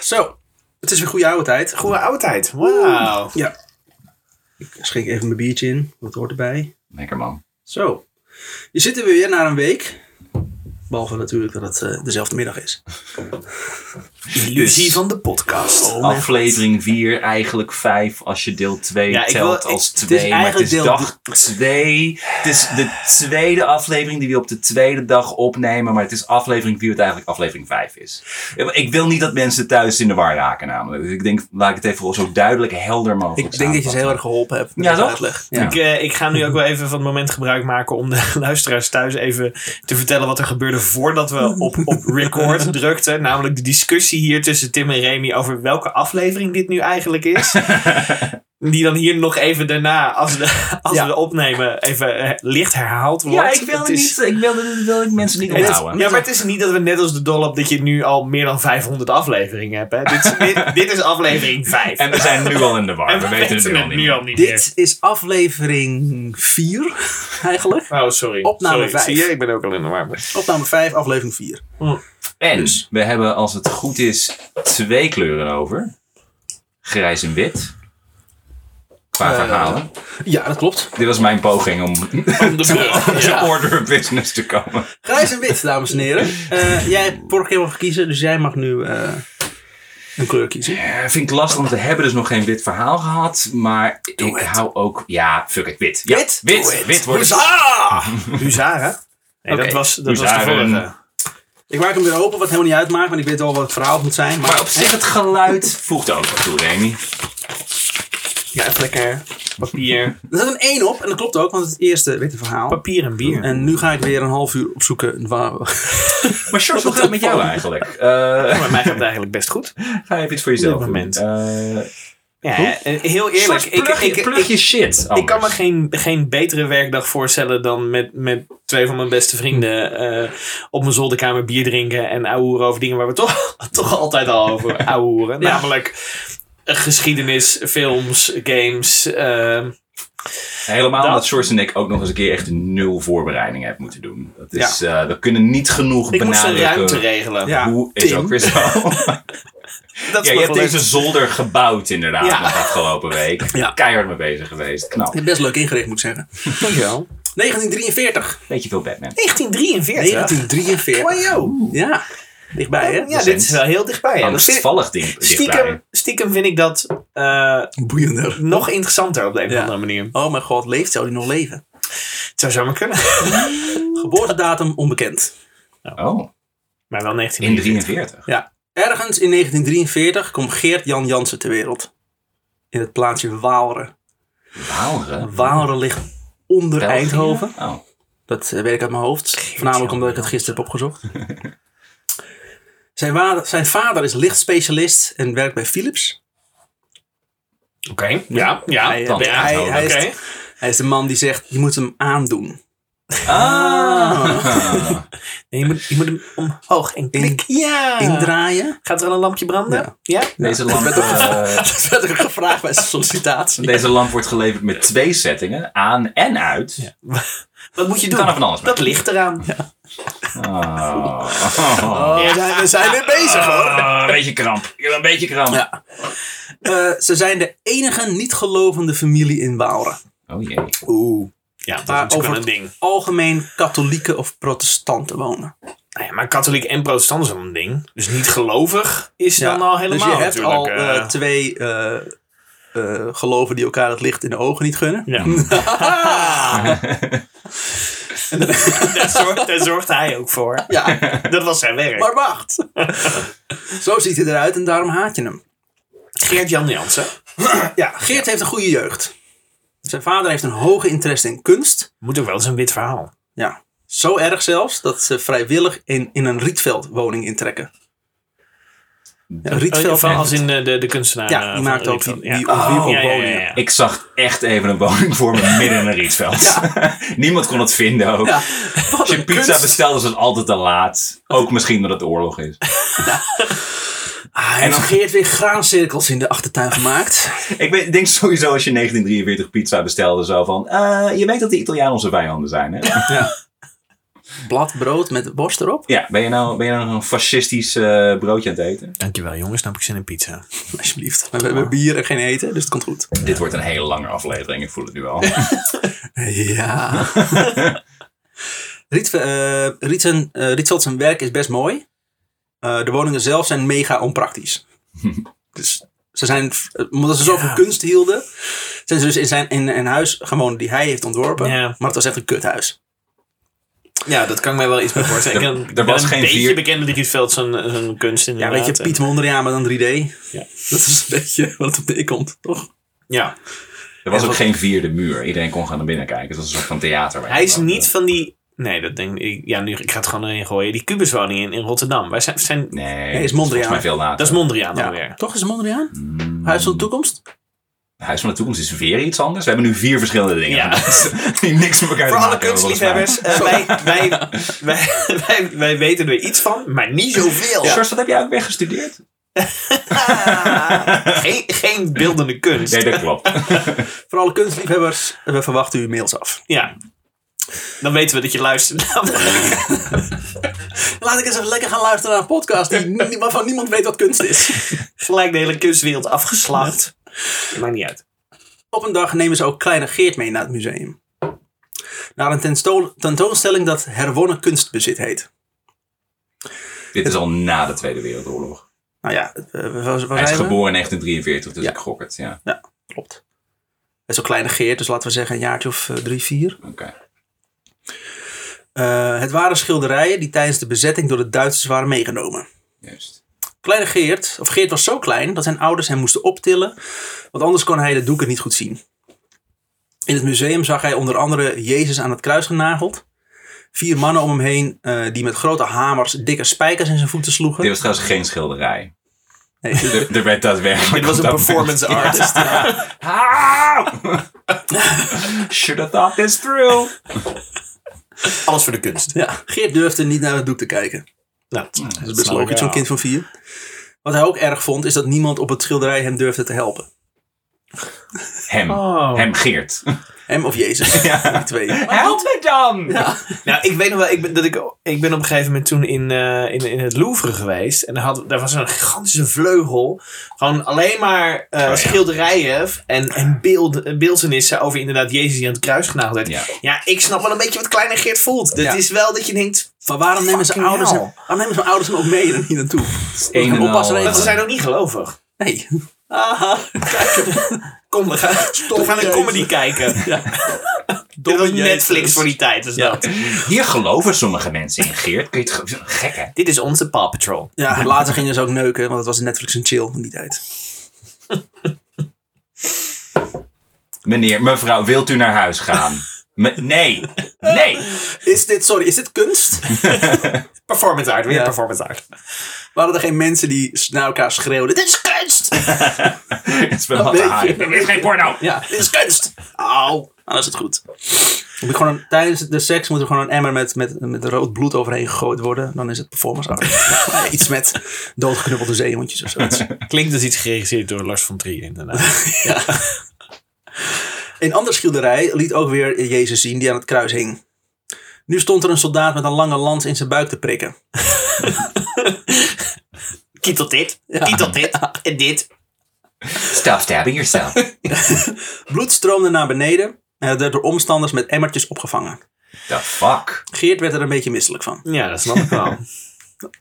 Zo, het is weer goede oude tijd. Goede oude tijd, wauw. Ja. Ik schenk even mijn biertje in, dat hoort erbij. Lekker man. Zo, je zit er weer na een week. Behalve natuurlijk dat het dezelfde middag is. Illusie dus, van de podcast. Oh, aflevering 4, eigenlijk 5 als je deel 2 als 2. Het is maar het is dag 2. Het is de tweede aflevering die we op de tweede dag opnemen. Maar het is aflevering 4 wat eigenlijk aflevering 5 is. Ik wil niet dat mensen thuis in de war raken namelijk. Dus ik denk, laat ik het even zo duidelijk helder mogelijk Ik denk dat je ze heel erg geholpen hebt. Ja, toch? Ja. Ik ga nu ook wel even van het moment gebruik maken om de luisteraars thuis even te vertellen wat er gebeurde voordat we op record drukten. Namelijk de discussie hier tussen Tim en Remy over welke aflevering dit nu eigenlijk is. Die dan hier nog even daarna, als we het opnemen, even licht herhaald wordt. Ja, ik wil mensen niet onthouden. Ja, maar het is niet dat we net als de dollop dat je nu al meer dan 500 afleveringen hebt. Hè? Dit is aflevering 5. En we zijn nu al in de war. We weten het nu al niet meer. Dit is aflevering 4, eigenlijk. Oh, sorry. Opname 5. Zie je, ik ben ook al in de war. Opname 5, aflevering 4. En dus, we hebben, als het goed is, 2 kleuren over. Grijs en wit. Qua verhalen. Ja, dat klopt. Dit was mijn poging om de order of business te komen. Grijs en wit, dames en heren. Jij hebt vorige keer mag kiezen, dus jij mag nu een kleur kiezen. Vind ik lastig, want we hebben dus nog geen wit verhaal gehad. Maar hou ook... Ja, fuck it, wit. Ja, wit wordt het. Huzaar, hè? Nee, okay. Dat was de vorige. Ik maak hem weer open, wat helemaal niet uitmaakt. Want ik weet wel wat het verhaal moet zijn. Maar op zich, het geluid voegt ook wat toe, Remy. Ja, even lekker. Papier. Er zat een 1 op. En dat klopt ook, want het eerste witte verhaal. Papier en bier. En nu ga ik weer een half uur opzoeken. Wow. Maar Charles, hoe gaat het met jou eigenlijk? Met mij gaat het eigenlijk best goed. Ga je iets voor jezelf op dit moment. Heel eerlijk. Plug je shit. Anders. Ik kan me geen betere werkdag voorstellen dan met 2 van mijn beste vrienden op mijn zolderkamer bier drinken. En ouwehoeren over dingen waar we toch altijd al over ouwehoeren. Ja. Namelijk... geschiedenis, films, games. Helemaal dat Shorts en ik ook nog eens een keer echt 0 voorbereiding heb moeten doen. Dat is, we kunnen niet genoeg benadrukken. Ik moest een ruimte regelen. Ja, hoe Tim. Is ook weer zo. Je hebt deze zolder gebouwd inderdaad de afgelopen week. Ja. Keihard mee bezig geweest. Knap. Best leuk ingericht moet ik zeggen. Dankjewel. 1943. Weet je veel Batman? 1943? Wow. Ja. Dichtbij, hè? Ja, dit is wel heel dichtbij. Ja. Angstvallig dichtbij. Stiekem vind ik dat boeiender. Nog interessanter op de een of andere manier. Oh mijn god, zou die nog leven? Het zou zomaar kunnen. Geboortedatum onbekend. Oh. Maar wel 1943. Ja. Ergens in 1943 komt Geert Jan Jansen ter wereld. In het plaatsje Waalre. Waalre? Waalre ligt onder België? Eindhoven. Oh. Dat weet ik uit mijn hoofd. Voornamelijk omdat ik het gisteren heb opgezocht. Zijn vader is lichtspecialist en werkt bij Philips. Oké. Ja. Hij is de man die zegt, je moet hem aandoen. Nee, je moet hem omhoog en indraaien. Gaat er al een lampje branden? Ja. Deze lamp... Dat werd ook gevraagd bij zijn sollicitatie. Deze lamp wordt geleverd met 2 settingen. Aan en uit. Ja. Wat moet je doen? Kan alles dat ligt eraan. Ja. We zijn weer bezig hoor. Ik heb een beetje kramp. Ja. Ze zijn de enige niet-gelovende familie in Waalre. Oh jee. Oeh. Ja, dat is over een ding. Algemeen katholieken of protestanten wonen. Nou ja, maar katholiek en protestant is wel een ding. Dus niet gelovig is dan al helemaal. Dus je hebt al 2... geloven die elkaar het licht in de ogen niet gunnen. Ja. Daar zorgt hij ook voor. Ja. Dat was zijn werk. Maar wacht. Zo ziet hij eruit en daarom haat je hem. Geert Jan Jansen. Ja, Geert heeft een goede jeugd. Zijn vader heeft een hoge interesse in kunst. Moet ook wel eens een wit verhaal. Ja. Zo erg zelfs dat ze vrijwillig in een Rietveld woning intrekken. Ja, Rietveld van als in de kunstenaar. Ja, die maakt ook die ontwierp op woningen. Ik zag echt even een woning voor me midden in een Rietveld. Ja. Niemand kon het vinden ook. Ja. Als je pizza bestelt is het altijd te laat. Ook misschien omdat het oorlog is. Ja. Hij heeft Geert weer graancirkels in de achtertuin gemaakt. Ik denk sowieso als je 1943 pizza bestelde zo van... je weet dat de Italianen onze vijanden zijn, hè? Ja. Bladbrood met worst erop? Ja, ben je nou een fascistisch broodje aan het eten? Dankjewel jongens, nou heb ik zin in pizza. Alsjeblieft. We hebben bier en geen eten, dus het komt goed. Dit wordt een hele lange aflevering, ik voel het nu al. Ja. Rietveld zijn werk is best mooi. De woningen zelf zijn mega onpraktisch. Dus ze zijn, omdat ze zoveel kunst hielden, zijn ze dus in een huis gaan wonen die hij heeft ontworpen. Ja. Maar het was echt een kuthuis. Ja, dat kan ik mij wel iets bij voorstellen. Er was geen beetje bekende die Rietveld zijn kunst in. Ja, weet je, Piet Mondriaan, maar dan 3D. Ja. Dat is een beetje wat op de ik komt, toch? Ja. Er was ook geen vierde muur. Iedereen kon gaan naar binnen kijken. Het was een soort van theater. Hij is niet van die... Nee, dat denk ik. Ja, nu, ik ga het gewoon erin gooien. Die kubuswoning in Rotterdam. Wij zijn nee, is Mondriaan. Mij veel later. Dat is Mondriaan dan weer. Toch is het Mondriaan? Huis van de Toekomst? Huis van de Toekomst is weer iets anders. We hebben nu 4 verschillende dingen. Ja. Die niks met elkaar te maken hebben. Voor alle kunstliefhebbers. Wij weten er iets van, maar niet zoveel. Ja. Sjors, wat heb jij ook weer gestudeerd? geen beeldende kunst. Nee, dat klopt. Voor alle kunstliefhebbers, we verwachten u mails af. Ja. Dan weten we dat je luistert. Laat ik eens even lekker gaan luisteren naar een podcast waarvan niemand weet wat kunst is. Gelijk de hele kunstwereld afgeslacht. Maakt niet uit. Op een dag nemen ze ook kleine Geert mee naar het museum. Naar een tentoonstelling dat herwonnen kunstbezit heet. Dit is al na de Tweede Wereldoorlog. Nou ja. Hij is geboren in 1943, dus ik gok het. Ja, ja klopt. Het is ook kleine Geert, dus laten we zeggen een jaartje of 3, 4. Oké. Het waren schilderijen die tijdens de bezetting door de Duitsers waren meegenomen. Juist. Kleine Geert was zo klein dat zijn ouders hem moesten optillen, want anders kon hij de doeken niet goed zien. In het museum zag hij onder andere Jezus aan het kruis genageld. 4 mannen om hem heen die met grote hamers dikke spijkers in zijn voeten sloegen. Dit was trouwens geen schilderij. Nee. Er werd daadwerkelijk. Dit was een performance artist. Should have thought this through. Alles voor de kunst. Ja, Geert durfde niet naar het doek te kijken. Nou, dat is best logisch, zo'n kind van 4. Wat hij ook erg vond, is dat niemand op het schilderij hem durfde te helpen. Hem Geert. Hem of Jezus. Ja. Die 2. Help me dan! Ja. Nou, ik weet nog wel, ik ben op een gegeven moment toen in het Louvre geweest. En daar was een gigantische vleugel. Gewoon alleen maar schilderijen en beeltenissen over inderdaad Jezus die aan het kruis genageld werd. Ja, ik snap wel een beetje wat kleine Geert voelt. Dat is wel dat je denkt... Maar waarom nemen zijn ouders hem ook mee dan hier naartoe? Want ze zijn ook niet gelovig. Nee. Aha. Kom, we gaan een comedy kijken. Ja. Dit was Netflix voor die tijd. Dus dat. Hier geloven sommige mensen in, Geert. Kun je het gek, hè? Dit is onze Paw Patrol. Ja, later gingen ze ook neuken, want het was Netflix en chill in die tijd. Meneer, mevrouw, wilt u naar huis gaan? Nee. Is dit kunst? Performance art, weer performance art. Waren er geen mensen die naar elkaar schreeuwden: dit is kunst! Het is wel wat haaien. Dit is geen porno. Ja, dit is kunst. Auw, dan is het goed. Tijdens de seks moet er gewoon een emmer met rood bloed overheen gegooid worden. Dan is het performance art. Iets met doodgeknuppelde zeehondjes of zoiets. Klinkt dus iets geregisseerd door Lars von Trier inderdaad. Ja. Een ander schilderij liet ook weer Jezus zien die aan het kruis hing. Nu stond er een soldaat met een lange lans in zijn buik te prikken. Kietelt dit, kietelt dit en dit. Stop stabbing yourself. Bloed stroomde naar beneden en het werd door omstanders met emmertjes opgevangen. The fuck? Geert werd er een beetje misselijk van. Ja, dat snap ik wel.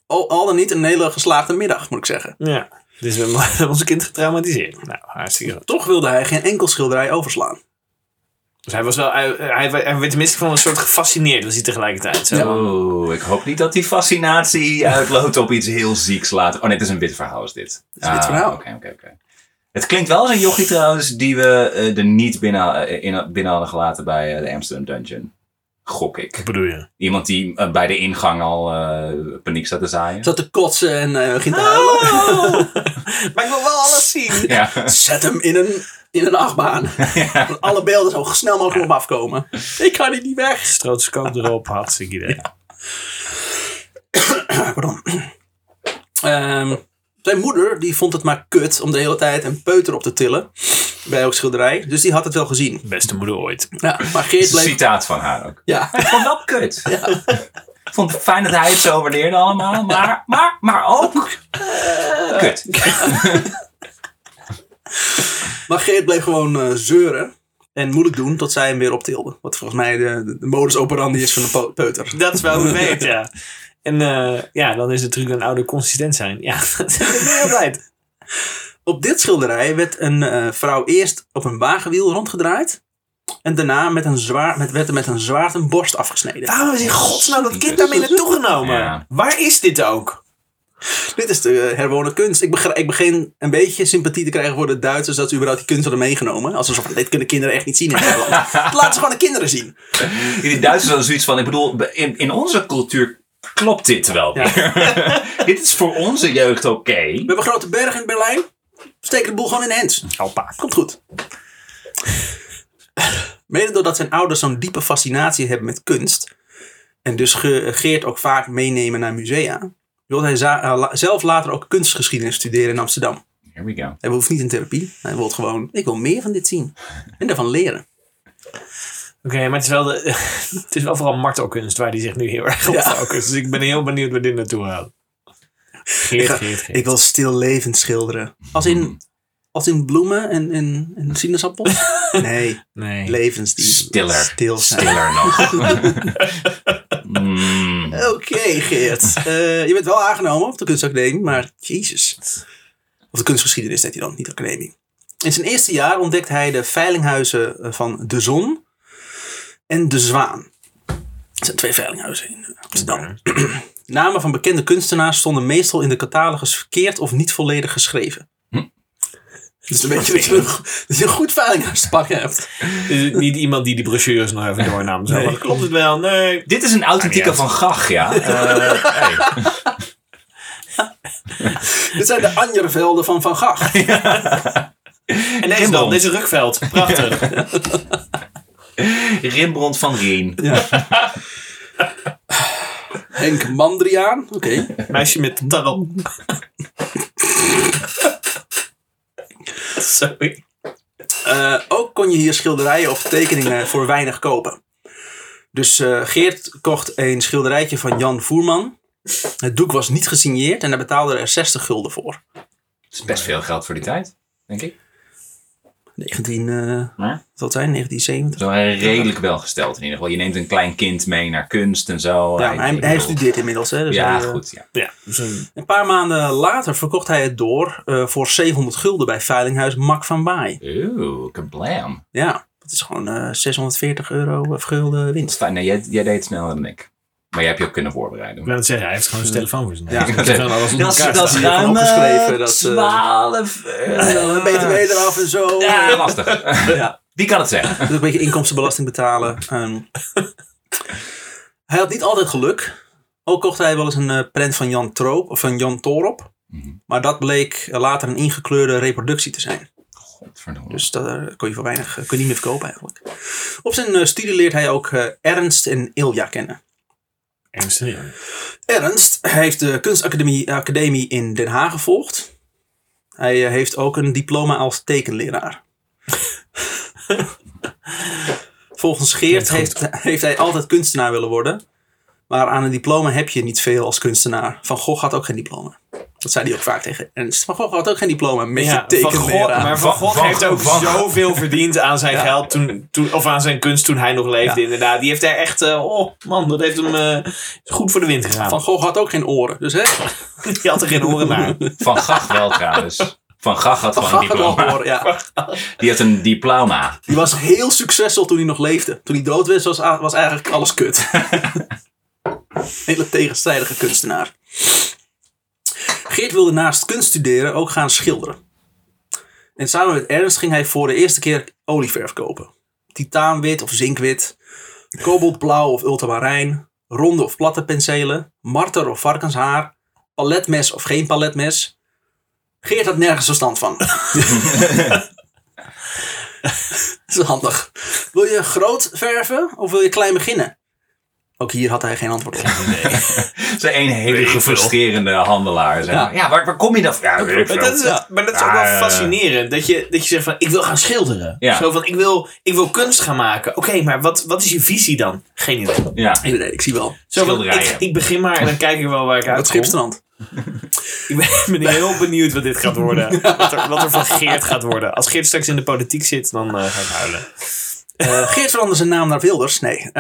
Al dan niet een hele geslaagde middag, moet ik zeggen. Ja. Dus we hebben ons kind getraumatiseerd. Nou, hartstikke. Toch wilde hij geen enkel schilderij overslaan. Dus hij was wel... Hij werd tenminste van een soort gefascineerd. Was hij tegelijkertijd. Zo. Oh, ik hoop niet dat die fascinatie uitloopt op iets heel zieks later. Oh nee, het is een wit verhaal is dit. Het is een wit verhaal. Oké. Het klinkt wel als een jochie trouwens die we er niet binnen hadden gelaten bij de Amsterdam Dungeon. Gok ik. Wat bedoel je? Iemand die bij de ingang al paniek zat te zaaien. Zat te kotsen en ging te huilen. Maar ik wil wel alles zien. Ja. Zet hem in een achtbaan. Ja. Alle beelden zo snel mogelijk op afkomen. Ik ga niet weg. Strootscoop erop, hartstikke idee. Ja. Pardon. Zijn moeder die vond het maar kut om de hele tijd een peuter op te tillen. bij elk schilderij. Dus die had het wel gezien. Beste moeder ooit. Ja, maar Geert bleef... Citaat van haar ook. Ja. Ik vond wel kut. Ja. Ik vond het fijn dat hij het zo waardeerde allemaal. Maar ook... kut. Maar Geert bleef gewoon zeuren. En moeilijk doen tot zij hem weer optilde. Wat volgens mij de modus operandi is van een peuter. Dat is wel weet, ja. En ja, dan is het natuurlijk een oude consistent zijn. Ja, dat is altijd. Op dit schilderij werd een vrouw eerst op een wagenwiel rondgedraaid. En daarna werd er met een zwaard een borst afgesneden. Waarom is in godsnaam dat kind daarmee naartoe genomen? Ja. Waar is dit ook? Dit is de herwonnen kunst. Ik begin een beetje sympathie te krijgen voor de Duitsers dat ze überhaupt die kunst hadden meegenomen. Alsof van, dit kunnen kinderen echt niet zien in Nederland. Laat ze gewoon de kinderen zien. Die Duitsers hadden zoiets van, ik bedoel, in onze cultuur klopt dit wel weer. Ja. Dit is voor onze jeugd oké. We hebben een grote berg in Berlijn. Steek de boel gewoon in de hands. Alpa. Komt goed. Mede doordat zijn ouders zo'n diepe fascinatie hebben met kunst. En dus Geert ook vaak meenemen naar musea. Wilde hij zelf later ook kunstgeschiedenis studeren in Amsterdam. Here we go. Hij hoeft niet in therapie. Hij wil gewoon, ik wil meer van dit zien. En daarvan leren. Oké, maar het is wel vooral martelkunst waar hij zich nu heel erg op focust. Dus ik ben heel benieuwd waar dit naartoe gaat. Geert. Ik wil stillevend schilderen. Als in bloemen en sinaasappels? Nee. Levens die stil zijn. Stiller nog. Oké, Geert. Je bent wel aangenomen op de kunstacademie, maar jezus. Of de kunstgeschiedenis deed hij dan, niet de academie. In zijn eerste jaar ontdekt hij de veilinghuizen van De Zon en De Zwaan. Dat zijn twee veilinghuizen in Amsterdam. Namen van bekende kunstenaars stonden meestal in de catalogus verkeerd of niet volledig geschreven. Dus een beetje dat je een goed veilinghuis te pakken hebt. Dus niet iemand die brochures nog even doornam. Zo. Nee. Klopt het wel? Nee. Dit is een authentieke Van Gogh, ja. Hey. Dit zijn de Anjervelden van Van Gogh. Ja. En deze dan, deze Rukveld. Prachtig. Ja. Rembrandt van Rijn. Ja. Henk Mondriaan. Okay. Meisje met tarrel. Sorry. Ook kon je hier schilderijen of tekeningen voor weinig kopen. Dus Geert kocht een schilderijtje van Jan Voerman. Het doek was niet gesigneerd en hij betaalde er 60 gulden voor. Dat is best veel geld voor die tijd, denk ik. 1970. Zo redelijk welgesteld in ieder geval. Je neemt een klein kind mee naar kunst en zo. Ja, hij studeert inmiddels. Hè, dus ja, goed. Ja. Dus een paar maanden later verkocht hij het door voor 700 gulden bij veilinghuis Mak van Baai. Oeh, kablam. Ja, dat is gewoon €640 of gulden winst. Fijn, nee, jij deed het sneller dan ik. Maar jij hebt je ook kunnen voorbereiden. Ik zeggen, hij heeft gewoon zijn telefoon voor zijn dat is ruim 12 BTW eraf en zo. Ja, lastig. Ja. Die kan het zeggen. Dus een beetje inkomstenbelasting betalen. Hij had niet altijd geluk. Ook kocht hij wel eens een prent van Jan Toorop. Mm-hmm. Maar dat bleek later een ingekleurde reproductie te zijn. Godverdomme. Dus daar kon je voor weinig niet meer verkopen eigenlijk. Op zijn studie leert hij ook Ernst en Ilja kennen. Ernst heeft de Kunstacademie in Den Haag gevolgd. Hij heeft ook een diploma als tekenleraar. Volgens Geert heeft hij altijd kunstenaar willen worden. Maar aan een diploma heb je niet veel als kunstenaar. Van Gogh had ook geen diploma. Dat zei hij ook vaak tegen Ernst. Van Gogh had ook geen diploma met je tekenleraar. Maar Van Gogh heeft ook zoveel verdiend aan zijn geld. Of aan zijn kunst toen hij nog leefde inderdaad. Die heeft daar echt... dat heeft hem goed voor de wind gegaan. Van Gogh had ook geen oren. Dus hè? Die had er geen oren naar. Van Gogh wel trouwens. Van Gogh had gewoon een diploma. Die had een diploma. Die was heel succesvol toen hij nog leefde. Toen hij dood was eigenlijk alles kut. Hele tegenstrijdige kunstenaar. Geert wilde naast kunst studeren ook gaan schilderen. En samen met Ernst ging hij voor de eerste keer olieverf kopen. Titaanwit of zinkwit. Kobaltblauw of ultramarijn. Ronde of platte penselen. Marter of varkenshaar. Paletmes of geen paletmes. Geert had nergens verstand van. Dat is handig. Wil je groot verven of wil je klein beginnen? Ook hier had hij geen antwoord op. Nee. Ze een hele gefrustrerende handelaar. Zeg. Ja. Ja, waar kom je dan van? Ja, maar dat is ook wel fascinerend. Dat je zegt van, ik wil gaan schilderen. Ja. Zo van, ik wil kunst gaan maken. Oké, maar wat is je visie dan? Geen idee. Ja. Ik zie wel. Zo van, ik begin maar en dan kijk ik wel waar ik uitkom. Schipstrand. Ik ben heel benieuwd wat dit gaat worden. Wat er van Geert gaat worden. Als Geert straks in de politiek zit, dan ga ik huilen. Geert veranderde zijn naam naar Wilders? Nee.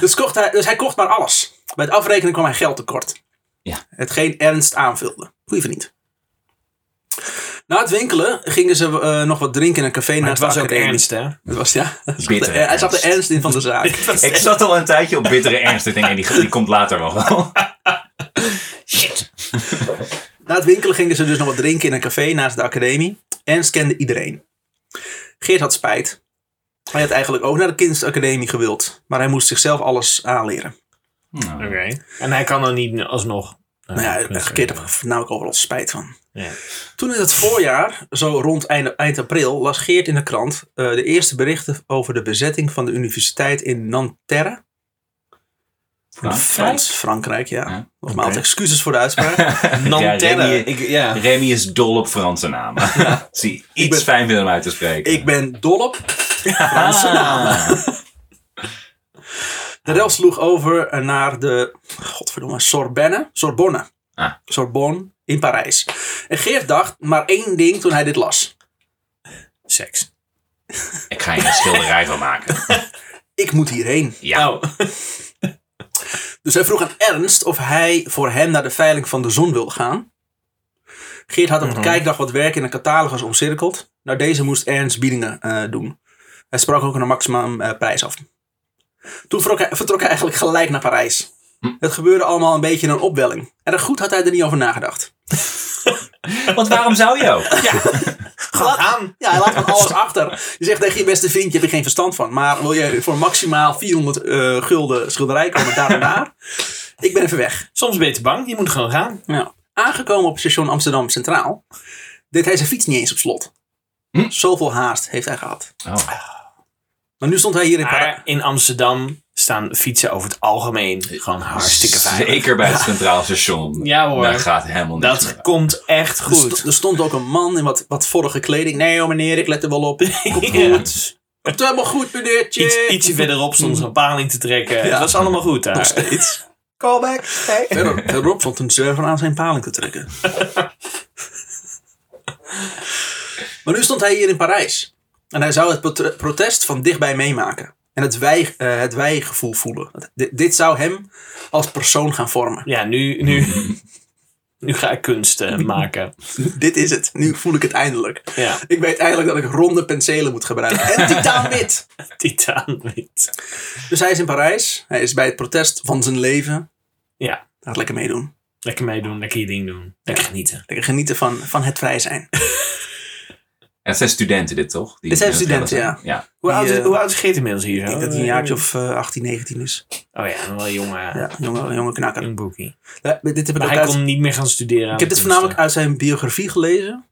Dus hij kocht maar alles. Bij het afrekenen kwam hij geld tekort. Ja. Hetgeen Ernst aanvulde. Goeie vriend. Na het winkelen gingen ze nog wat drinken in een café. Maar het was ook Ernst, hè? Het was, ja. Hij zat de ernst in van de zaak. Ik zat al een tijdje op bittere ernst. Ik denk, die komt later wel. Shit. Na het winkelen gingen ze dus nog wat drinken in een café naast de academie. Ernst kende iedereen. Geert had spijt. Hij had eigenlijk ook naar de kunstacademie gewild. Maar hij moest zichzelf alles aanleren. Nou, Oké. En hij kan er niet alsnog... Geert had er namelijk overal spijt van. Ja. Toen in het voorjaar, zo rond eind april, las Geert in de krant de eerste berichten over de bezetting van de universiteit in Nanterre. Frankrijk, ja. Nogmaals, excuses voor de uitspraak. Nanterre. Remy is dol op Franse namen. Ja. Zie, iets fijn vinden om uit te spreken. Ik ben dol op Franse namen. De rel sloeg over naar de Sorbonne. Ah. Sorbonne in Parijs. En Geert dacht maar één ding toen hij dit las. Seks. Ik ga hier een schilderij van maken. Ik moet hierheen. Ja. Oh. Dus hij vroeg aan Ernst of hij voor hem naar de veiling van de zon wil gaan. Geert had op de kijkdag wat werk in een catalogus omcirkeld. Nou, deze moest Ernst biedingen doen. Hij sprak ook een maximum prijs af. Toen vertrok hij eigenlijk gelijk naar Parijs. Het gebeurde allemaal een beetje in een opwelling. En goed had hij er niet over nagedacht. Want waarom zou je ook? Ja, aan. Ja, hij laat van alles achter. Je zegt tegen je beste vriend, je hebt er geen verstand van. Maar wil je voor maximaal 400 gulden schilderij komen daar en daar? Ik ben even weg. Soms ben je te bang, je moet gewoon gaan. Ja. Aangekomen op station Amsterdam Centraal, deed hij zijn fiets niet eens op slot. Zoveel haast heeft hij gehad. Oh. Maar nu stond hij hier in Parijs. In Amsterdam staan fietsen over het algemeen gewoon hartstikke veilig. Zeker bij het Centraal Station. Ja hoor. Daar gaat helemaal niks dat meer. Komt echt goed. Er stond ook een man in wat vorige kleding. Nee hoor meneer, ik let er wel op. Komt goed. Komt helemaal goed meneertje. Ietsje verderop stond zo'n paling te trekken. Ja. Dat was allemaal goed daar. Nog steeds. Callback. Hey. Verderop stond een zwerver aan zijn paling te trekken. Maar nu stond hij hier in Parijs. En hij zou het protest van dichtbij meemaken. En het wij-gevoel voelen. Dit zou hem als persoon gaan vormen. Ja, nu ga ik kunst maken. Dit is het. Nu voel ik het eindelijk. Ja. Ik weet eindelijk dat ik ronde penselen moet gebruiken. En titaanwit. Dus hij is in Parijs. Hij is bij het protest van zijn leven. Ja. Gaat lekker meedoen. Lekker je ding doen. Lekker genieten. Lekker genieten van het vrij zijn. Het zijn studenten dit, toch? Het zijn studenten, ja. Hoe oud is Geert inmiddels hier? Ik denk dat hij een jaartje of 18, 19 is. Oh ja, wel een jonge... Ja, jonge knakker. Een boekie. Hij kon niet meer gaan studeren. Ik heb dit voornamelijk uit zijn biografie gelezen.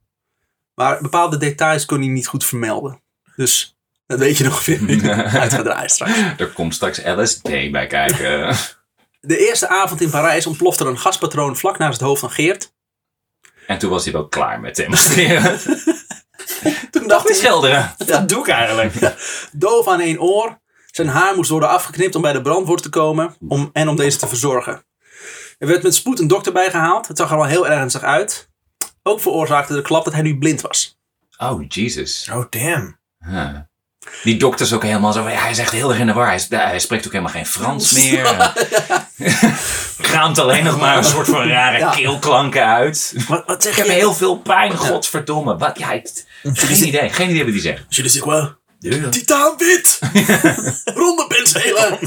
Maar bepaalde details kon hij niet goed vermelden. Dus dat weet je nog veel. Uitgedraaid straks. Er komt straks LSD bij kijken. De eerste avond in Parijs ontplofte er een gaspatroon vlak naast het hoofd van Geert. En toen was hij wel klaar met demonstreren. Toen dacht hij schilderen. Dat doe ik eigenlijk. Ja. Doof aan één oor. Zijn haar moest worden afgeknipt om bij de brandwoord te komen. Om deze te verzorgen. Er werd met spoed een dokter bijgehaald. Het zag er wel heel ernstig uit. Ook veroorzaakte de klap dat hij nu blind was. Oh, Jesus. Oh, damn. Huh. Die dokter is ook helemaal zo. Hij is echt heel erg in de war. Hij spreekt ook helemaal geen Frans meer. Kraamt alleen nog maar een soort van rare keelklanken uit. Wat zeg ik heb heel veel pijn, godverdomme. Wat? Ja, geen idee wat hij zegt. Je le sais quoi? Titaanwit! Ronde penselen!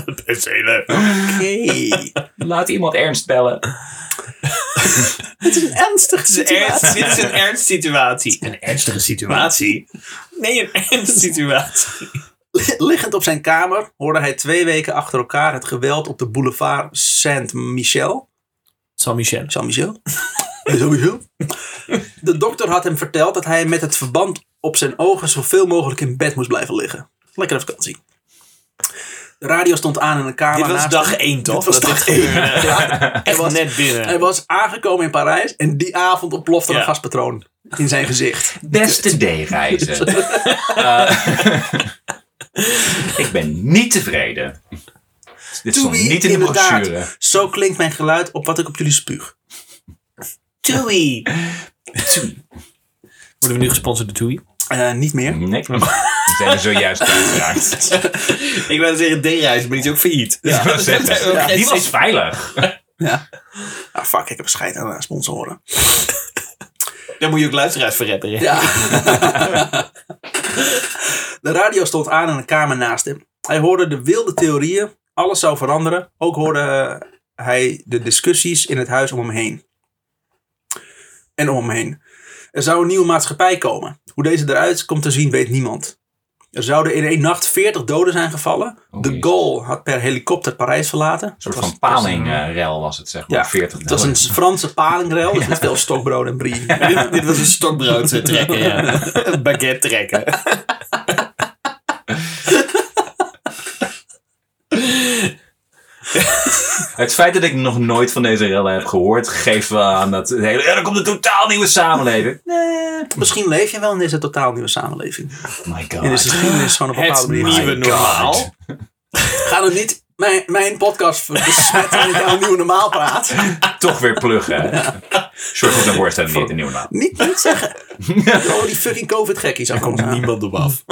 Oké. Laat iemand Ernst bellen. Het is een ernstige situatie. Dit is een ernstige situatie. Een ernstige situatie? Nee, een ernstige situatie. Liggend op zijn kamer hoorde hij 2 weken achter elkaar het geweld op de boulevard Saint-Michel. De dokter had hem verteld dat hij met het verband op zijn ogen zoveel mogelijk in bed moest blijven liggen. Lekkere vakantie. De radio stond aan en een camera. Dit was dag 1, toch? Dit was dag 1. Ja, echt net binnen. Hij was aangekomen in Parijs en die avond ontplofte een gaspatroon in zijn gezicht. Beste D-reizen. Ik ben niet tevreden. Dit stond niet in de brochure. Zo klinkt mijn geluid op wat ik op jullie spuug. Toei. Worden we nu gesponsord door Toei? Niet meer. Nee, we zijn er zojuist uitgeraakt. Ik wilde zeggen D-reis, maar die is ook failliet. Ja. Die was veilig. Ja. Ah, fuck, ik heb scheid aan sponsoren. Daar moet je ook luisteraars voor reppen. Ja. De radio stond aan in de kamer naast hem. Hij hoorde de wilde theorieën. Alles zou veranderen. Ook hoorde hij de discussies in het huis om hem heen. En om hem heen. Er zou een nieuwe maatschappij komen. Hoe deze eruit komt te zien weet niemand. Er zouden in één nacht 40 doden zijn gevallen. De Gaulle had per helikopter Parijs verlaten. Een soort van palingrel was het, zeg maar. Ja, 40 het was een Franse palingrel. Dus met veel stokbrood en brie. Dit was een stokbrood trekken. Ja. Een baguette trekken. Het feit dat ik nog nooit van deze rellen heb gehoord, geeft wel aan dat het hele, er komt een totaal nieuwe samenleving. Nee, misschien leef je wel in deze totaal nieuwe samenleving. Oh my god. In deze geschiedenis van een bepaalde manier. Het nieuwe normaal. Ga dan niet mijn podcast besmetten en ik aan een nieuwe normaal praat. Toch weer pluggen. Ja. Zorg goed naar worst en niet een nieuwe normaal. Niet zeggen. Oh, die fucking COVID-gekkies. Er komt niemand op af.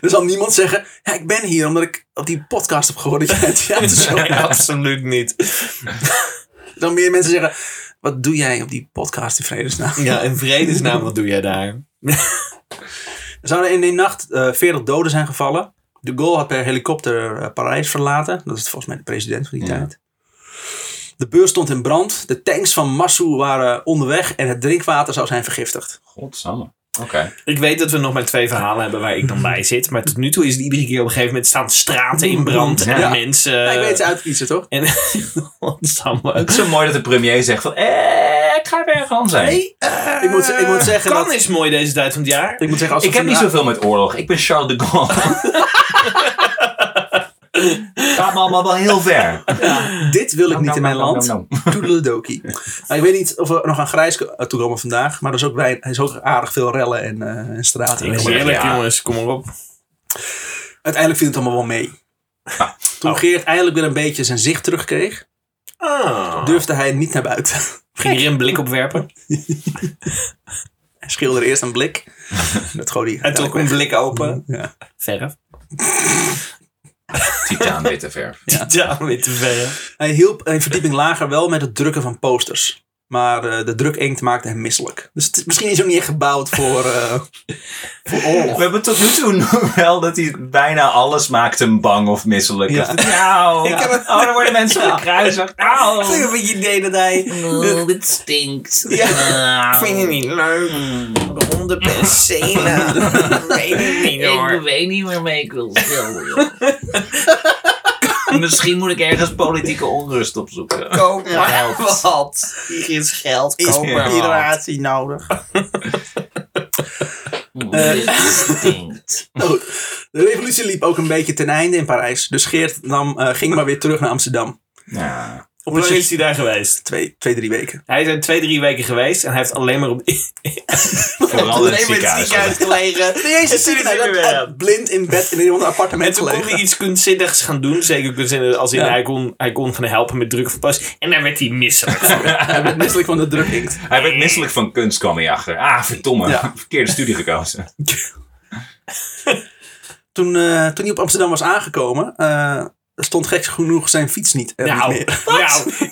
Er zal niemand zeggen, ja, ik ben hier omdat ik op die podcast heb gehoord dat jij het theatershow had. Nee, absoluut niet. Dan meer mensen zeggen, wat doe jij op die podcast in vredesnaam? Ja, in vredesnaam, wat doe jij daar? Er zouden in één nacht 40 doden zijn gevallen. De Gaulle had per helikopter Parijs verlaten. Dat is volgens mij de president van die tijd. De beurs stond in brand. De tanks van Massou waren onderweg en het drinkwater zou zijn vergiftigd. Godsamme. Okay. Ik weet dat we nog maar 2 verhalen hebben waar ik dan bij zit. Maar tot nu toe is het iedere keer op een gegeven moment staan straten in brand. En mensen... Ja, ik weet ze uitkiezen, toch? En, het is zo mooi dat de premier zegt van... ik ga weer gewoon zijn. Nee, ik moet zeggen... Kan dat, is mooi deze tijd van het jaar. Ik moet zeggen, als ik heb niet zoveel met oorlog. Ik ben Charles de Gaulle. Gaat me allemaal wel heel ver. Ja, dit wil ik niet in mijn land. Toedeledokie. Nou, ik weet niet of we nog aan grijs toekomen vandaag. Maar er is ook aardig veel rellen en straten. Ik ben eerlijk, jongens. Kom maar op. Uiteindelijk viel het allemaal wel mee. Ah. Toen Geert eindelijk weer een beetje zijn zicht terugkreeg. Durfde hij niet naar buiten. Ging hier een blik op werpen? Hij schilderde eerst een blik. Dat gooi die. Hij trok een blik open. Ja. Verf. Titaanwitte verf. Ja. Titaanwitte verf. Hij hielp een verdieping lager wel met het drukken van posters. Maar de drukinkt maakte hem misselijk. Dus het is misschien is ook niet echt gebouwd voor oorlog. We hebben tot nu toe wel dat hij bijna alles maakt hem bang of misselijk. Ja. Dan worden mensen gekruisigd. Auw. Ik heb het idee dat hij... het stinkt. Ja. Vind je niet leuk? De hondenpercelen. Ik weet niet waarmee ik wil schilderen. Misschien moet ik ergens politieke onrust opzoeken. Koop maar geld. Hier is geld. Is inspiratie nodig. De revolutie liep ook een beetje ten einde in Parijs. Dus Geert ging maar weer terug naar Amsterdam. Ja. Hoe lang is hij daar geweest? 2-3 weken. Hij is er 2-3 weken geweest en hij heeft alleen maar op vooral in het ziekenhuis gelegen. Blind in bed in een appartement en toen gelegen. Kon hij iets kunstzinnigs gaan doen. Zeker kunstzinnig als in hij kon gaan helpen met druk verpassen. En daar werd hij misselijk van. Hij werd misselijk van de drukinkt. Hij werd misselijk van kunst, kwam hij achter. Ah, verdomme. Ja. Verkeerde studie gekozen. Toen hij op Amsterdam was aangekomen... stond gek genoeg zijn fiets niet. Niet meer.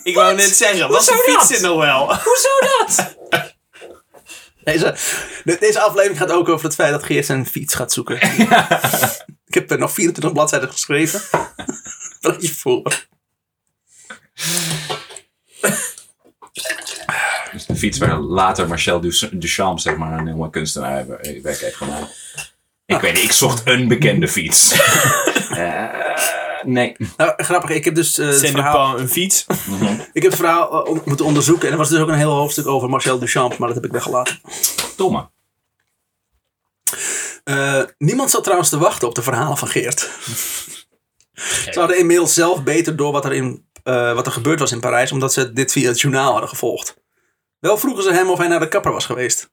Ik wou net zeggen, wat een fiets in nou wel? Hoezo dat? Deze aflevering gaat ook over het feit dat Geert zijn fiets gaat zoeken. Ja. Ik heb er nog 24 bladzijden geschreven. Draai je voor. Dus de fiets waar later Marcel Duchamp zeg maar, een helemaal kunstenaar werk heeft gemaakt. Ik weet niet, ik zocht een bekende fiets. Nee. Nou, grappig, ik heb dus het verhaal... een fiets? Ik heb het verhaal moeten onderzoeken. En er was dus ook een heel hoofdstuk over Marcel Duchamp. Maar dat heb ik weggelaten. Domme. Niemand zat trouwens te wachten op de verhalen van Geert. Ze hadden inmiddels zelf beter door wat er gebeurd was in Parijs, omdat ze dit via het journaal hadden gevolgd. Wel vroegen ze hem of hij naar de kapper was geweest.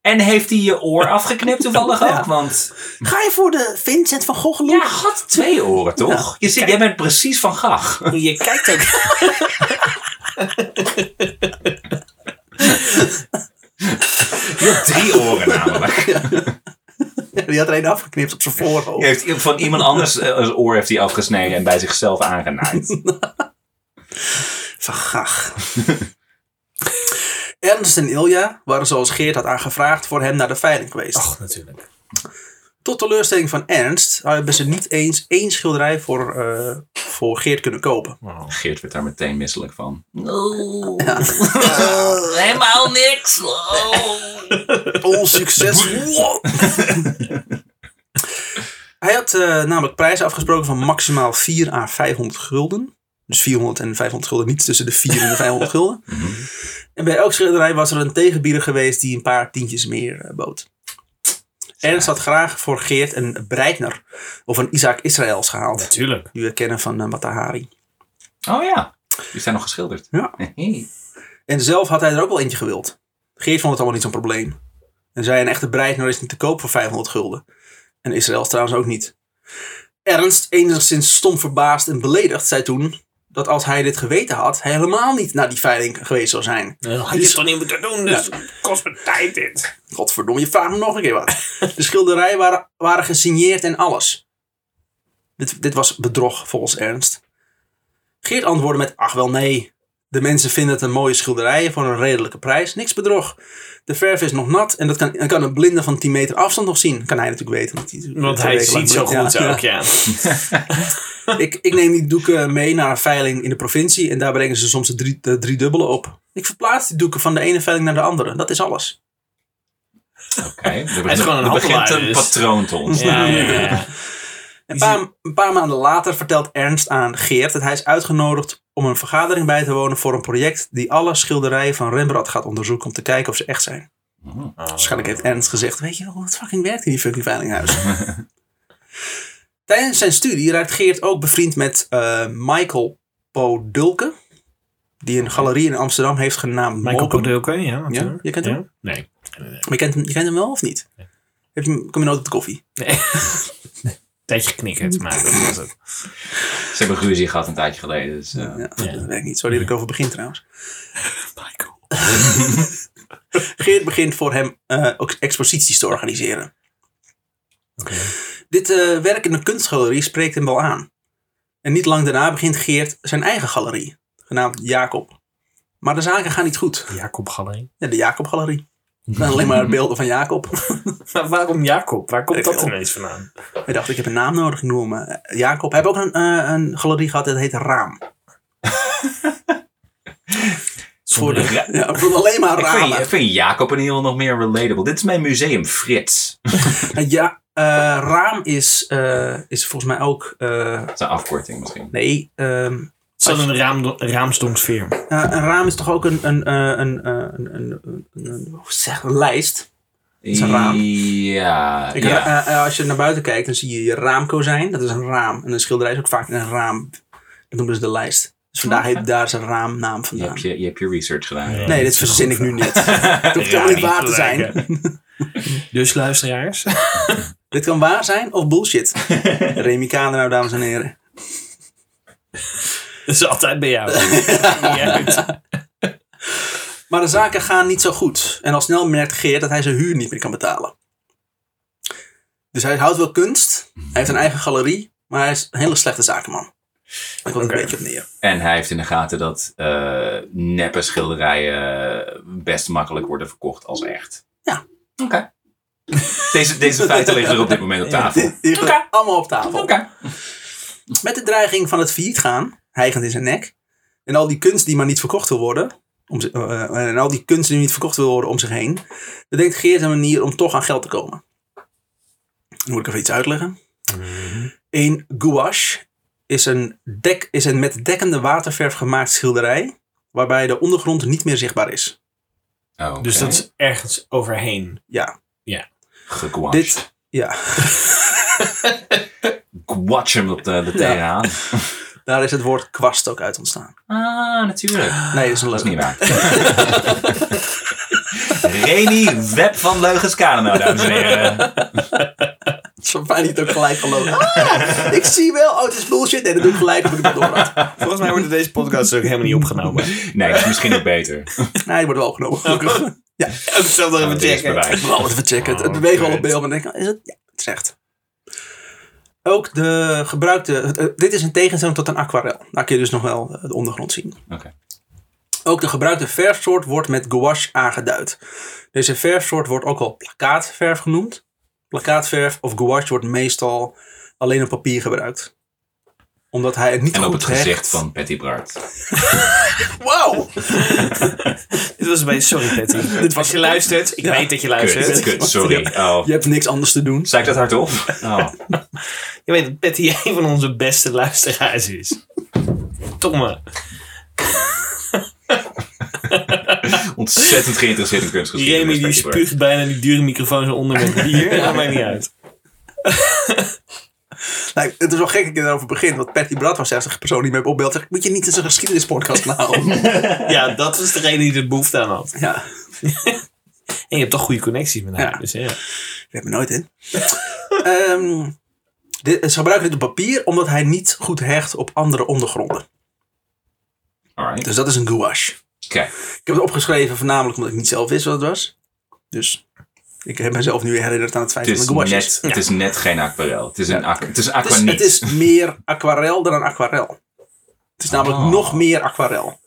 En heeft hij je oor afgeknipt toevallig ook? Want... Ga je voor de Vincent van Gogh look? Ja, had twee oren toch? Nou, jij bent precies Van Gogh. Je kijkt ook... Je hebt drie oren namelijk. Ja, die had er één afgeknipt op zijn voorhoofd. Heeft van iemand anders zijn oor heeft hij afgesneden en bij zichzelf aangenaaid. Van Gogh. Ernst en Ilja waren zoals Geert had aangevraagd voor hem naar de veiling geweest. Ach, natuurlijk. Tot teleurstelling van Ernst hebben ze niet eens één schilderij voor Geert kunnen kopen. Wow. Geert werd daar meteen misselijk van. Oh. Ja. Helemaal niks. Oh. Onsuccesvol. Hij had namelijk prijzen afgesproken van maximaal 4 à 500 gulden. Dus 400 en 500 gulden, niets tussen de 4 en de 500 gulden. Mm-hmm. En bij elk schilderij was er een tegenbieder geweest die een paar tientjes meer bood. Ernst had graag voor Geert een Breitner of een Isaac Israëls gehaald. Natuurlijk. Die we kennen van Matahari. Oh ja, die zijn nog geschilderd. Ja. En zelf had hij er ook wel eentje gewild. Geert vond het allemaal niet zo'n probleem. En zei een echte Breitner is niet te koop voor 500 gulden. En Israëls trouwens ook niet. Ernst, enigszins stom verbaasd en beledigd, zei toen... dat als hij dit geweten had, hij helemaal niet naar die veiling geweest zou zijn. Had je het toch niet moeten doen, dus kost me tijd dit. Godverdomme, je vraagt me nog een keer wat. De schilderijen waren gesigneerd en alles. Dit was bedrog volgens Ernst. Geert antwoordde met, ach wel nee. De mensen vinden het een mooie schilderijen voor een redelijke prijs. Niks bedrog. De verf is nog nat en dat kan een blinde van 10 meter afstand nog zien. Kan hij natuurlijk weten. Want hij ziet zo goed ook, ja. Ik neem die doeken mee naar een veiling in de provincie en daar brengen ze soms de driedubbele op. Ik verplaats die doeken van de ene veiling naar de andere. Dat is alles. Oké. Er begint een patroon te ontstaan. Ja. Een paar maanden later vertelt Ernst aan Geert dat hij is uitgenodigd om een vergadering bij te wonen voor een project die alle schilderijen van Rembrandt gaat onderzoeken om te kijken of ze echt zijn. Waarschijnlijk heeft Ernst gezegd, weet je wel, wat fucking werkt in die fucking veilinghuis? Tijdens zijn studie raakt Geert ook bevriend met Michael Podulke, die een galerie in Amsterdam heeft genaamd Michael Podulke, ja. Je kent hem? Nee. Je kent hem wel of niet? Nee. Kom je nooit op de koffie? Nee. Tijdje knikken te maken. Was het. Ze hebben ruzie gehad een tijdje geleden. Dus, dat weet ik niet. Sorry dat ik over begin trouwens. Michael. Geert begint voor hem ook exposities te organiseren. Okay. Dit werk in de kunstgalerie spreekt hem wel aan. En niet lang daarna begint Geert zijn eigen galerie. Genaamd Jacob. Maar de zaken gaan niet goed. De Jacob Galerie? Ja, de Jacob Galerie. Alleen maar beelden van Jacob. Maar waarom Jacob? Waar komt dat ineens vandaan? Ik dacht, ik heb een naam nodig. Ik noem hem Jacob. Hij heeft ook een galerie gehad. Dat heet Raam. Voor alleen maar ramen. Ik vind Jacob en heel nog meer relatable. Dit is mijn museum, Frits. Raam is volgens mij ook... dat is een afkorting misschien. Nee, het is een raamsdonksfeer. Een raam is toch ook een lijst? Dat is een raam. Ja. Als je naar buiten kijkt, dan zie je je raamkozijn. Dat is een raam. En een schilderij is ook vaak een raam. Dat noemen ze de lijst. Dus vandaag heeft daar zijn raamnaam vandaan. Je hebt je research gedaan. Ja. Nee, dit verzin ik nu net. Het hoeft helemaal niet waar te zijn. Dus luisteraars. Dit kan waar zijn of bullshit. Remy Kader, nou dames en heren. Dat is altijd bij jou. Maar de zaken gaan niet zo goed. En al snel merkt Geert dat hij zijn huur niet meer kan betalen. Dus hij houdt wel kunst. Hij heeft een eigen galerie. Maar hij is een hele slechte zakenman. Daar komt een beetje op neer. En hij heeft in de gaten dat neppe schilderijen best makkelijk worden verkocht als echt. Ja. Oké. Okay. Deze feiten liggen er op dit moment op tafel. Die allemaal op tafel. Okay. Met de dreiging van het failliet gaan... hijgend in zijn nek. En al die kunst die maar niet verkocht wil worden. Om zich heen. Bedenkt Geert een manier om toch aan geld te komen. Dan moet ik even iets uitleggen. Mm-hmm. Een gouache is een met dekkende waterverf gemaakt schilderij. Waarbij de ondergrond niet meer zichtbaar is. Okay. Dus dat is ergens overheen. Ja. Ja. Gegwatcht. Dit, ja. Gwatch hem op de TA. Ja. Daar is het woord kwast ook uit ontstaan. Ah, natuurlijk. Nee, dat is een leugen. Dat is niet waar. Reni, web van leugens Kano, dames en heren. Het is mij niet ook gelijk gelogen. Ah, ik zie wel, oh, het is bullshit. Nee, dat doe ik gelijk op ik het door had. Volgens mij worden deze podcasts ook helemaal niet opgenomen. Nee, dat is misschien ook beter. Nee, die worden wel opgenomen, gelukkig. Ja, ook zelf nog even checken. Het beweegt wel op beeld, maar dan denk ik, is het? Ja, het is echt. Ook de gebruikte... Dit is een tegenstelling tot een aquarel. Daar kun je dus nog wel de ondergrond zien. Okay. Ook de gebruikte verfsoort wordt met gouache aangeduid. Deze verfsoort wordt ook wel plakkaatverf genoemd. Plakkaatverf of gouache wordt meestal alleen op papier gebruikt. Omdat hij het niet en goed hecht. En op het gezicht van Patty Braart. Wauw! Dit was een beetje... Sorry, Patty. Dit was je luistert. Ik weet dat je luistert. Kut, sorry. Oh. Je hebt niks anders te doen. Zei ik dat hardop? Oh. Je weet dat Patty een van onze beste luisteraars is. Tomme. Ontzettend geïnteresseerd in kunstgeschiedenis. Remy die spuugt bijna die dure microfoon zo onder mijn bier. Dat maakt niet uit. Nou, het is wel gek dat je daarover begint. Want Patty Braart was echt een persoon die me opbelt. Zeg, moet je niet eens een geschiedenispodcast houden? Ja, dat was degene die er behoefte aan had. Ja. En je hebt toch goede connecties met haar. Ja. Dus, ja. We hebben nooit in. Ze gebruiken dit op papier omdat hij niet goed hecht op andere ondergronden. Alright. Dus dat is een gouache. Okay. Ik heb het opgeschreven voornamelijk omdat ik niet zelf wist wat het was. Dus... Ik heb mezelf nu herinnerd aan het feit dat het een gouache is. Ja. Het is net geen aquarel. Het is een aquaniet. Het is meer aquarel dan een aquarel. Het is namelijk nog meer aquarel.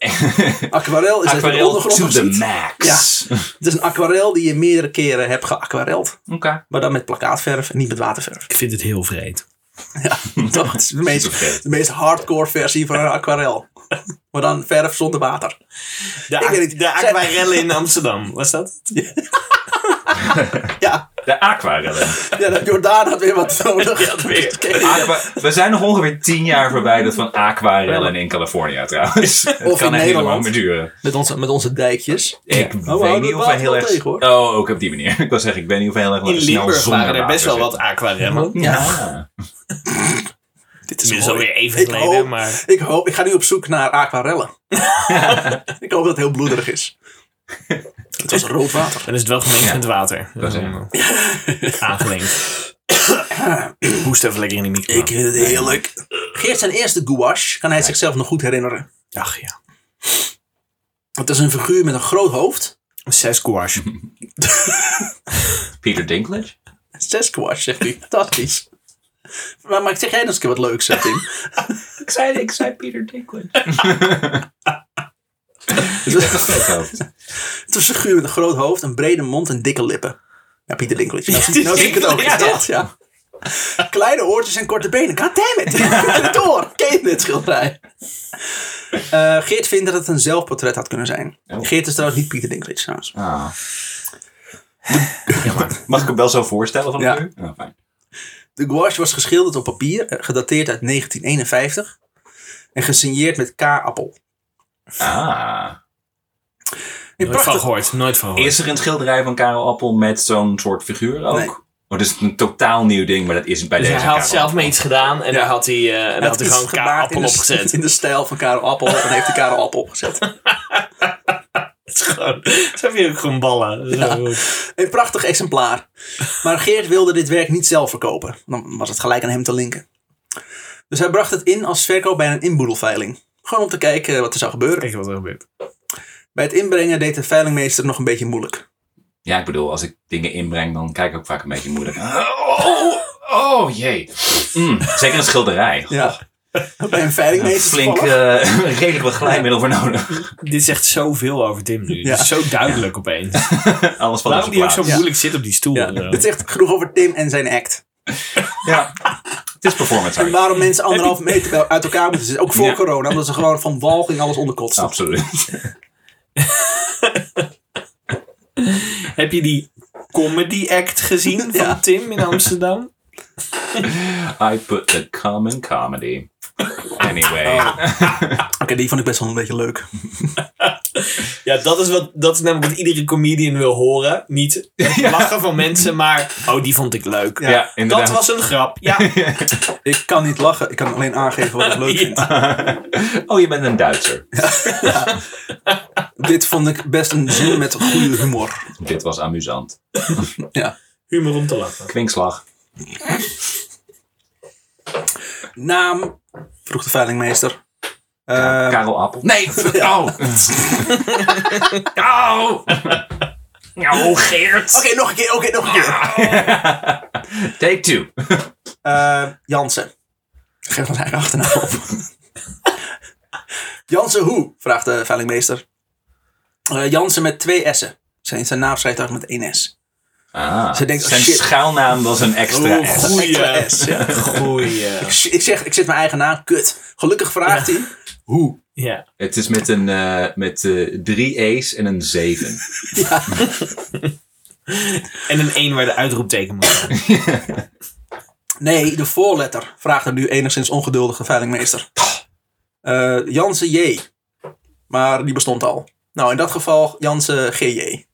Aquarel is dat je de ondergrond to the max. Ja. Het is een aquarel die je meerdere keren hebt geaquareld. Okay. Maar dan met plakkaatverf en niet met waterverf. Ik vind het heel vreed. Ja, dat is de meest hardcore versie van een aquarel. Maar dan verf zonder water. De aquarellen in Amsterdam, was dat? Ja. De aquarellen. Ja, de Jordaan had weer wat nodig. We zijn nog ongeveer 10 jaar verwijderd van aquarellen in Californië trouwens. Of in Nederland. Met onze dijkjes. Ik weet niet of wij heel erg... Tegen, oh, ook op die manier. Ik wil zeggen, ik weet niet of wij heel erg... In Limburg waren er best wel wat aquarellen. Ja. Dit is alweer even geleden, maar... Ik ga nu op zoek naar aquarellen. Ik hoop dat het heel bloederig is. Het was rood water. Dan is het wel gemengd met water. Dat is aangelengd. Ik hoest even lekker in de micro. Ik vind het heerlijk. Geert zijn eerste gouache kan hij zichzelf nog goed herinneren. Ach ja. Het is een figuur met een groot hoofd. Een Sasquatch. Peter Dinklage? Een Sasquatch, zegt hij. Fantastisch. Maar zeg jij nog eens een keer wat leuks, zegt Tim. Ik zei Peter Dinklage. Het was een figuur met een groot hoofd, een brede mond en dikke lippen. Ja, Pieter Dinklage. Nou zie ik het ook. Ja. Kleine oortjes en korte benen. Goddammit. Ken je dit schilderij? Geert vindt dat het een zelfportret had kunnen zijn. Geert is trouwens niet Pieter Dinklage. Trouwens. Ah. Ja, mag ik hem wel zo voorstellen van nu? Ja. Oh, fijn. De gouache was geschilderd op papier, gedateerd uit 1951 en gesigneerd met K. Appel. Ah. Nooit van gehoord. Is er een schilderij van Karel Appel met zo'n soort figuur ook? Nee. Oh, dat is een totaal nieuw ding, maar dat is het bij dus deze. Hij had Karel zelf mee iets gedaan en daar had hij gewoon Karel Appel opgezet. In de stijl van Karel Appel en heeft hij Karel Appel opgezet. Het is gewoon, zo heb je ook gewoon ballen. Ja, een prachtig exemplaar. Maar Geert wilde dit werk niet zelf verkopen. Dan was het gelijk aan hem te linken. Dus hij bracht het in als verkoop bij een inboedelveiling. Gewoon om te kijken wat er zou gebeuren. Kijken wat er gebeurt. Bij het inbrengen deed de veilingmeester nog een beetje moeilijk. Ja, ik bedoel, als ik dingen inbreng, dan kijk ik ook vaak een beetje moeilijk. Oh jee. Zeker een schilderij. Ja. Bij een veilingmeester. Flink, redelijk wat glijmiddel voor nodig. Dit zegt zoveel over Tim nu. Ja. Het is zo duidelijk opeens. Alles van waarom die ook zo moeilijk zit op die stoel. Ja. Het zegt genoeg over Tim en zijn act. Ja. Het is performance. En waarom mensen 1,5 meter uit elkaar moeten zitten. Ook voor corona. Omdat ze gewoon van walging alles onderkotsen. Absoluut. Heb je die comedy act gezien van Tim in Amsterdam? I put the cum in comedy. Anyway. Oké, die vond ik best wel een beetje leuk. Ja, dat is namelijk wat iedere comedian wil horen. Niet lachen van mensen, maar... Oh, die vond ik leuk. Ja, ja, inderdaad. Dat was een grap. Ja. Ik kan niet lachen. Ik kan alleen aangeven wat ik leuk vind. Oh, je bent een Duitser. Ja. Dit vond ik best een zin met goede humor. Dit was amusant. Ja. Humor om te lachen. Kwinkslag. Naam? Vroeg de veilingmeester. Karel Appel. Nee! Oh! Oh! Oh, Geert! Oké, nog een keer, Take two. Jansen. Geef ons eigen achternaam op. Jansen hoe? Vraagt de veilingmeester. Jansen met 2 S'en. Zijn naam schrijft ook met 1 S. Ah, ze denkt, zijn schuilnaam was een extra S. Goeie S. Ja. Goeie. Ik zet mijn eigen naam, kut. Gelukkig vraagt hij, hoe? Ja. Het is met 3 E's en een 7. Ja. En een 1 waar de uitroepteken moet zijn. Nee, de voorletter, vraagt er nu enigszins ongeduldige veilingmeester. Jansen J. Maar die bestond al. Nou, in dat geval Jansen G.J.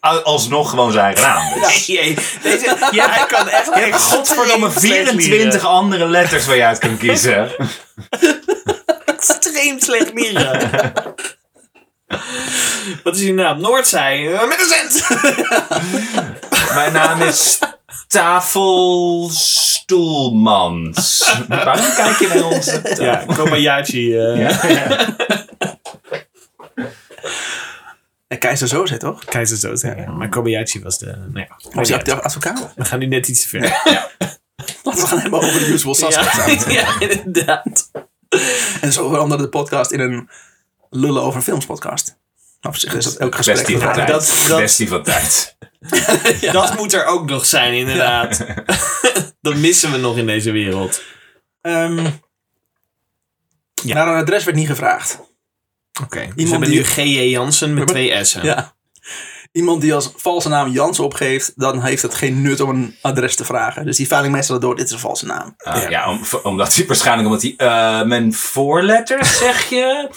Alsnog gewoon zijn eigen naam. Dus. Ja, hij kan echt. Je hebt godverdomme 24 andere letters waar je uit kan kiezen. Extreem slecht mieren. Wat is je naam? Noordzij. Met een cent. Mijn naam is Tafelstoelmans. Waarom kijk je naar ons? Ja, Kobayashi. Ja. Keizer Soze, toch? Keizer Soze, ja. Maar Kobayashi was de... Nou ja, was hij advocaat? We gaan nu net iets verder. Ja. We gaan helemaal over de usual suspects. Ja, ja, inderdaad. En zo veranderde de podcast in een lullen over films podcast. Op zich is dat elk gesprek. Kwestie van tijd. Ja. Dat moet er ook nog zijn, inderdaad. Ja. Dat missen we nog in deze wereld. Ja. Naar een adres werd niet gevraagd. Oké, dus we hebben nu G.J. Jansen met 2 S'en. Ja. Iemand die als valse naam Jansen opgeeft, dan heeft het geen nut om een adres te vragen. Dus die veilingmeester dat door, dit is een valse naam. Mijn voorletters, zeg je,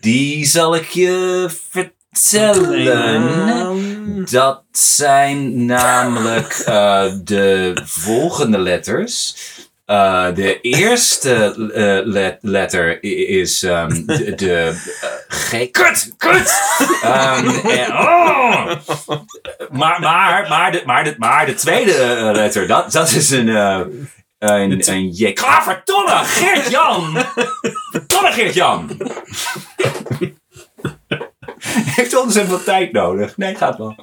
die zal ik je vertellen. Dat zijn namelijk de volgende letters. De eerste letter is G. Kut! Maar de tweede letter, dat is een J. Klavertolle Geert Jan! Vertolle Geert Jan! Heeft wel eens wat tijd nodig. Nee, gaat wel.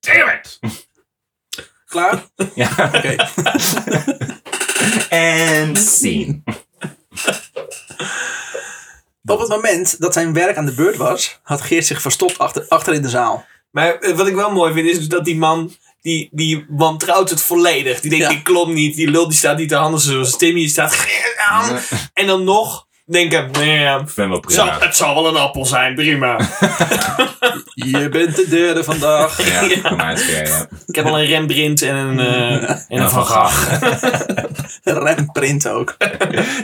Damn it! Klaar? Ja. Oké. En scene. Op het moment dat zijn werk aan de beurt was, had Geert zich verstopt achter in de zaal. Maar wat ik wel mooi vind is dat die man, die wantrouwt het volledig. Die denkt, die klopt niet, die lul, die staat niet te handen zoals Timmy. Die staat Geert aan. En dan nog denken, het zal wel een appel zijn, prima. Je bent de derde vandaag. Ja, ik heb al een Rembrandt en een Van Gogh. Rembrandt ook.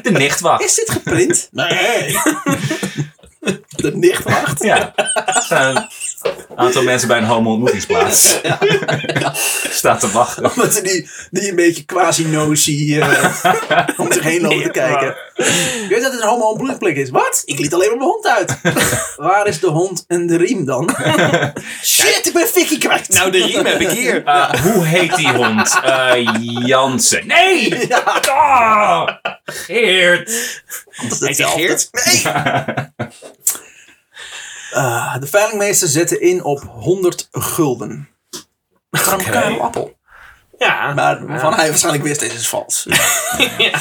De Nichtwacht. Is dit geprint? Nee. De Nichtwacht? Ja. Een aantal mensen bij een homo-ontmoetingsplaats. Ja. Staat te wachten. Omdat ze die een beetje quasi-notie om zich heen lopen te kijken. Je weet dat het een homo-ontmoetingsplek is. Wat? Ik liet alleen maar mijn hond uit. Waar is de hond en de riem dan? Shit, ik ben fikkie kwijt. Nou, de riem heb ik hier. Hoe heet die hond? Jansen. Nee! Ja. Oh, Geert. Heet hij Geert? Nee! Ja. De veilingmeester zette in op 100 gulden. Waarom Karel Appel? Ja. Maar waarvan hij waarschijnlijk wist, dit is vals. Ja.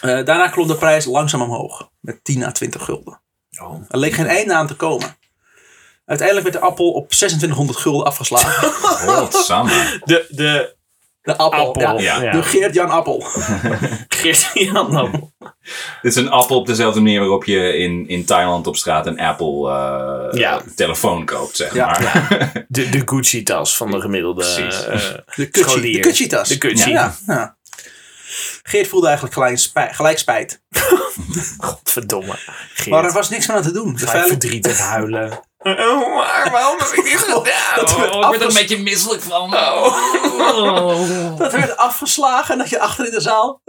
Daarna klom de prijs langzaam omhoog. Met 10 à 20 gulden. Oh. Er leek geen einde aan te komen. Uiteindelijk werd de appel op 2600 gulden afgeslagen. Godsamme. De appel. Ja. De Geert Jan Appel. Geert Jan Appel. Dit is een appel op dezelfde manier waarop je in Thailand op straat een Apple telefoon koopt, zeg maar. Ja. De Gucci-tas van de gemiddelde scholier. De Gucci-tas. Ja. Geert voelde eigenlijk gelijk spijt. Godverdomme, Geert. Maar er was niks aan te doen. De verdrietig huilen. Oh, maar waarom heb ik dit gedaan? Ik word er een beetje misselijk van. Dat werd afgeslagen en dat je achter in de zaal...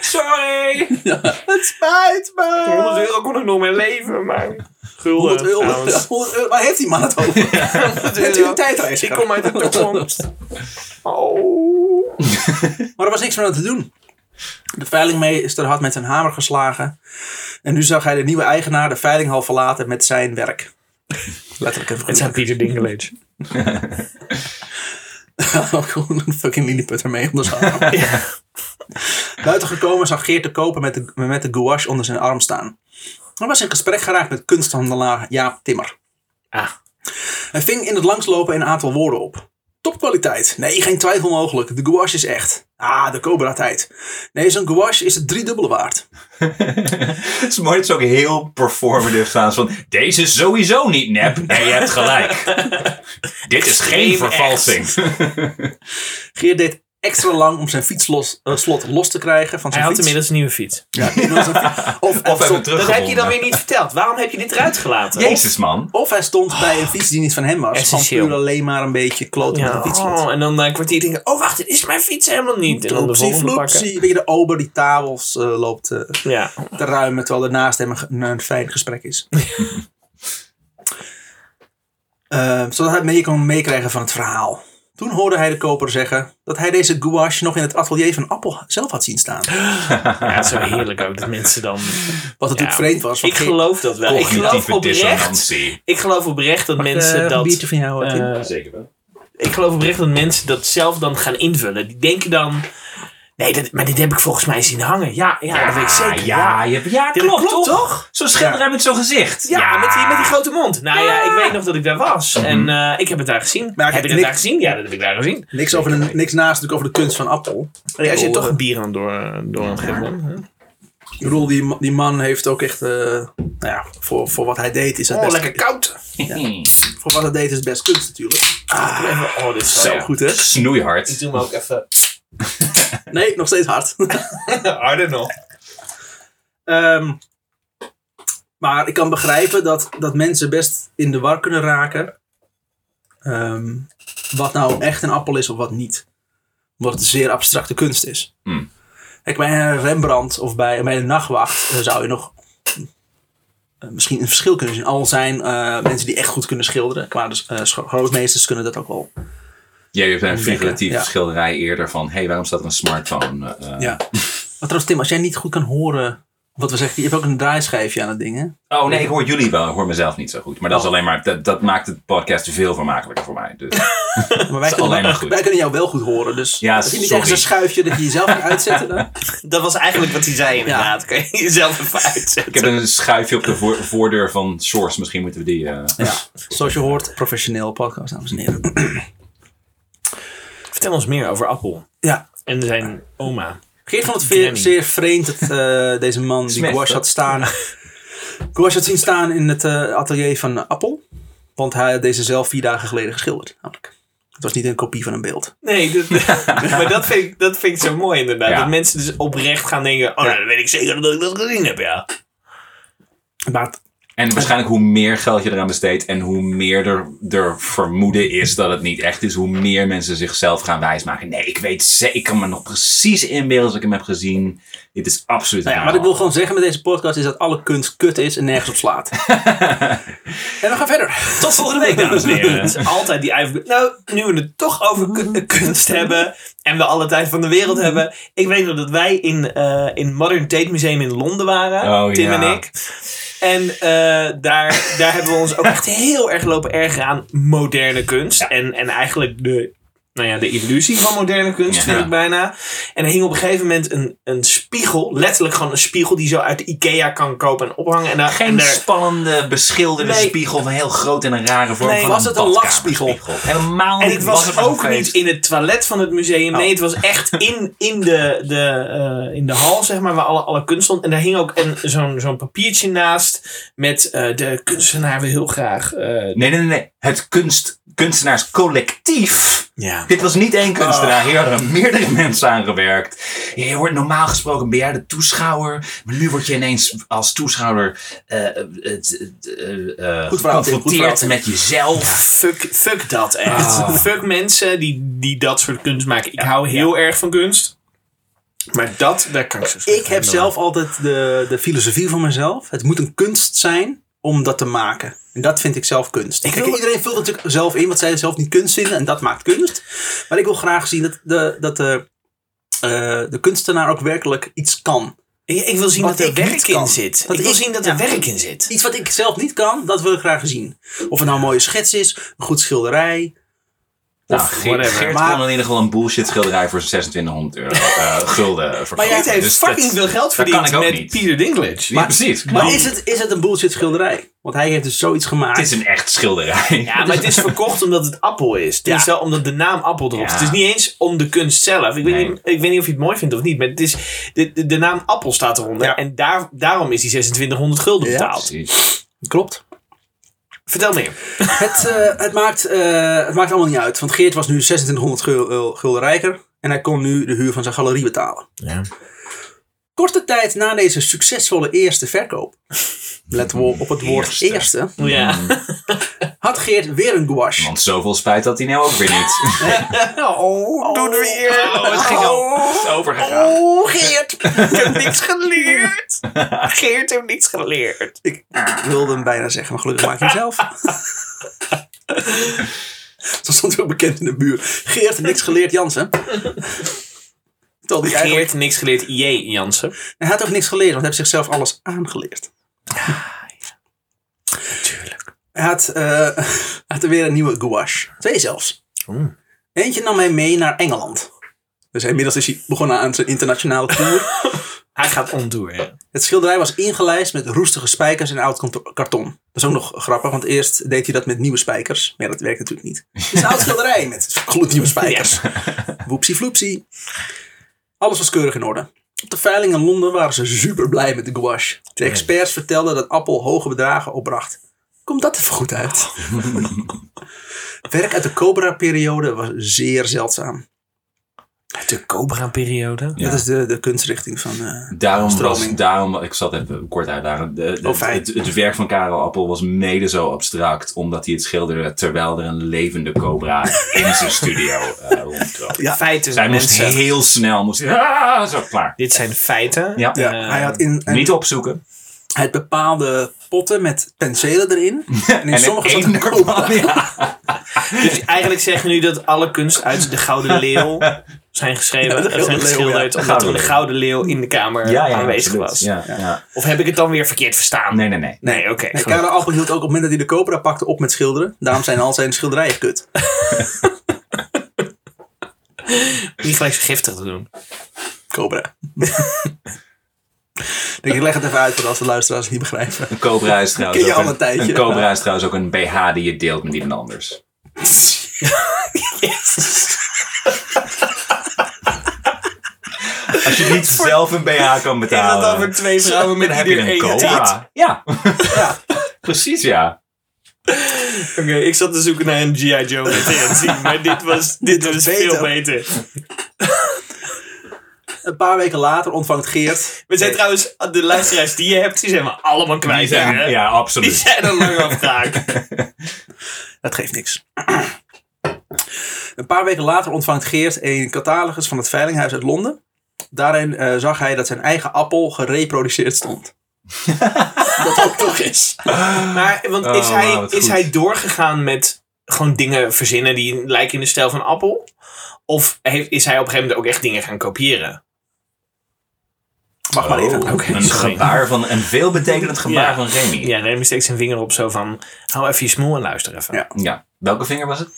Sorry. Ja, het spijt me. 100 euro kon ik nog meer leven, maar... Gulden, 100 euro. Waar heeft die man het over? Heeft u een tijdreis? Ik kom uit de toekomst. Oh. Maar er was niks meer aan te doen. De veilingmeester had met zijn hamer geslagen. En nu zag hij de nieuwe eigenaar de veilinghal verlaten met zijn werk. Letterlijk en vriendelijk. Het zijn Pieter Dinklage. Een fucking lilliputter mee onder zijn arm. Ja. Buiten gekomen zag Geert de koper met de gouache onder zijn arm staan. Hij was in gesprek geraakt met kunsthandelaar Jaap Timmer. Ah. Hij ving in het langslopen een aantal woorden op. Topkwaliteit. Nee, geen twijfel mogelijk. De gouache is echt. Ah, de Cobra-tijd. Nee, zo'n gouache is het 3-dubbele waard. Het is mooi dat ze ook heel performative staan. Van, deze is sowieso niet nep. Nee, je hebt gelijk. Dit is geen vervalsing. Geert deed extra lang om zijn fietsslot los te krijgen van zijn fiets. Hij had inmiddels een nieuwe fiets. Ja, dat heb je dan weer niet verteld. Waarom heb je dit eruit gelaten? Jezus, man. Of hij stond bij een fiets die niet van hem was. Essentieel. Van puur alleen maar een beetje kloten met een fietslot. En dan na een kwartier denk ik, oh wacht, dit is mijn fiets helemaal niet. En dan de volgende pakken. Een beetje de ober die tafels loopt te ruimen. Terwijl er naast hem een fijn gesprek is. Zodat hij mee kon meekrijgen van het verhaal. Toen hoorde hij de koper zeggen dat hij deze gouache nog in het atelier van Appel zelf had zien staan. Ja, zo heerlijk ook dat mensen dan... Wat natuurlijk vreemd was. Ik geloof dat wel. Ik geloof oprecht dat mensen dat... Een biertje van jou, zeker wel. Ik geloof oprecht dat mensen dat zelf dan gaan invullen. Die denken dan... Nee, maar dit heb ik volgens mij zien hangen. Ja, dat weet ik zeker. Ja, klopt toch? Zo'n schilderij met zo'n gezicht. Ja. Met die grote mond. Nou ja, ik weet nog dat ik daar was. Mm-hmm. En ik heb het daar gezien. Ja, dat heb ik daar gezien. Niks naast natuurlijk over de kunst van Appel. Ja, als je toch een bier aan door een gegeven. Ik bedoel, die man heeft ook echt... voor wat hij deed is het best... lekker koud. Ja. Voor wat hij deed is het best kunst natuurlijk. Dit is zo goed, hè? Snoeihard. Ik doe me ook even... Nee, nog steeds hard. Harder nog. Maar ik kan begrijpen dat mensen best in de war kunnen raken. Wat nou echt een appel is of wat niet. Omdat het een zeer abstracte kunst is. Mm. Kijk, bij een Rembrandt of bij een nachtwacht zou je nog misschien een verschil kunnen zien. Al zijn mensen die echt goed kunnen schilderen. Grootmeesters kunnen dat ook wel. Ja, je hebt een figuratieve schilderij eerder van... Hé, waarom staat er een smartphone? Ja. Maar trouwens, Tim, als jij niet goed kan horen... Wat we zeggen, je hebt ook een draaischijfje aan het ding, hè? Oh nee, ik hoor jullie wel. Ik hoor mezelf niet zo goed. Maar dat is alleen maar... Dat maakt het podcast veel vermakelijker voor mij. Dus. Maar wij kunnen jou wel goed horen. Dus ja, als je niet ergens een schuifje dat je jezelf kan uitzetten... Dan? Dat was eigenlijk wat hij zei inderdaad. Kan je jezelf even uitzetten. Ik heb een schuifje op de voordeur van Source. Misschien moeten we die... Zoals je hoort, professioneel podcast, dames en heren. Vertel ons meer over Appel. Ja. En zijn oma. Geert vond het zeer vreemd dat deze man die gouache had staan. Gouache had zien staan in het atelier van Appel. Want hij had deze zelf 4 dagen geleden geschilderd. Namelijk. Het was niet een kopie van een beeld. Nee, maar dat vind ik zo mooi inderdaad. Ja. Dat mensen dus oprecht gaan denken. Oh, dan weet ik zeker dat ik dat gezien heb, ja. Maar en waarschijnlijk hoe meer geld je eraan besteedt en hoe meer er vermoeden is dat het niet echt is, hoe meer mensen zichzelf gaan wijsmaken. Nee, ik weet zeker, ik kan me nog precies inbeelden als ik hem heb gezien. Dit is absoluut raar. Wat ik wil gewoon zeggen met deze podcast is dat alle kunst kut is en nergens op slaat. En dan gaan we verder. Tot volgende week, dames en heren. Het is altijd die Nou, nu we het toch over kunst hebben en we alle tijd van de wereld hebben. Ik weet nog dat wij in Modern Tate Museum in Londen waren. Oh, Tim en ik. En daar hebben we ons ook echt heel erg lopen ergeren aan moderne kunst. Ja. En eigenlijk de illusie van moderne kunst, vind ik bijna. En er hing op een gegeven moment een spiegel. Letterlijk gewoon een spiegel die je zo uit de Ikea kan kopen en ophangen. En geen spannende, beschilderde spiegel van heel groot en een rare vorm van was het een lachspiegel? Helemaal niet. En het was ook niet in het toilet van het museum. Nee, het was echt in de hal, zeg maar, waar alle kunst stond. En daar hing ook zo'n papiertje naast met de kunstenaar wil heel graag... Nee. het kunstenaarscollectief. Ja. Dit was niet één kunstenaar. Hier hadden meerdere mensen aan gewerkt. Je wordt normaal gesproken, ben jij de toeschouwer? Maar nu word je ineens als toeschouwer geconfronteerd met jezelf. Ja, fuck dat echt. Fuck mensen die dat soort kunst maken. Ik hou heel erg van kunst. Maar daar kan ik zo Ik heb zelf altijd de filosofie van mezelf. Het moet een kunst zijn om dat te maken. En dat vind ik zelf kunst. Iedereen vult natuurlijk zelf in wat zij zelf niet kunst vinden. En dat maakt kunst. Maar ik wil graag zien dat de kunstenaar ook werkelijk iets kan. Ik wil zien dat er werk in zit. Ik wil zien dat er werk in zit. Iets wat ik zelf niet kan, dat wil ik graag zien. Of het nou een mooie schets is, een goed schilderij. Geert kon in ieder geval een bullshit schilderij voor €2600 gulden verkopen. Maar jij heeft dus fucking veel geld verdiend met niet. Peter Dinklage. Maar, precies. Maar is het een bullshit schilderij? Want hij heeft dus zoiets gemaakt. Het is een echt schilderij. Ja, maar het is verkocht omdat het Appel is. Het is wel omdat de naam Appel erop is. Het is niet eens om de kunst zelf. Ik weet niet of je het mooi vindt of niet. Maar het is, de naam Appel staat eronder. Ja. En daarom is die €2600 betaald. Ja, klopt. Vertel meer. Het maakt allemaal niet uit. Want Geert was nu €2600 rijker. En hij kon nu de huur van zijn galerie betalen. Ja. Korte tijd na deze succesvolle eerste verkoop. Letten we op het woord eerste. Ja. Had Geert weer een gouache. Want zoveel spijt had hij nou ook weer niet. Doe er weer. Het ging al overgegaan. Geert. Ik heb niks geleerd. Geert heeft niks geleerd. Ik wilde hem bijna zeggen, maar gelukkig maak ik hem zelf. Zo stond ook bekend in de buurt. Geert niks geleerd Jansen. Geert niks geleerd J. Jansen. Hij had ook niks geleerd, want hij heeft zichzelf alles aangeleerd. Ja, natuurlijk. Hij had er weer een nieuwe gouache. 2 zelfs. Eentje nam hij mee naar Engeland. Dus inmiddels is hij begonnen aan zijn internationale tour. Hij gaat on tour, ja. Het schilderij was ingelijst met roestige spijkers en oud karton. Dat is ook nog grappig, want eerst deed hij dat met nieuwe spijkers. Maar ja, dat werkt natuurlijk niet. Het is een oud schilderij met gloednieuwe spijkers. Woepsie floepsie. Alles was keurig in orde. Op de veiling in Londen waren ze super blij met de gouache. De experts vertelden dat Appel hoge bedragen opbracht. Komt dat even goed uit? Werk uit de Cobra-periode was zeer zeldzaam. Uit de Cobra-periode? Ja. Dat is de kunstrichting van daarom, ik zat even kort uitdagen. Het werk van Karel Appel was mede zo abstract. Omdat hij het schilderde terwijl er een levende cobra in zijn studio rondtrok. Ja, feiten. Zij moest heel snel. Zo, klaar. Dit zijn feiten. Ja. Hij had niet opzoeken. Het bepaalde potten met penselen erin. En in sommige zat een cobra. Ja. Dus eigenlijk zeggen we nu dat alle kunst uit de Gouden Leeuw zijn geschreven. Geschilderd omdat er een Gouden Leeuw in de kamer aanwezig was. Ja. Of heb ik het dan weer verkeerd verstaan? Nee, oké. Karel Appel hield ook op het moment dat hij de cobra pakte op met schilderen. Daarom zijn al zijn schilderijen kut. Niet gelijk zo giftig te doen. Cobra. Ik leg het even uit voor als de luisteraars het niet begrijpen. Een cobra is trouwens ook een BH die je deelt met iemand anders. Yes. Als je niet zelf een BH kan betalen. Is dat dan voor 2 vrouwen met heb je een cobra? Ja. Precies, ja. Oké, ik zat te zoeken naar een G.I. Joe referentie, maar dit was veel beter. Een paar weken later ontvangt Geert... We zijn trouwens... De luisteraars die je hebt, die zijn we allemaal kwijt. Ja, absoluut. Die zijn er lang afgehaakt. Dat geeft niks. Een paar weken later ontvangt Geert een catalogus van het veilinghuis uit Londen. Daarin zag hij dat zijn eigen appel gereproduceerd stond. Dat ook toch is. Maar, want is hij doorgegaan met gewoon dingen verzinnen die lijken in de stijl van appel? Of is hij op een gegeven moment ook echt dingen gaan kopiëren? Wacht maar even. Okay, een veelbetekenend gebaar van Remy. Ja, Remy steekt zijn vinger op zo van... Hou even je smoel en luister even. Ja. Welke vinger was het?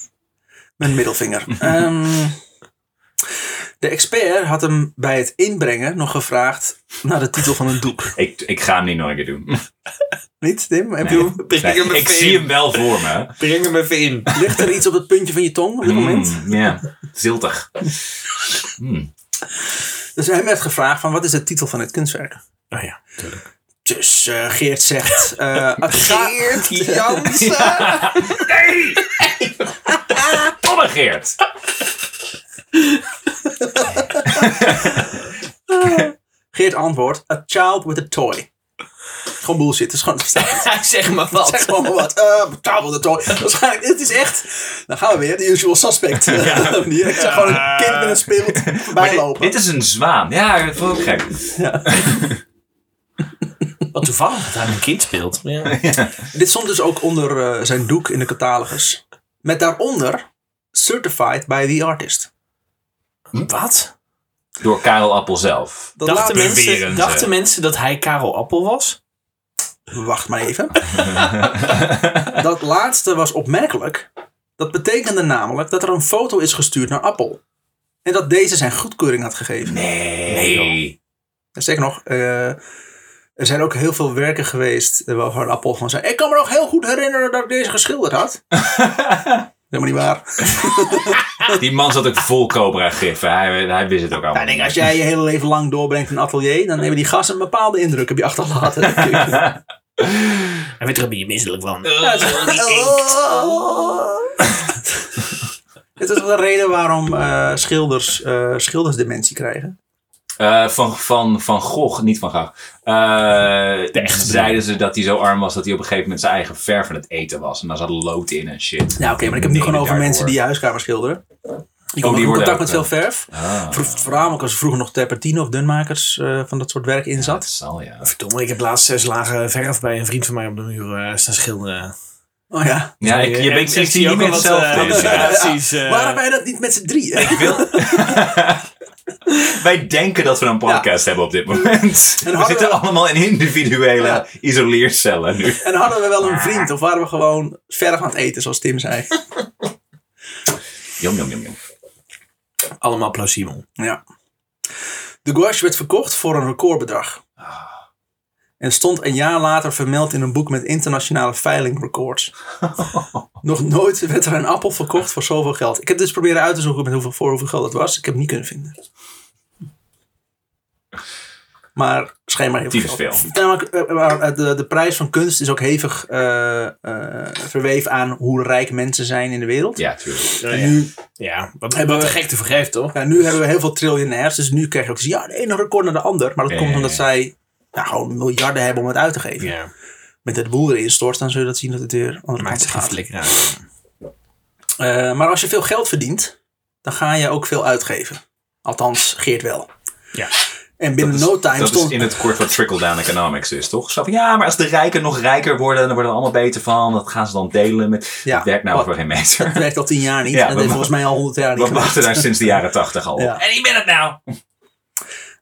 Mijn middelvinger. De expert had hem bij het inbrengen nog gevraagd... naar de titel van een doek. Ik ga hem nooit meer doen. Niet, Tim? Ik zie hem wel voor me. Breng hem even in. Ligt er iets op het puntje van je tong op dit moment? Ja, ziltig. Dus hij werd gevraagd van wat is de titel van het kunstwerk? Oh ja, tuurlijk. Dus Geert zegt... Geert Jansen? Ja. Nee! Tolle Geert! Geert antwoordt... A child with a toy. Gewoon bullshit. Dus gewoon, zeg maar wat. Zeg maar wat. Child with a toy. Waarschijnlijk, het is echt... Dan gaan we weer. The usual suspect. Ja. Ik zag gewoon een kind met een speelgoed voorbij lopen. Dit is een zwaan. Ja, dat vond ik gek. Ja. Wat toevallig dat hij een kind speelt. Ja. Ja. Dit stond dus ook onder zijn doek in de catalogus. Met daaronder Certified by the Artist. Wat? Door Karel Appel zelf. Dachten mensen dat hij Karel Appel was? Wacht maar even. Dat laatste was opmerkelijk. Dat betekende namelijk dat er een foto is gestuurd naar Appel. En dat deze zijn goedkeuring had gegeven. Nee. Zeker nog... Er zijn ook heel veel werken geweest waarvan Appel gewoon zei... Ik kan me nog heel goed herinneren dat ik deze geschilderd had. Helemaal niet waar. Die man zat ook vol Cobra-gif. Hij wist het ook allemaal. Ik denk, als jij je hele leven lang doorbrengt in een atelier... dan hebben die gasten een bepaalde indruk op je achtergelaten. En weet je, daar ben je misselijk van. Dit is de reden waarom schilders dementie krijgen. Van Gogh, niet Van Gogh. Zeiden ze dat hij zo arm was dat hij op een gegeven moment zijn eigen verf aan het eten was. En daar zat lood in en shit. Ja, oké, maar ik heb het nu gewoon over mensen die je huiskamer schilderen. Die komen in contact met veel verf. Voornamelijk als er vroeger nog terpentine of dunmakers van dat soort werk in zat. Ja. Verdomme, ik heb laatst 6 lagen verf bij een vriend van mij op de muur staan schilderen. Oh ja. Ja, ik zie niet meer hetzelfde. Waarom wij dat niet met z'n drieën? Wij denken dat we een podcast hebben op dit moment. We zitten allemaal in individuele isoleercellen nu. En hadden we wel een vriend of waren we gewoon verf aan het eten, zoals Tim zei. Jom. Allemaal plausibel. Ja. De gouache werd verkocht voor een recordbedrag. En stond een jaar later vermeld in een boek met internationale veilingrecords. Nog nooit werd er een appel verkocht voor zoveel geld. Ik heb dus proberen uit te zoeken met hoeveel geld het was. Ik heb het niet kunnen vinden. Maar schijnbaar heel veel. De prijs van kunst is ook hevig verweven aan hoe rijk mensen zijn in de wereld. Ja, tuurlijk. En nu wat hebben we gek te vergeven, toch? Ja, nu hebben we heel veel triljonairs. Dus nu krijg je ook de ene record naar de ander. Maar dat komt omdat zij... gewoon miljarden hebben om het uit te geven. Yeah. Met het boel erin stort, dan zul je dat zien dat het weer andere mensen gaat. Lekker uit. Maar als je veel geld verdient, dan ga je ook veel uitgeven. Althans, Geert wel. Ja. En binnen no time dat stond... Dat is in het kort wat trickle-down economics is, toch? Zo van, ja, maar als de rijken nog rijker worden, dan worden we allemaal beter van. Dat gaan ze dan delen met... Ja, dat werkt nou voor geen meter. Dat werkt al 10 jaar niet. Ja, dat heeft volgens mij al 100 jaar niet gemaakt. We wachten daar sinds de jaren 80 al. Ja. En ik ben het nou!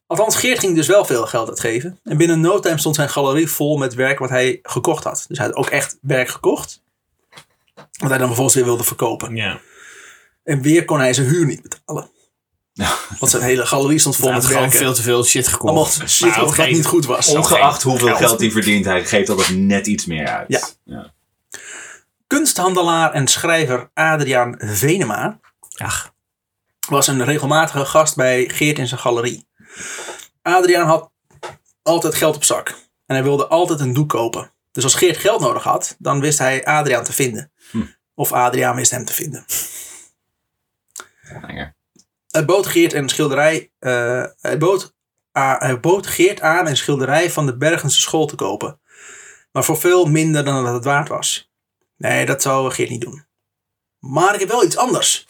Althans, Geert ging dus wel veel geld uitgeven. En binnen no time stond zijn galerie vol met werk wat hij gekocht had. Dus hij had ook echt werk gekocht. Wat hij dan vervolgens weer wilde verkopen. Ja. En weer kon hij zijn huur niet betalen. Ja. Want zijn hele galerie stond vol met werk. Hij had gewoon veel te veel shit gekocht. Allemaal shit wat niet goed was. Ongeacht hoeveel geld hij verdient, hij geeft altijd net iets meer uit. Ja. Ja. Kunsthandelaar en schrijver Adriaan Venema was een regelmatige gast bij Geert in zijn galerie. Adriaan had altijd geld op zak. En hij wilde altijd een doek kopen. Dus als Geert geld nodig had, dan wist hij Adriaan te vinden. Of Adriaan wist hem te vinden. Hij bood Geert aan een schilderij van de Bergense school te kopen. Maar voor veel minder dan dat het waard was. Nee, dat zou Geert niet doen. Maar ik heb wel iets anders.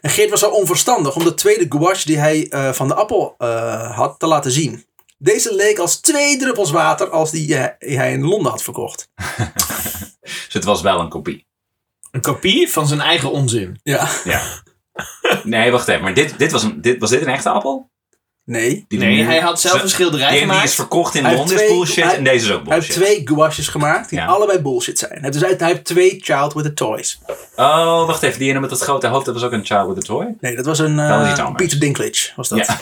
En Geert was al onverstandig om de tweede gouache die hij van de appel had te laten zien. Deze leek als 2 druppels water als die hij in Londen had verkocht. Dus het was wel een kopie. Een kopie van zijn eigen onzin. Ja. Nee, wacht even. Maar was dit een echte appel? Nee. Hij had zelf een schilderij gemaakt. Die is verkocht in Londen is bullshit en deze is ook bullshit. Hij heeft 2 gouaches gemaakt die allebei bullshit zijn. Dus hij heeft 2 child with the toys. Oh, wacht even. Die ene met dat grote hoofd, dat was ook een child with a toy? Nee, dat was een Peter Dinklage. Was dat.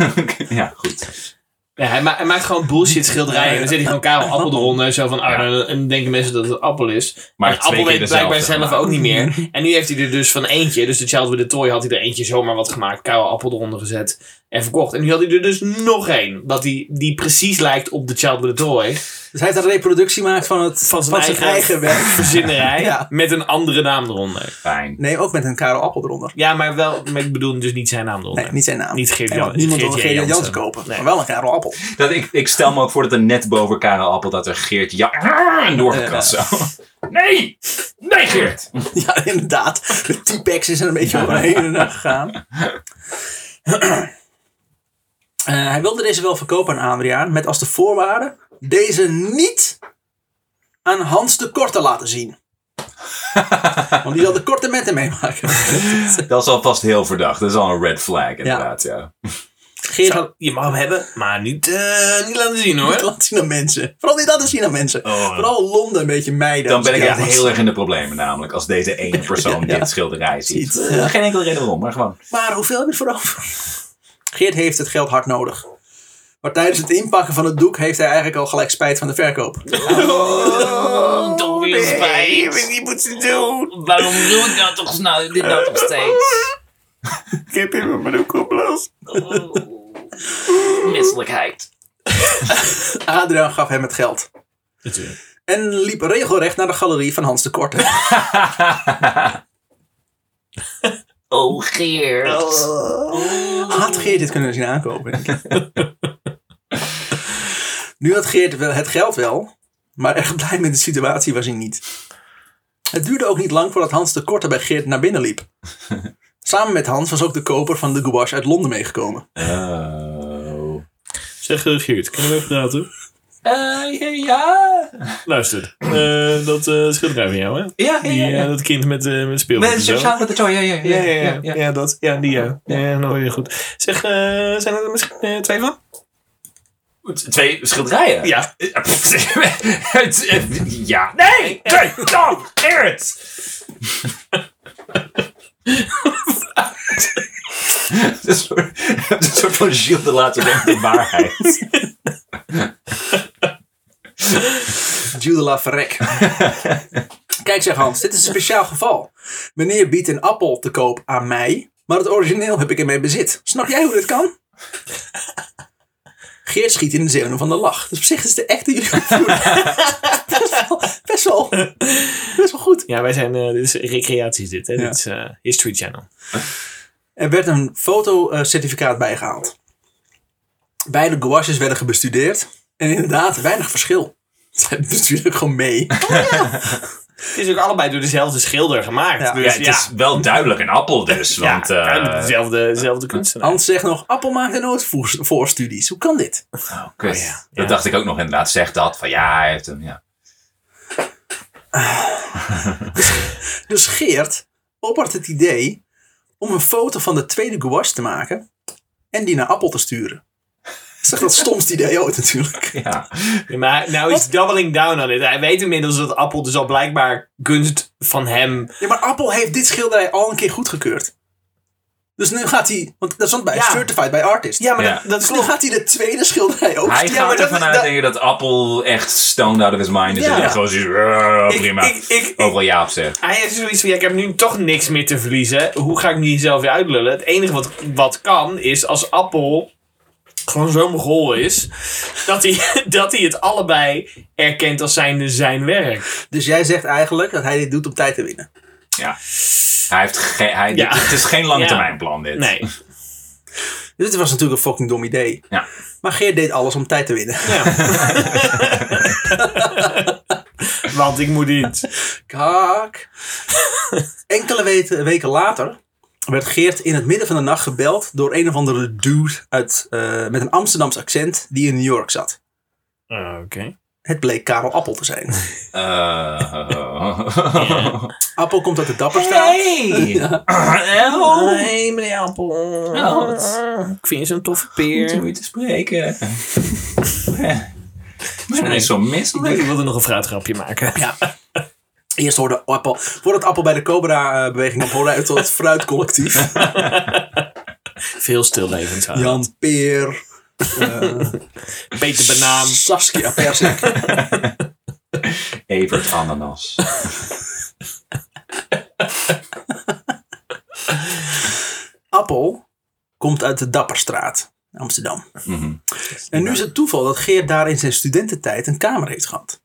Ja, goed. Ja, hij maakt gewoon bullshit schilderijen. En dan zet hij gewoon Karel Appel eronder. Zo van, dan denken mensen dat het een appel is. Maar een appel weet blijkbaar zelf ook niet meer. En nu heeft hij er dus van eentje. Dus de Child with the Toy had hij er eentje zomaar wat gemaakt. Karel Appel eronder gezet en verkocht. En nu had hij er dus nog één. Dat die precies lijkt op de Child with the Toy. Dus hij heeft een reproductie gemaakt van zijn eigen werk. Verzinnerij. Ja. Met een andere naam eronder. Fijn. Nee, ook met een Karel Appel eronder. Ja, maar wel, ik bedoel dus niet zijn naam eronder. Nee, niet zijn naam. Niet Geert Jan. Niemand wil Geert Jan Jansen kopen. Nee. Maar wel een Karel Appel. Ik stel me ook voor dat er net boven Karel Appel dat er Geert Jan doorgekrast zou. Nee! Nee, Geert! Ja, inderdaad. De T-Pex is er een beetje overheen gegaan. Hij wilde deze wel verkopen aan Adriaan, met als de voorwaarde deze niet aan Hans de Korte laten zien. Want die zal de korte metten meemaken. Dat is alvast heel verdacht. Dat is al een red flag inderdaad, ja. Geert, je mag hem hebben, maar niet laten zien hoor. Niet laten zien aan mensen. Vooral niet laten zien aan mensen. Oh. Vooral Londen een beetje mijden. Dan ben ik echt heel erg in de problemen namelijk. Als deze ene persoon dit schilderij ziet. Geen enkele reden om, maar gewoon. Maar hoeveel heb je het voor over? Geert heeft het geld hard nodig. Maar tijdens het inpakken van het doek heeft hij eigenlijk al gelijk spijt van de verkoop. Toch weer spijt. Wat moet ze doen? Waarom doe ik nou toch snel dit nou toch steeds? Ik heb helemaal mijn doek opgelost. Misselijkheid. Adriaan gaf hem het geld. Natuurlijk. En liep regelrecht naar de galerie van Hans de Korte. Oh, Geert. Had Geert dit kunnen zien aankopen, denk ik. Nu had Geert het geld wel, maar echt blij met de situatie was hij niet. Het duurde ook niet lang voordat Hans de Korte bij Geert naar binnen liep. Samen met Hans was ook de koper van de gouache uit Londen meegekomen. Oh. Zeg Geert, kunnen we even praten? Ja. Luister, dat schilderij van jou, hè? Ja. Dat kind met speelgoed. Samen met de toy, ja. Ja, dat. Ja, die, ja. Ja, dat hoor je goed. Zeg, zijn er misschien twee van? Twee schilderijen? Ja. Ja. Nee! Twee! Dan! Geert! Het is een soort van Gilles de Laat de waarheid. Gilles de La Verrek. Kijk, zeg Hans, dit is een speciaal geval. Meneer biedt een appel te koop aan mij, maar het origineel heb ik in mijn bezit. Snap jij hoe dit kan? Geert schiet in de zenuwen van de lach. Dus op zich is de echte best wel goed. Ja, wij zijn... dit is recreaties dit, hè? Ja. Dit is History Channel. Er werd een fotocertificaat bijgehaald. Beide gouaches werden bestudeerd. En inderdaad, weinig verschil. Zij bestuurden gewoon mee. Oh, ja. Het is ook allebei door dezelfde schilder gemaakt. Ja, dus, ja het is wel duidelijk een appel dus. Want, dezelfde kunstenaar. Hans zegt nog, appel maakt er nooit voorstudies. Hoe kan dit? Okay. Oh, ja. Dat dacht ik ook nog inderdaad. Zegt dat van ja, hij heeft hem, ja. Dus Geert oppert het idee om een foto van de tweede gouache te maken en die naar Appel te sturen. Dat is echt het stomste idee ooit natuurlijk. Ja. Ja, maar nou is doubling down aan dit. Hij weet inmiddels dat Appel dus al blijkbaar kunst van hem... Ja, maar Appel heeft dit schilderij al een keer goedgekeurd. Dus nu gaat hij... Want dat stond bij Certified by Artist. Ja, maar dat is nu gaat hij de tweede schilderij ook... Hij gaat ervan uit dat Appel echt stoned out of his mind is. Ja. En echt gewoon prima. Overal ja op zegt. Hij heeft zoiets van... Ja, ik heb nu toch niks meer te verliezen. Hoe ga ik nu zelf weer uitlullen? Het enige wat kan is als Appel... gewoon zo'n mogol is, dat hij het allebei erkent als zijnde zijn werk. Dus jij zegt eigenlijk dat hij dit doet om tijd te winnen. Ja. Het is geen langetermijnplan dit. Nee. Dit was natuurlijk een fucking dom idee. Ja. Maar Geert deed alles om tijd te winnen. Ja. Want ik moet niet. Kak. Enkele weken later... werd Geert in het midden van de nacht gebeld door een of andere dude met een Amsterdams accent die in New York zat. Oké. Het bleek Karel Appel te zijn. Appel komt uit de Dapperstraat. Hey! Ja. Hey, meneer Appel. Oh, ik vind je zo'n toffe peer. Goed om je te spreken. Maar is zo misselijk. Ik wilde nog een fruitgrapje maken. Ja. Eerst hoorde Appel... Voordat Appel bij de Cobra-beweging op hoorde uit tot het fruitcollectief. Veel stillevens aan. Jan Peer. Peter Banaan. Saskia Persik. Evert Ananas. Appel komt uit de Dapperstraat. Amsterdam. Mm-hmm. En nu is het toeval dat Geert daar in zijn studententijd een kamer heeft gehad.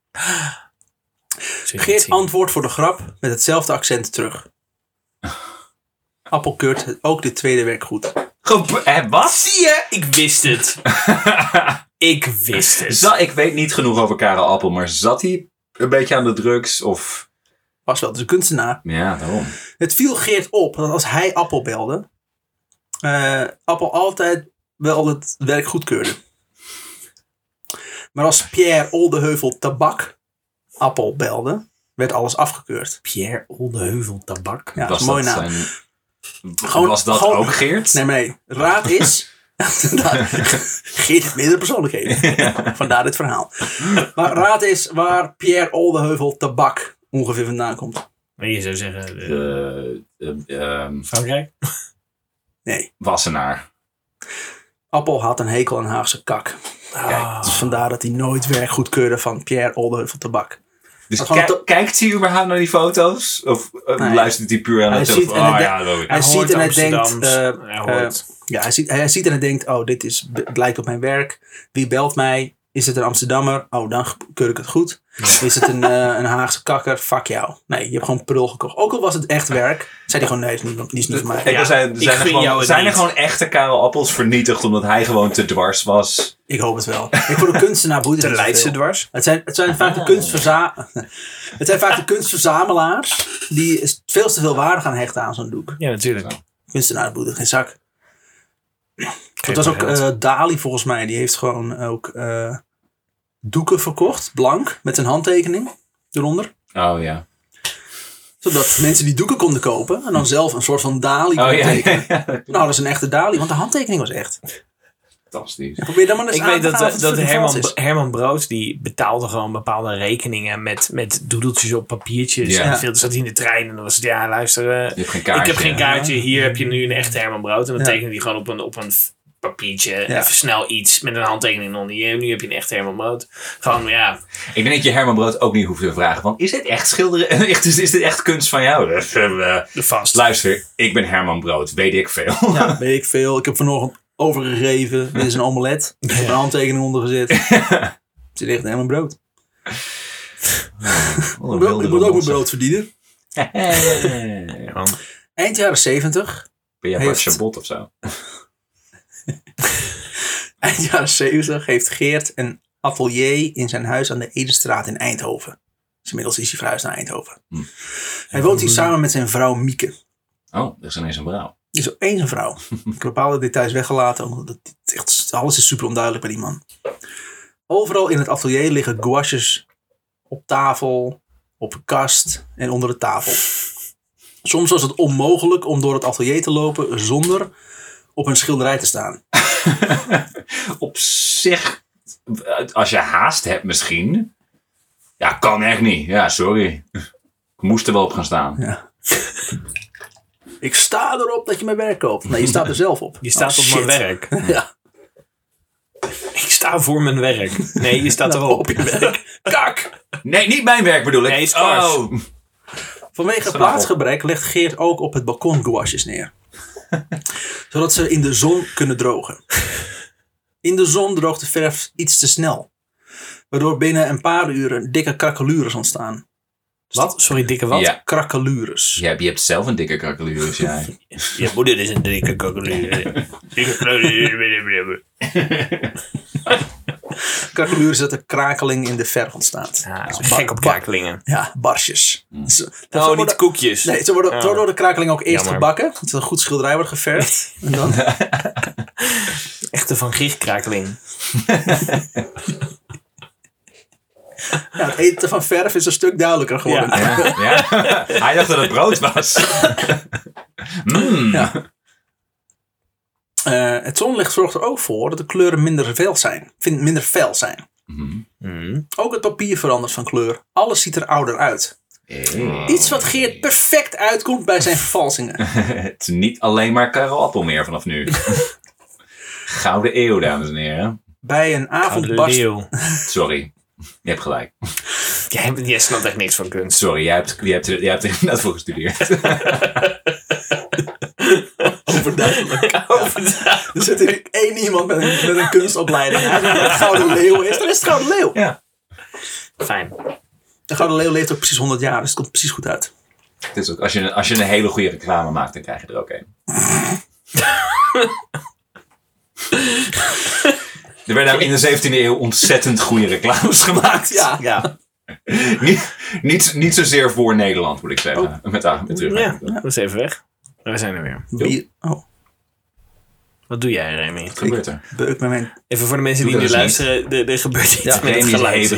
Geert antwoordt voor de grap met hetzelfde accent terug. Appel keurt ook dit tweede werk goed. Wat? Zie je? Ik wist het. Ik wist het. Ik weet niet genoeg over Karel Appel, maar zat hij een beetje aan de drugs of... Was wel, het is een kunstenaar. Ja, daarom. Het viel Geert op dat als hij Appel belde, Appel altijd wel het werk goedkeurde. Maar als Pierre Oldeheuvel Tabak Appel belde, werd alles afgekeurd. Pierre Oldeheuvel Tabak? Ja, dat is een mooie naam. Was dat ook Geert? Nee. Raad is... Geert heeft meerdere persoonlijkheden. Ja. Vandaar dit verhaal. Maar raad is waar Pierre Oldeheuvel Tabak ongeveer vandaan komt. Maar je zou zeggen... Frankrijk? Nee. Wassenaar. Appel had een hekel aan Haagse kak. Kijk. Dus vandaar dat hij nooit werk goedkeurde van Pierre Oldeheuvel Tabak. Dus kijkt hij überhaupt naar die foto's? Of nee, luistert hij puur aan het telefoon? Hij ziet en hij denkt... Hij ziet en hij denkt... Oh, dit is blijkt op mijn werk. Wie belt mij? Is het een Amsterdammer? Oh, dan keur ik het goed. Is het een Haagse kakker? Fuck jou. Nee, je hebt gewoon prul gekocht. Ook al was het echt werk, zei hij gewoon, nee, is niet voor mij. Ja, zijn er gewoon echte Karel Appels vernietigd omdat hij gewoon te dwars was? Ik hoop het wel. Voor de kunstenaar boeit het niet. De Leidse dwars? Het zijn vaak de kunstverzamelaars die veel te veel waarde gaan hechten aan zo'n doek. Ja, natuurlijk. Kunstenaar boeit het geen zak. Dat was ook Dali volgens mij. Die heeft gewoon ook doeken verkocht. Blank. Met een handtekening eronder. Oh ja. Zodat mensen die doeken konden kopen. En dan zelf een soort van Dali konden tekenen. Nou, dat is een echte Dali. Want de handtekening was echt. Fantastisch. Probeer dan maar eens Herman Brood. Die betaalde gewoon bepaalde rekeningen. Met doedeltjes op papiertjes. Ja. En veel zat hij in de trein. En dan was het luister. Ik heb geen kaartje. Ja. Hier heb je nu een echte Herman Brood. En dan tekende hij gewoon op een papiertje, even snel iets met een handtekening onder. Nu heb je een echt Herman Brood. Gewoon, ja. Ik denk dat je Herman Brood ook niet hoeft te vragen. Want is dit echt schilderen? Is dit echt kunst van jou? Vast. Luister, ik ben Herman Brood. Weet ik veel. Ja, weet ik veel. Ik heb vanochtend overgegeven. Dit is een omelet. Ik heb een handtekening onder gezet. Het is echt Herman Brood. Ik moet ook mijn brood verdienen. Eind jaren 70. Ben jij Bart Chabot of zo? Eind jaren 70 heeft Geert een atelier in zijn huis aan de Edestraat in Eindhoven. Dus inmiddels is hij verhuisd naar Eindhoven. Hm. Hij woont hier samen met zijn vrouw Mieke. Oh, er is ineens een vrouw. Er is opeens een vrouw. Ik heb bepaalde details weggelaten. Omdat alles is super onduidelijk bij die man. Overal in het atelier liggen gouaches op tafel, op een kast en onder de tafel. Soms was het onmogelijk om door het atelier te lopen zonder op een schilderij te staan. Op zich, als je haast hebt misschien. Ja, kan echt niet. Ja, sorry. Ik moest er wel op gaan staan. Ja. Ik sta erop dat je mijn werk koopt. Nee, je staat er zelf op. Je staat op mijn werk. Ja. Ik sta voor mijn werk. Nee, je staat erop. Op je werk. Kak! Nee, niet mijn werk bedoel ik. Nee, vanwege plaatsgebrek legt Geert ook op het balkon gouaches neer. Zodat ze in de zon kunnen drogen. In de zon droogt de verf iets te snel. Waardoor binnen een paar uren dikke krakelures ontstaan. Wat? Sorry, dikke wat? Ja. Krakelures. Ja, je hebt zelf een dikke krakelures. Ja. Je moeder is een dikke krakelures. Krakelures is dat er krakeling in de verf ontstaat. Ja, dus gek op krakelingen. Ja, barsjes. Mm. Niet koekjes. Nee, zo wordt door de krakeling ook eerst gebakken. Dat een goed schilderij wordt geverfd. En dan... Echte Van Gogh krakeling. Ja, het eten van verf is een stuk duidelijker geworden. Ja. Ja. Ja. Hij dacht dat het brood was. Mm. Ja. Het zonlicht zorgt er ook voor dat de kleuren minder fel zijn. Mm. Mm. Ook het papier verandert van kleur. Alles ziet er ouder uit. Oh. Iets wat Geert perfect uitkomt bij zijn vervalsingen. Het is niet alleen maar Karel Appel meer vanaf nu. Gouden eeuw, dames en heren. Bij een avondbarst... Sorry. Je hebt gelijk. Jij snapt echt niks van kunst. Sorry, jij hebt er inderdaad voor gestudeerd. overduidelijk. Er zit hier één iemand met een kunstopleiding. Als het een gouden leeuw is, dan is het gouden leeuw. Ja. Fijn. De gouden leeuw leeft ook precies 100 jaar, dus het komt precies goed uit. Het is ook, als je een hele goede reclame maakt, dan krijg je er ook een. Er werden in de 17e eeuw ontzettend goede reclames gemaakt. Ja. Niet zozeer voor Nederland, moet ik zeggen. Oh. Met terug. Ja, dat is even weg. Daar zijn we weer. Wat doe jij, Remy? Wat gebeurt er? Beuk met mijn... Even voor de mensen die nu luisteren. Er gebeurt iets met het geluid.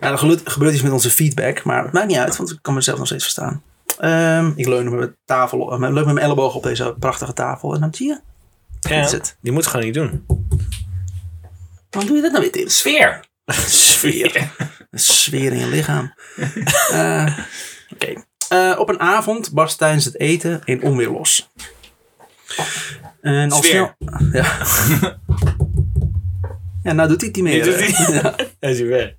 Er gebeurt iets met onze feedback. Maar het maakt niet uit, want ik kan mezelf nog steeds verstaan. Ik leun met mijn elleboog op deze prachtige tafel. En dan zie je. Ja, die moet het gewoon niet doen. Waarom doe je dat nou weer, Tim? Sfeer. Een sfeer in je lichaam. Oké. Op een avond barst tijdens het eten een onweer los. En al snel... Ja. Ja, nou doet hij het niet meer. Hij is hier weg.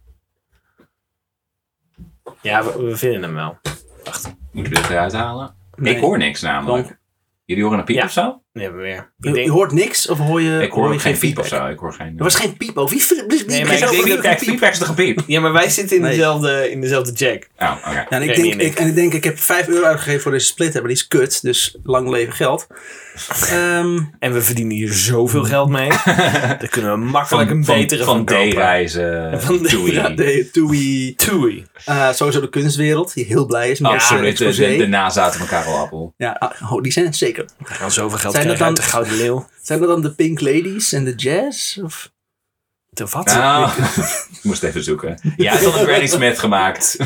Ja, we vinden hem wel. Wacht. Moeten we dit eruit halen? Nee. Ik hoor niks namelijk. Dan... Jullie horen een piep of zo? Nee, we weer. Je hoort niks of hoor je... Ik hoor je geen piep of zo. Er was geen piep over. Nee, maar ik denk dat kijk, feedback is de gepiep. Ja, maar wij zitten in dezelfde jack. Oh, oké. Ja, ik heb €5 uitgegeven voor deze splitter, maar die is kut. Dus lang leven geld. En we verdienen hier zoveel geld mee. Daar kunnen we makkelijk een betere van kopen. Van D-reizen. Toei. Sowieso de kunstwereld, die heel blij is. Absoluut, de nazaten van Karel Appel. Ja, die zijn het zeker. We gaan zoveel geld krijgen uit de Gouden Leeuw. Zijn dat dan de Pink Ladies en de Jazz? Of de wat? Nou, ik moest even zoeken. Ja, het had een Granny Smith gemaakt.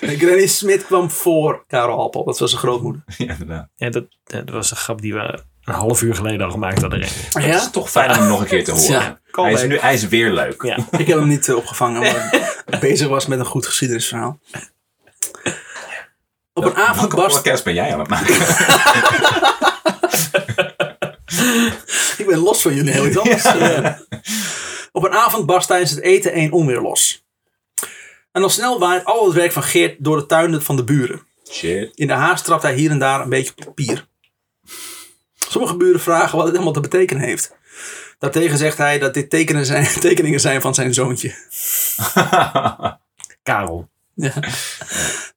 Granny Smith kwam voor Karel Appel. Dat was zijn grootmoeder. Ja, inderdaad. Ja, dat was een grap die we een half uur geleden al gemaakt hadden. Dat is toch fijn om hem nog een keer te horen. Ja, hij is weer leuk. Ja. Ik heb hem niet opgevangen, maar bezig was met een goed geschiedenisverhaal. Op een avond barst... podcast ben jij aan het maken? Ik ben los van jullie heel iets anders. Ja. Op een avond barst tijdens het eten een onweer los. En al snel waait al het werk van Geert door de tuin van de buren. Shit. In de haast trapt hij hier en daar een beetje op papier. Sommige buren vragen wat het helemaal te betekenen heeft. Daartegen zegt hij dat dit tekeningen zijn van zijn zoontje. Karel. Ja.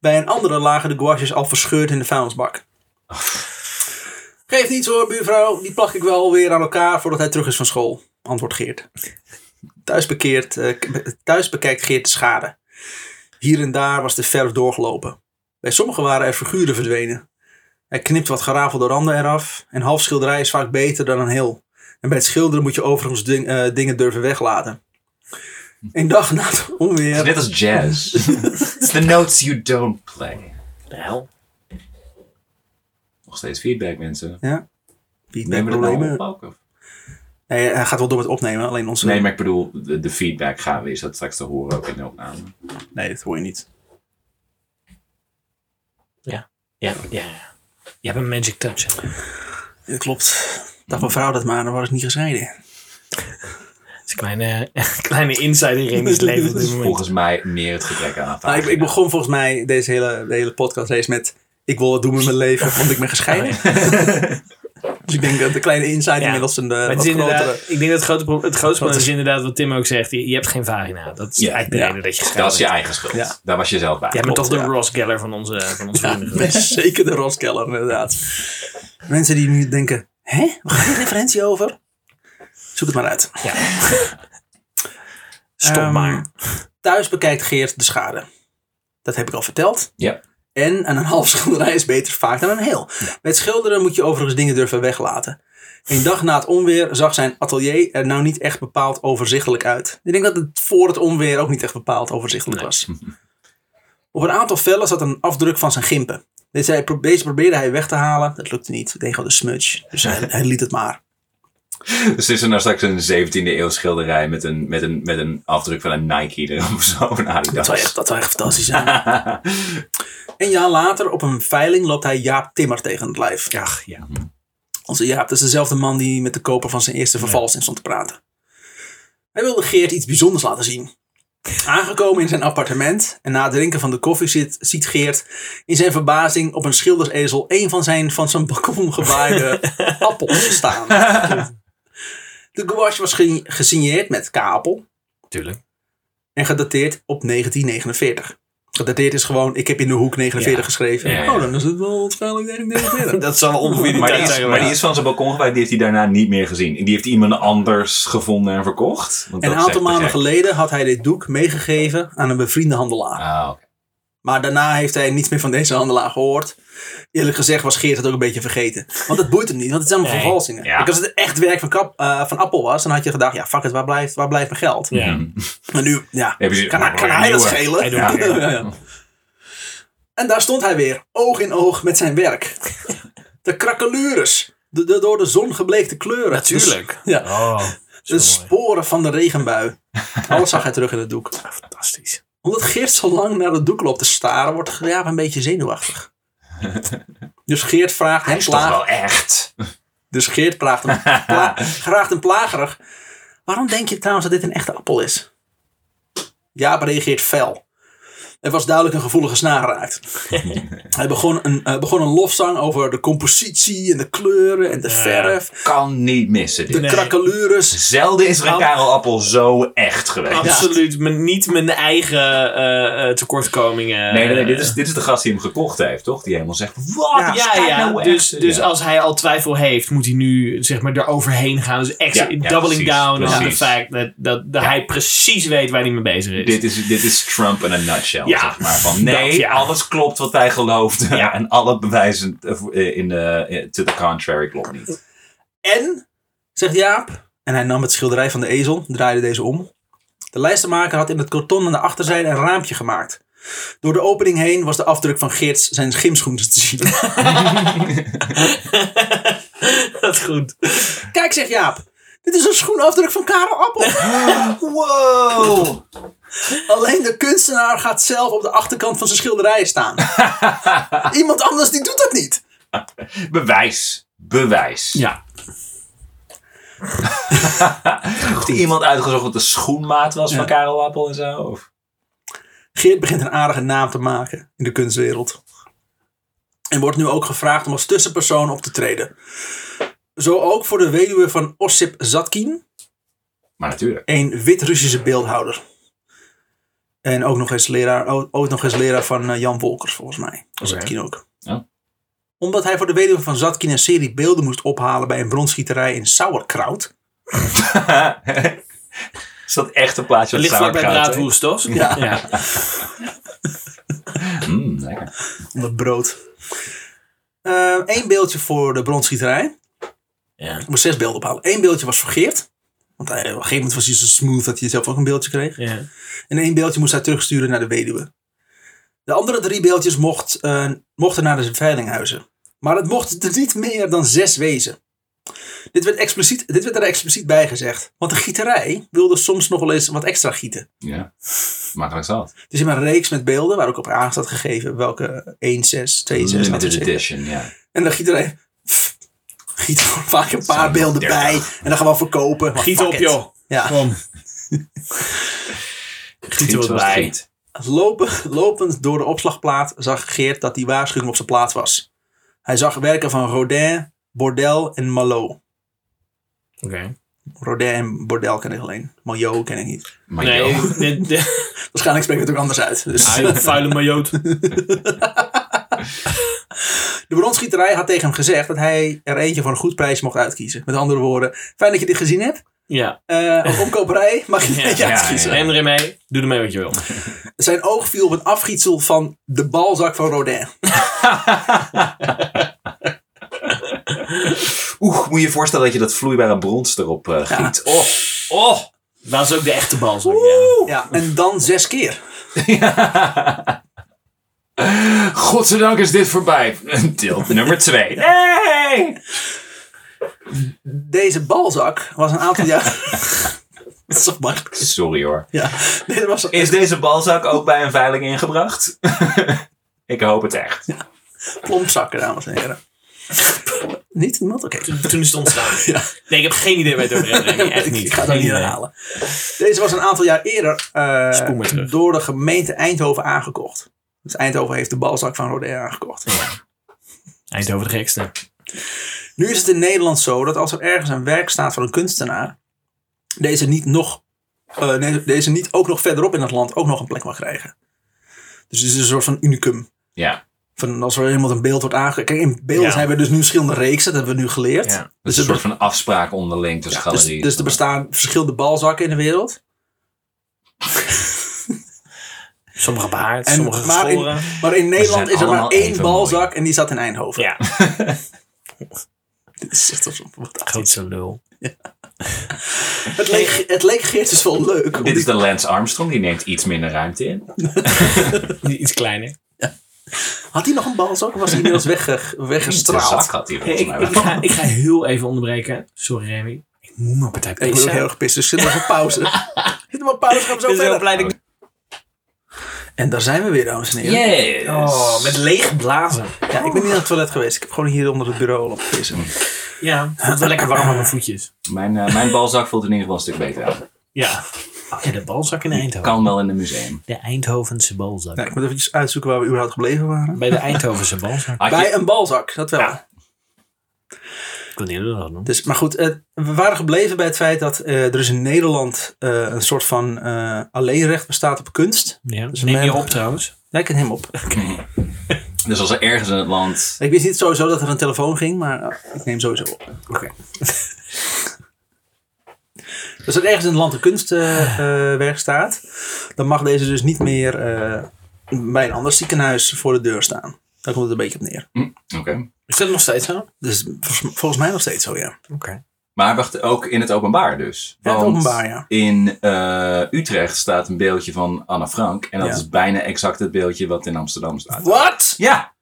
Bij een andere lagen de gouaches al verscheurd in de vuilnisbak. Geef niets hoor, buurvrouw. Die plak ik wel weer aan elkaar voordat hij terug is van school. Antwoordt Geert. Thuis bekijkt Geert de schade. Hier en daar was de verf doorgelopen. Bij sommigen waren er figuren verdwenen. Hij knipt wat gerafelde randen eraf. Een half schilderij is vaak beter dan een heel. En bij het schilderen moet je overigens dingen durven weglaten. Een dag na het onweer... Het is net als jazz. It's the notes you don't play. De hel. Nog steeds feedback, mensen. Ja. Feedback-problemen. Nou nee, hij gaat wel door met opnemen. Alleen onze... Nee, maar ik bedoel, de feedback gaan we. Is dat straks te horen ook in de opname? Nee, dat hoor je niet. Ja. Je hebt een magic touch. Ja, klopt. Dacht mijn vrouw dat maar, dan was ik niet gescheiden. Het is een kleine insight in het leven. Op dit moment. Volgens mij meer het gebrek aan aanvaarding. Ik begon volgens mij deze hele podcast eens met... Ik wil wat doen met mijn leven, want ik ben gescheiden. Dus ik denk dat de kleine insight inmiddels een grotere... Ik denk dat het grootste probleem is inderdaad wat Tim ook zegt. Je hebt geen vagina. Dat is eigenlijk de reden dat je gescheiden bent. Dat is je eigen schuld. Ja. Daar was je zelf bij. Jij bent toch de Ross Geller van onze vrienden geweest. Zeker de Ross Geller, inderdaad. Mensen die nu denken... Hè? Waar gaat die referentie over? Zoek het maar uit. Ja. Stop maar. Thuis bekijkt Geert de schade. Dat heb ik al verteld. Ja. En een half schilderij is beter vaak dan een heel. Ja. Met schilderen moet je overigens dingen durven weglaten. Een dag na het onweer zag zijn atelier er nou niet echt bepaald overzichtelijk uit. Ik denk dat het voor het onweer ook niet echt bepaald overzichtelijk was. Op een aantal vellen zat een afdruk van zijn gimpen. Deze probeerde hij weg te halen. Dat lukte niet. Het deed gewoon de smudge. Dus hij liet het maar. Dus is er nou straks een 17e eeuw schilderij met een afdruk van een Nike erop of zo? Dat zou echt fantastisch zijn. Een jaar later op een veiling loopt hij Jaap Timmer tegen het lijf. Ach ja. Onze Jaap, dat is dezelfde man die met de koper van zijn eerste vervalsing stond te praten. Hij wilde Geert iets bijzonders laten zien. Aangekomen in zijn appartement en na het drinken van de koffie ziet Geert in zijn verbazing op een schildersezel een van zijn balkon gewaaide appels staan. De gouache was gesigneerd met K. Appel. Tuurlijk. En gedateerd op 1949. Gedateerd is gewoon, ik heb in de hoek 49 geschreven. Ja, ja. Oh, dan is het wel waarschijnlijk 1949. Dat zal ongeveer die tijd zijn. Maar die is van zijn balkon gewaaid, die heeft hij daarna niet meer gezien. Die heeft iemand anders gevonden en verkocht. Want en een aantal maanden geleden had hij dit doek meegegeven aan een bevriende handelaar. Ah, okay. Maar daarna heeft hij niets meer van deze handelaar gehoord. Eerlijk gezegd was Geert het ook een beetje vergeten. Want dat boeit hem niet, want het zijn allemaal vervalsingen. Ja. Als het echt werk van Appel was, dan had je gedacht, ja fuck het, waar blijft mijn geld? Ja. Maar nu, ja, kan hij dat schelen? Ja. En daar stond hij weer, oog in oog met zijn werk. De krakelures, de door de zon gebleekte kleuren. Natuurlijk. Dus, ja. De sporen van de regenbui. Alles zag hij terug in het doek. Ja, fantastisch. Omdat Geert zo lang naar het doek loopt te staren, wordt Jaap een beetje zenuwachtig. Dus Geert vraagt hem plagerig. Waarom denk je trouwens dat dit een echte appel is? Jaap reageert fel. Er was duidelijk een gevoelige snaar geraakt. Hij begon een lofzang over de compositie en de kleuren en de verf. Kan niet missen. Dit. De krakelures. Zelden is er een Karel Appel zo echt geweest. Absoluut. Ja. Niet mijn eigen tekortkomingen. Nee, dit is de gast die hem gekocht heeft, toch? Die helemaal zegt, wat? Ja. Dus als hij al twijfel heeft, moet hij nu zeg maar er overheen gaan. Dus extra doubling down on the fact dat hij precies weet waar hij mee bezig is. Dit is Trump in a nutshell. Ja, zeg maar. Alles klopt wat hij geloofde. Ja. En alle bewijzen to the contrary klopt niet. En, zegt Jaap, en hij nam het schilderij van de ezel, draaide deze om. De lijstenmaker had in het karton aan de achterzijde een raampje gemaakt. Door de opening heen was de afdruk van Geerts zijn gymschoenen te zien. Dat is goed. Kijk, zegt Jaap. Dit is een schoenafdruk van Karel Appel. Wow. Alleen de kunstenaar gaat zelf op de achterkant van zijn schilderijen staan. Iemand anders die doet dat niet. Bewijs. Ja. Heeft iemand uitgezocht wat de schoenmaat was van Karel Appel en zo? Of? Geert begint een aardige naam te maken in de kunstwereld. En wordt nu ook gevraagd om als tussenpersoon op te treden. Zo ook voor de weduwe van Ossip Zatkin. Maar natuurlijk. Een wit-Russische beeldhouder. En ook nog eens leraar van Jan Wolkers, volgens mij. Zatkin ook. Ja. Omdat hij voor de weduwe van Zatkin een serie beelden moest ophalen bij een bronsgieterij in Sauerkraut. Is dat echt een plaatje van Sauerkraut? Ligt bij Braadwoest, toch? Ja. Lekker. Onder brood. Eén beeldje voor de bronsgieterij. Ja. Ik moest 6 beelden ophalen. 1 beeldje was voor Geert. Want hij, op een gegeven moment was hij zo smooth dat hij zelf ook een beeldje kreeg. Ja. En 1 beeldje moest hij terugsturen naar de weduwe. De andere 3 beeldjes mochten naar de veilinghuizen. Maar het mochten er niet meer dan 6 wezen. Dit werd er expliciet bij gezegd. Want de gieterij wilde soms nog wel eens wat extra gieten. Ja, makkelijk zat. Dus in een reeks met beelden waar ook op aan staat gegeven. Welke 1, 6, 2, 6. Limited edition, ja. En de gieterij... Giet er vaak een paar beelden bij. En dan gaan we verkopen. Maar giet op, joh. Ja. Kom. Giet er wat bij. Lopend door de opslagplaat zag Geert dat die waarschuwing op zijn plaats was. Hij zag werken van Rodin, Bordel en Maillol. Oké. Rodin en Bordel ken ik alleen. Maillot ken ik niet. Maillot. Nee. Waarschijnlijk spreekt het ook anders uit. Dus. Hij een vuile Maillot. De bronsgieterij had tegen hem gezegd dat hij er eentje voor een goed prijs mocht uitkiezen. Met andere woorden, fijn dat je dit gezien hebt. Ja. Als omkoperij mag je eentje uitkiezen. Neem erin mee, doe ermee wat je wil. Zijn oog viel op een afgietsel van de Balzak van Rodin. Moet je je voorstellen dat je dat vloeibare brons erop giet. Ja. Oh, dat is ook de echte Balzak. Ja, en dan 6 keer. Ja. Godzijdank is dit voorbij. Deel nummer 2. Nee! Deze Balzak was een aantal jaar... Dat is toch makkelijk. Sorry hoor. Ja. Nee, is deze Balzak ook bij een veiling ingebracht? Ik hoop het echt. Ja. Plompzakken, dames en heren. Niet? Niemand? Oké. Okay. Toen is het ontstaan. Ja. Nee, ik heb geen idee bij het Academie. Echt niet. Ik ga het ook niet herhalen. Deze was een aantal jaar eerder door de gemeente Eindhoven aangekocht. Dus Eindhoven heeft de Balzak van Rodin aangekocht. Ja. Eindhoven de gekste. Nu is het in Nederland zo dat als er ergens een werk staat van een kunstenaar, deze niet ook nog verderop in het land ook nog een plek mag krijgen. Dus het is een soort van unicum. Ja. Van als er iemand een beeld wordt aangekocht. Kijk, in beeld hebben we dus nu verschillende reeksen. Dat hebben we nu geleerd. Ja, dus een soort van afspraak onderling tussen galerieën. Dus er bestaan verschillende Balzakken in de wereld. Sommige behaard, sommige geschoren. Maar in Nederland is er maar één Balzak mooi. En die zat in Eindhoven. Ja. Dit is echt alsof wat grootste lul. Ja. Het leek Geert dus wel leuk. Dit is de Lance Armstrong. Die neemt iets minder ruimte in. Iets kleiner. Ja. Had hij nog een Balzak? Of was hij inmiddels weggestraald? De zak had hij volgens mij wel. Ik ga heel even onderbreken. Sorry Remy. Ik moet mijn partij pissen. Ik ben ook heel erg pissen. Dus zit nog een pauze. Zit nog een pauze. Gaan we zo verder. Blij dat en daar zijn we weer, dames en heren. Yes. Oh, met leeg blazen. Ja, ik ben niet aan het toilet geweest. Ik heb gewoon hier onder het bureau al op vissen. Ja, het voelt wel lekker warm aan mijn voetjes. Mijn Balzak voelt in ieder geval een stuk beter aan. Ja. Oh ja, de Balzak in Eindhoven. Kan wel in het museum. De Eindhovense Balzak. Nou, ik moet even uitzoeken waar we überhaupt gebleven waren. Bij de Eindhovense Balzak. Bij een Balzak, dat wel. Ja. Ik wil niet dat doen. Dus, maar goed, we waren gebleven bij het feit dat er dus in Nederland een soort van alleenrecht bestaat op kunst. Ja, dus neem je op trouwens. Ja, ik neem hem op. Okay. Dus als er ergens in het land... Ik wist niet sowieso dat er een telefoon ging, maar ik neem sowieso op. Oké. Okay. Dus als er ergens in het land een kunstwerk staat, dan mag deze dus niet meer bij een ander ziekenhuis voor de deur staan. Daar komt het een beetje op neer. Mm, okay. Is dat nog steeds zo? Dus volgens mij nog steeds zo, ja. Okay. Maar wacht, ook in het openbaar dus. Ja, want het openbaar, ja. In Utrecht staat een beeldje van Anne Frank. En dat is bijna exact het beeldje wat in Amsterdam staat. Wat? Ja.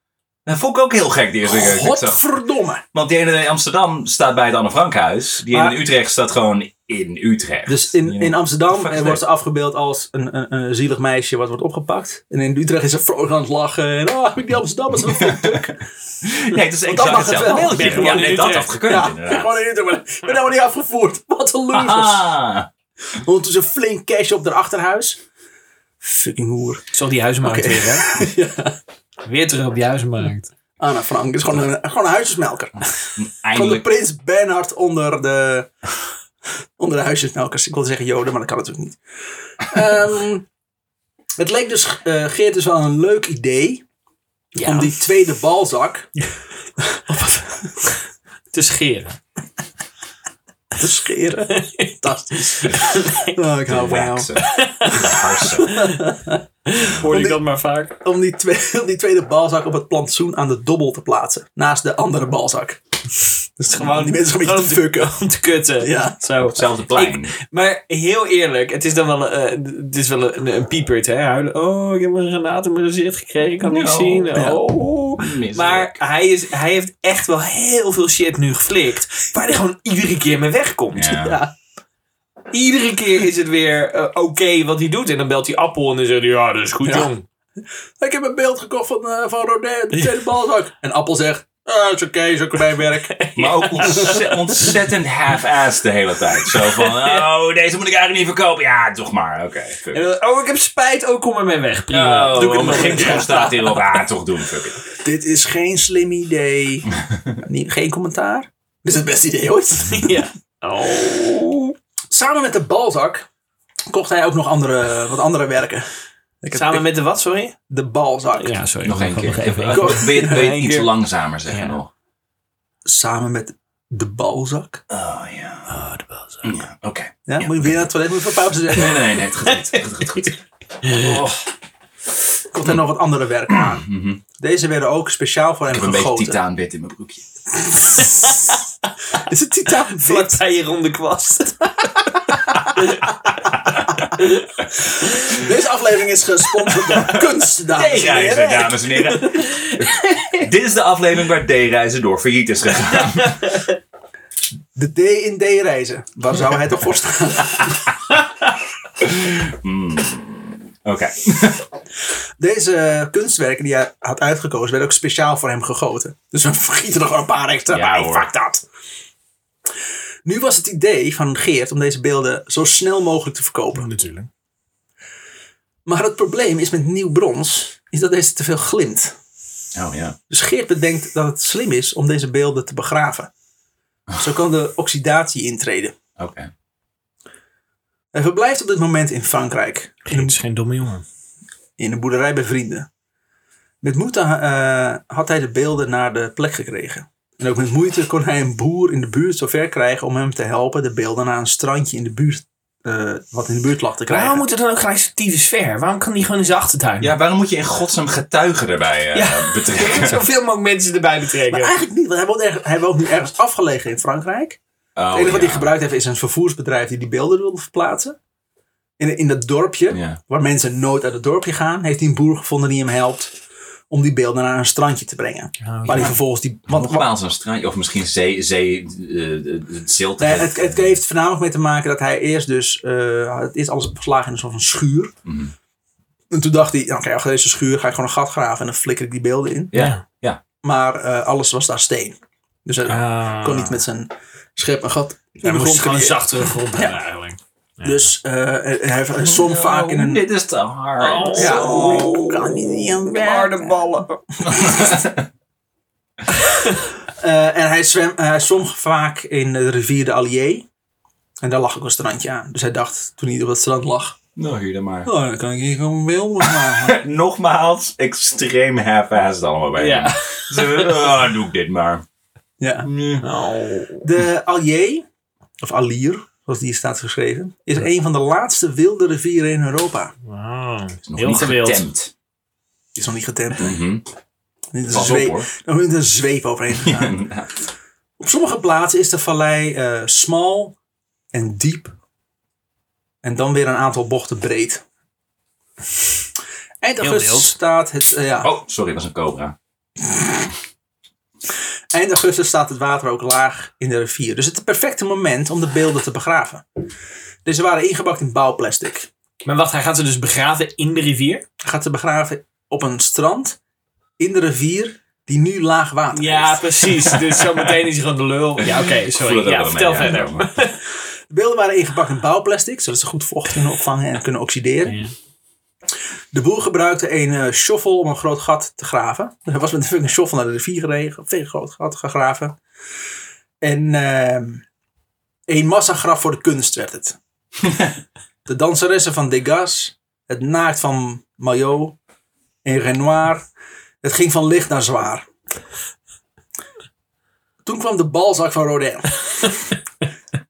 Dat vond ik ook heel gek, die eerste keer. Godverdomme. Want die ene in Amsterdam staat bij het Anne Frank-huis. Die ene in Utrecht staat gewoon in Utrecht. Dus in Amsterdam wordt ze afgebeeld als een zielig meisje wat wordt opgepakt. En in Utrecht is ze vrolijk aan het lachen. En heb ik die Amsterdammers een fuck. Nee, het is exact hetzelfde beeldje. Ja, gewoon in dat had gekund, inderdaad. Gewoon in Utrecht. Ik ben helemaal niet afgevoerd. Wat een losers. Ondertussen flink cash op haar achterhuis. Fucking hoer. Zo die huizenmarkt weer, hè? Ja. Weer terug op die huizenmarkt. Anne Frank is gewoon een huisjesmelker. Gewoon de Prins Bernhard onder de huisjesmelkers. Ik wilde zeggen joden, maar dat kan natuurlijk niet. Het leek dus Geert dus wel een leuk idee. Ja. Om die tweede Balzak te scheren. Te scheren? Fantastisch. Oh, ik hou van jou. Hoorde ik dat maar vaak. Om die tweede Balzak op het plantsoen aan de dobbel te plaatsen. Naast de andere Balzak. Dus gewoon die mensen een beetje te fucken. Om te kutten. Ja. Zo. Op hetzelfde plein. Maar heel eerlijk. Het is dan wel een piepert. Hè? Huilen. Oh, ik heb een granaat in mijn gezicht gekregen. Ik kan niet zien. Oh. Ja. Maar hij heeft echt wel heel veel shit nu geflikt. Waar hij gewoon iedere keer mee wegkomt. Ja. Iedere keer is het weer oké wat hij doet. En dan belt hij Appel en dan zegt hij, ja, dat is goed, jong. Ik heb een beeld gekocht van Rodin. De tweede Balzak. En Appel zegt, het is oké, is ook mijn werk. Maar ook ontzettend half-assed de hele tijd. Zo van, deze moet ik eigenlijk niet verkopen. Ja, toch maar, oké. Ik heb spijt, ook kom ermee weg. Prima. Doe ik mijn gymschool staat hierop. Toch doen, fuck it. Dit is geen slim idee. Geen commentaar? Dit is het beste idee ooit. Ja. Oh. Samen met de Balzak kocht hij ook nog wat andere werken. Samen met de wat, sorry? De Balzak. Ja, sorry. Nog één keer. Wil je iets langzamer zeggen nog? Samen met de Balzak? Oh ja. Oh, de Balzak. Ja, oké. Ja? Ja. Moet je weer naar het toilet? Moet je voor pauze zeggen? Nee. Het gaat goed. Oh. Komt er nog wat andere werken aan. Mm-hmm. Deze werden ook speciaal voor hem gegoten. Ik heb een beetje titaanwit in mijn broekje. Is het titaanwit? Vlak bij je ronde kwast. Deze aflevering is gesponsord door Kunst, dames en heren. Dit is de aflevering waar D-reizen door failliet is gegaan. De D in D-reizen. Waar zou hij toch voor staan? Oké. Deze kunstwerken die hij had uitgekozen werden ook speciaal voor hem gegoten. Dus we vergieten er nog een paar extra bij. Ja, fuck dat. Nu was het idee van Geert om deze beelden zo snel mogelijk te verkopen. Ja, natuurlijk. Maar het probleem is met nieuw brons, is dat deze te veel glimt. Oh, ja. Dus Geert bedenkt dat het slim is om deze beelden te begraven. Oh. Zo kan de oxidatie intreden. Oké. Okay. Hij verblijft op dit moment in Frankrijk. Geert is geen domme jongen. In een boerderij bij vrienden. Met moeite had hij de beelden naar de plek gekregen. En ook met moeite kon hij een boer in de buurt zover krijgen om hem te helpen de beelden naar een strandje in de buurt, wat in de buurt lag te krijgen. Waarom moet het dan ook gelijk tyfus ver? Waarom kan die gewoon in zijn achtertuin? Ja, waarom moet je in godsnaam getuigen erbij betrekken? Je moet zoveel mogelijk mensen erbij betrekken. Maar eigenlijk niet, want hij woont nu ergens afgelegen in Frankrijk. Oh, het enige wat hij gebruikt heeft is een vervoersbedrijf die beelden wilde verplaatsen. In dat dorpje, waar mensen nooit uit het dorpje gaan, heeft hij een boer gevonden die hem helpt om die beelden naar een strandje te brengen. Oh, waar hij vervolgens die... Nogmaals een strandje, of misschien zilt. Nee, het heeft voornamelijk mee te maken dat hij eerst dus... het is alles opgeslagen in een soort van schuur. Mm-hmm. En toen dacht hij, oké, achter deze schuur ga ik gewoon een gat graven en dan flikker ik die beelden in. Ja. Maar alles was daar steen. Dus hij kon niet met zijn schep een gat in de grond. Gewoon zachtere grond eigenlijk. Ja. Dus hij heeft een som vaak in een... Dit is te hard. Ik kan niet aan de harde ballen. En hij zwom vaak in de rivier de Allier. En daar lag ook een strandje aan. Dus hij dacht, toen hij op dat strand lag... Nou, hier dan maar. Oh, dan kan ik hier gewoon beelden maken. Nogmaals, extreem half-assed allemaal bij hem. Doe ik dit maar. Ja. De Allier, of Allier... zoals die staat geschreven, is een van de laatste wilde rivieren in Europa. Wauw. Heel gewild. Is nog niet getemd. Mm-hmm. Er is een zweep overheen gegaan. Ja. Op sommige plaatsen is de vallei smal en diep. En dan weer een aantal bochten breed. Eind augustus staat het... sorry, dat was een cobra. Eind augustus staat het water ook laag in de rivier. Dus het is het perfecte moment om de beelden te begraven. Deze waren ingepakt in bouwplastic. Maar wacht, hij gaat ze dus begraven in de rivier? Hij gaat ze begraven op een strand in de rivier die nu laag water is. Ja, precies. Dus zometeen is hij gewoon de lul. Ja, oké. Sorry. Ja, vertel verder. De beelden waren ingepakt in bouwplastic, zodat ze goed vocht kunnen opvangen en kunnen oxideren. Ja. De boer gebruikte een shovel om een groot gat te graven. Hij was met een shovel naar de rivier gereden. Een groot gat gegraven. En een massagraf voor de kunst werd het. De danseressen van Degas. Het naakt van Maillol. En Renoir. Het ging van licht naar zwaar. Toen kwam de Balzak van Rodin.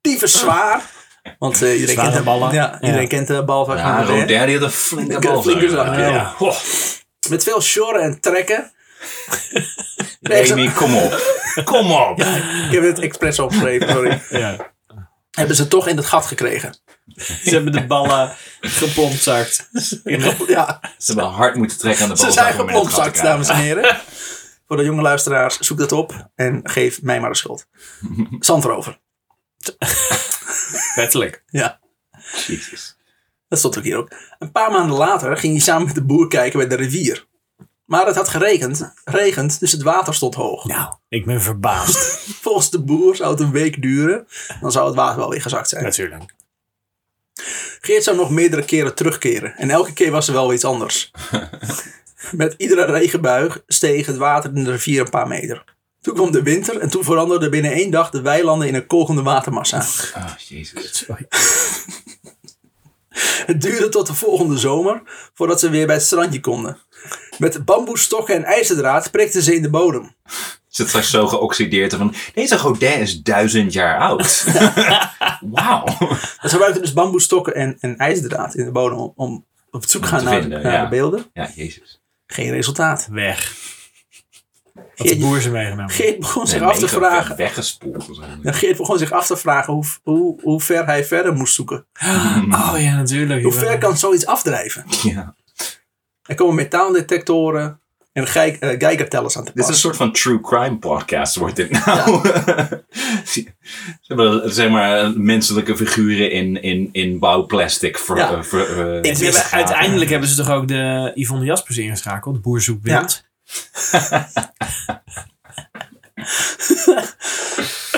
Tyfus zwaar. Want iedereen kent de Balzak. Ja, Rodin had een flinke Balzak. Ja. Met veel sjorren en trekken. Kom op. Ja, ik heb het expres opgeschreven, sorry. Ja. Hebben ze toch in het gat gekregen. Ze hebben de ballen gepompzakt. Ja. Ze hebben hard moeten trekken aan de Balzak. Ze zijn gepompzakt, dames en heren. Voor de jonge luisteraars, zoek dat op. En geef mij maar de schuld. Zand erover. Wettelijk. Ja. Jezus. Dat stond ook hier ook. Een paar maanden later ging hij samen met de boer kijken bij de rivier. Maar het had geregend, dus het water stond hoog. Nou, ik ben verbaasd. Volgens de boer zou het een week duren. Dan zou het water wel weer gezakt zijn. Natuurlijk. Geert zou nog meerdere keren terugkeren. En elke keer was er wel iets anders. Met iedere regenbuig steeg het water in de rivier een paar meter. Toen kwam de winter en toen veranderden binnen 1 dag de weilanden in een kolkende watermassa. Oh, Jezus. Sorry. Het duurde tot de volgende zomer voordat ze weer bij het strandje konden. Met bamboesstokken en ijzerdraad prikten ze in de bodem. Ze was zo geoxideerd van, deze Rodin is 1000 jaar oud. Wauw. Ze gebruikten dus bamboesstokken en ijzerdraad in de bodem om op zoek te gaan naar de beelden. Ja, Jezus. Geen resultaat. Weg. Had de boer ze meegenomen? Geert begon zich af te vragen. Weggespoeld. Geert begon zich af te vragen hoe ver hij verder moest zoeken. Oh ja, natuurlijk. Hoe ver kan zoiets afdrijven? Ja. Er komen metaaldetectoren en geigertellers aan te passen. Dit is een soort van true crime podcast, wordt dit nou? Ja. Zeg maar menselijke figuren in bouwplastic. Uiteindelijk hebben ze toch ook de Yvonne Jaspers ingeschakeld. Boer zoekt wild. Ja.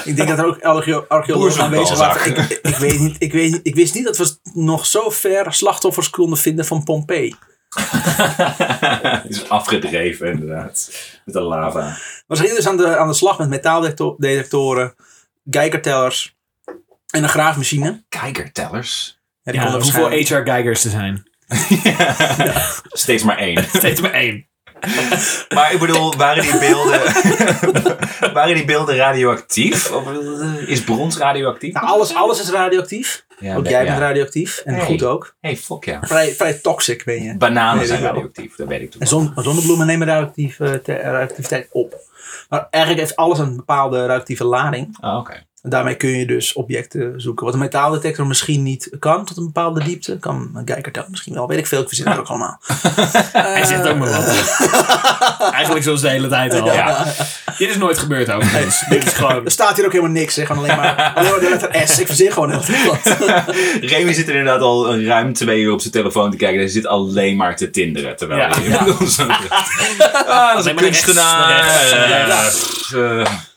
Ik denk dat er ook archeologen aanwezig waren. Ik wist niet dat we nog zo ver slachtoffers konden vinden van Pompeii. Het is afgedreven inderdaad. Met de lava. Was er dus aan de slag met metaaldetectoren, geigertellers en een graafmachine. Geigertellers? Ja, die konden hoeveel HR geigers te zijn. Ja. Ja. Steeds maar één. Maar ik bedoel, waren die beelden radioactief? Of is brons radioactief? Nou, alles is radioactief. Ja, ook jij bent radioactief. En goed ook. Fuck ja. Vrij toxic ben je. Bananen zijn radioactief, dat weet ik toch. En zonnebloemen nemen radioactiviteit op. Maar eigenlijk heeft alles een bepaalde radioactieve lading. Ah, oké. Daarmee kun je dus objecten zoeken. Wat een metaaldetector misschien niet kan tot een bepaalde diepte. Kan een kijkertelt misschien wel. Weet ik veel. Ik verzin het ook allemaal. Hij zegt ook maar wat. Eigenlijk zoals de hele tijd al. Ja. Dit is nooit gebeurd ook. Dit is gewoon... Er staat hier ook helemaal niks. Gewoon alleen maar de letter S. Ik verzin gewoon heel veel wat. Remy zit er inderdaad al ruim 2 uur op zijn telefoon te kijken. Hij zit alleen maar te tinderen. Terwijl hij dat is een kunstenaar.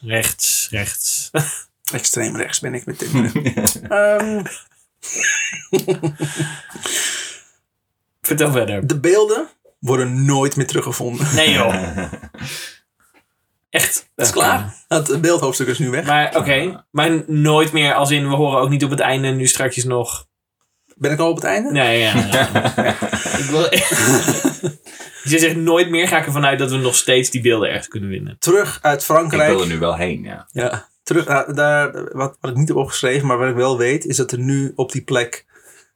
Rechts. Extreem rechts ben ik met dit. Vertel verder. De beelden worden nooit meer teruggevonden. Nee joh. Echt? Dat is klaar. Het beeldhoofdstuk is nu weg. Maar oké. Maar nooit meer als in we horen ook niet op het einde. Nu straks nog. Ben ik al op het einde? Nee, ja. Je zegt nooit meer ga ik ervan uit dat we nog steeds die beelden ergens kunnen winnen. Terug uit Frankrijk. Ik wil er nu wel heen, ja. Terug daar, wat ik niet heb opgeschreven, maar wat ik wel weet, is dat er nu op die plek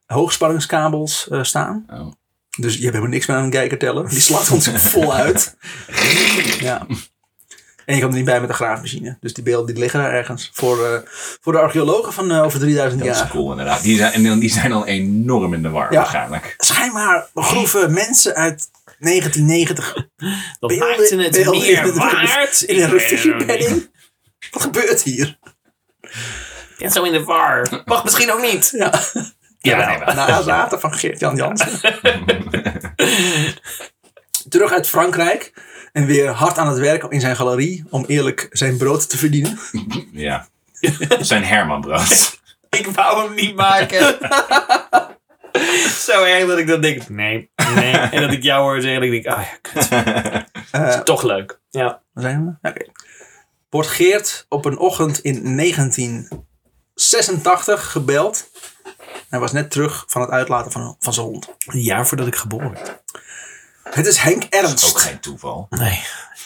hoogspanningskabels staan. Oh. Dus je hebt helemaal niks meer aan een kijkerteller. Die slaat ons vol uit. Ja. En je komt er niet bij met de graafmachine. Dus die beelden die liggen daar ergens. Voor de archeologen van over 3000 jaar. Dat is cool inderdaad. Die zijn al enorm in de war waarschijnlijk. Schijnbaar groeven mensen uit 1990. Dat beelden, het beelden meer waard. In een refugiebedding. Wat gebeurt hier? Ik ben zo in de war. Mag misschien ook niet. Ja. Na later van Geert Jan Jansen. Terug uit Frankrijk. En weer hard aan het werk in zijn galerie. Om eerlijk zijn brood te verdienen. Ja. Zijn Herman brood. Ik wou hem niet maken. Zo erg dat ik dan denk. Nee. En dat ik jou hoor zeggen. En ik denk. Kut. Dat is toch leuk. Ja. Waar zijn we? Oké. Wordt Geert op een ochtend in 1986 gebeld. Hij was net terug van het uitlaten van zijn hond. Een jaar voordat ik geboren werd. Het is Henk Ernst. Is ook geen toeval. Nee.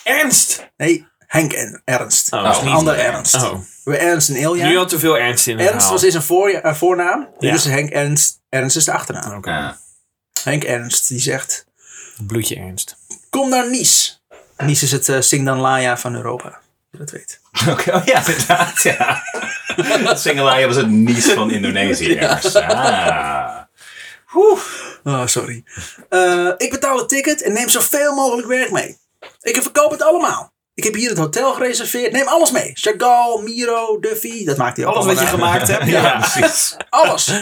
Ernst? Nee, Henk Ernst. Oh, dat is een ander Ernst. Oh. We Ernst en Ilja. Nu al te veel Ernst in. Ernst was zijn voornaam. Dit is Henk Ernst. Ernst is de achternaam. Okay. Ja. Henk Ernst die zegt... Bloedje Ernst. Kom naar Nice. Nice is het Singdanlaya van Europa. Dat weet. Oké, ja, inderdaad, ja. Singalaya was het Nice van Indonesië. Ja. Oh, sorry. Ik betaal het ticket en neem zoveel mogelijk werk mee. Ik verkoop het allemaal. Ik heb hier het hotel gereserveerd. Neem alles mee. Chagall, Miro, Duffy. Dat maakt hij ook allemaal. Alles wat je gemaakt hebt. Ja, precies. Alles.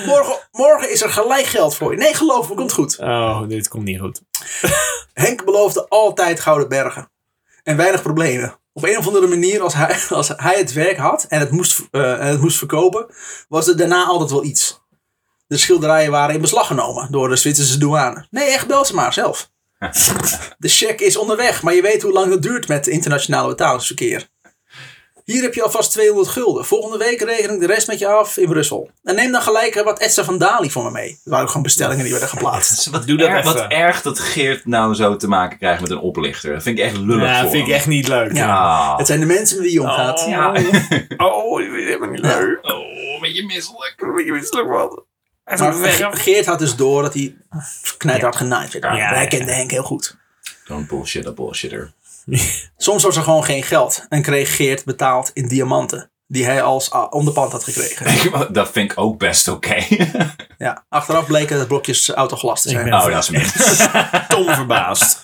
Morgen is er gelijk geld voor je. Nee, geloof me, komt goed. Oh, dit komt niet goed. Henk beloofde altijd gouden bergen. En weinig problemen. Op een of andere manier, als hij het werk had en het moest verkopen, was er daarna altijd wel iets. De schilderijen waren in beslag genomen door de Zwitserse douane. Nee, echt, bel ze maar zelf. De cheque is onderweg, maar je weet hoe lang dat duurt met internationale betalingsverkeer. Hier heb je alvast 200 gulden. Volgende week reken ik de rest met je af in Brussel. En neem dan gelijk wat etsen van Dali voor me mee. Dat waren ook gewoon bestellingen die werden geplaatst. Wat erg dat Geert nou zo te maken krijgt met een oplichter. Dat vind ik echt lullig voor. Dat vind ik echt niet leuk. Ja. Het zijn de mensen met wie je omgaat. Oh, dit is helemaal niet leuk. Oh, een beetje misselijk. Wat. Maar Geert had dus door dat hij knijthard genaaid werd. Ja, hij kende Henk heel goed. Zo'n bullshitter. Soms was er gewoon geen geld en kreeg Geert betaald in diamanten die hij als onderpand had gekregen. Dat vind ik ook best oké. Ja, achteraf bleken dat blokjes autoglas te zijn. Oh, dat is mis. Tom verbaasd.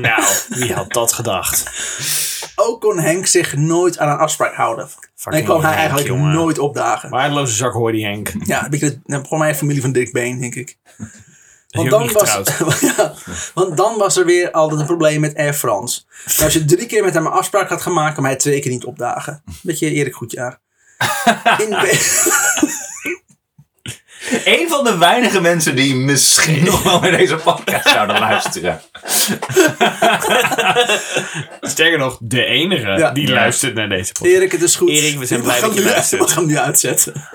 Nou, wie had dat gedacht? Ook kon Henk zich nooit aan een afspraak houden. Fucking en kwam hij eigenlijk jongen. Nooit opdagen. Waardeloze zak hoor die Henk. Ja, een beetje de familie van Dick Been, denk ik. Want dan was er weer altijd een probleem met Air France. En als je 3 keer met hem een afspraak had gemaakt, kwam hij 2 keer niet opdagen. Beetje Erik Goedjaar. Een van de weinige mensen die misschien nog wel naar deze podcast zouden luisteren. Sterker nog, de enige die luistert naar deze podcast. Erik, het is goed. Erik, we zijn blij dat je luistert. We gaan hem nu uitzetten.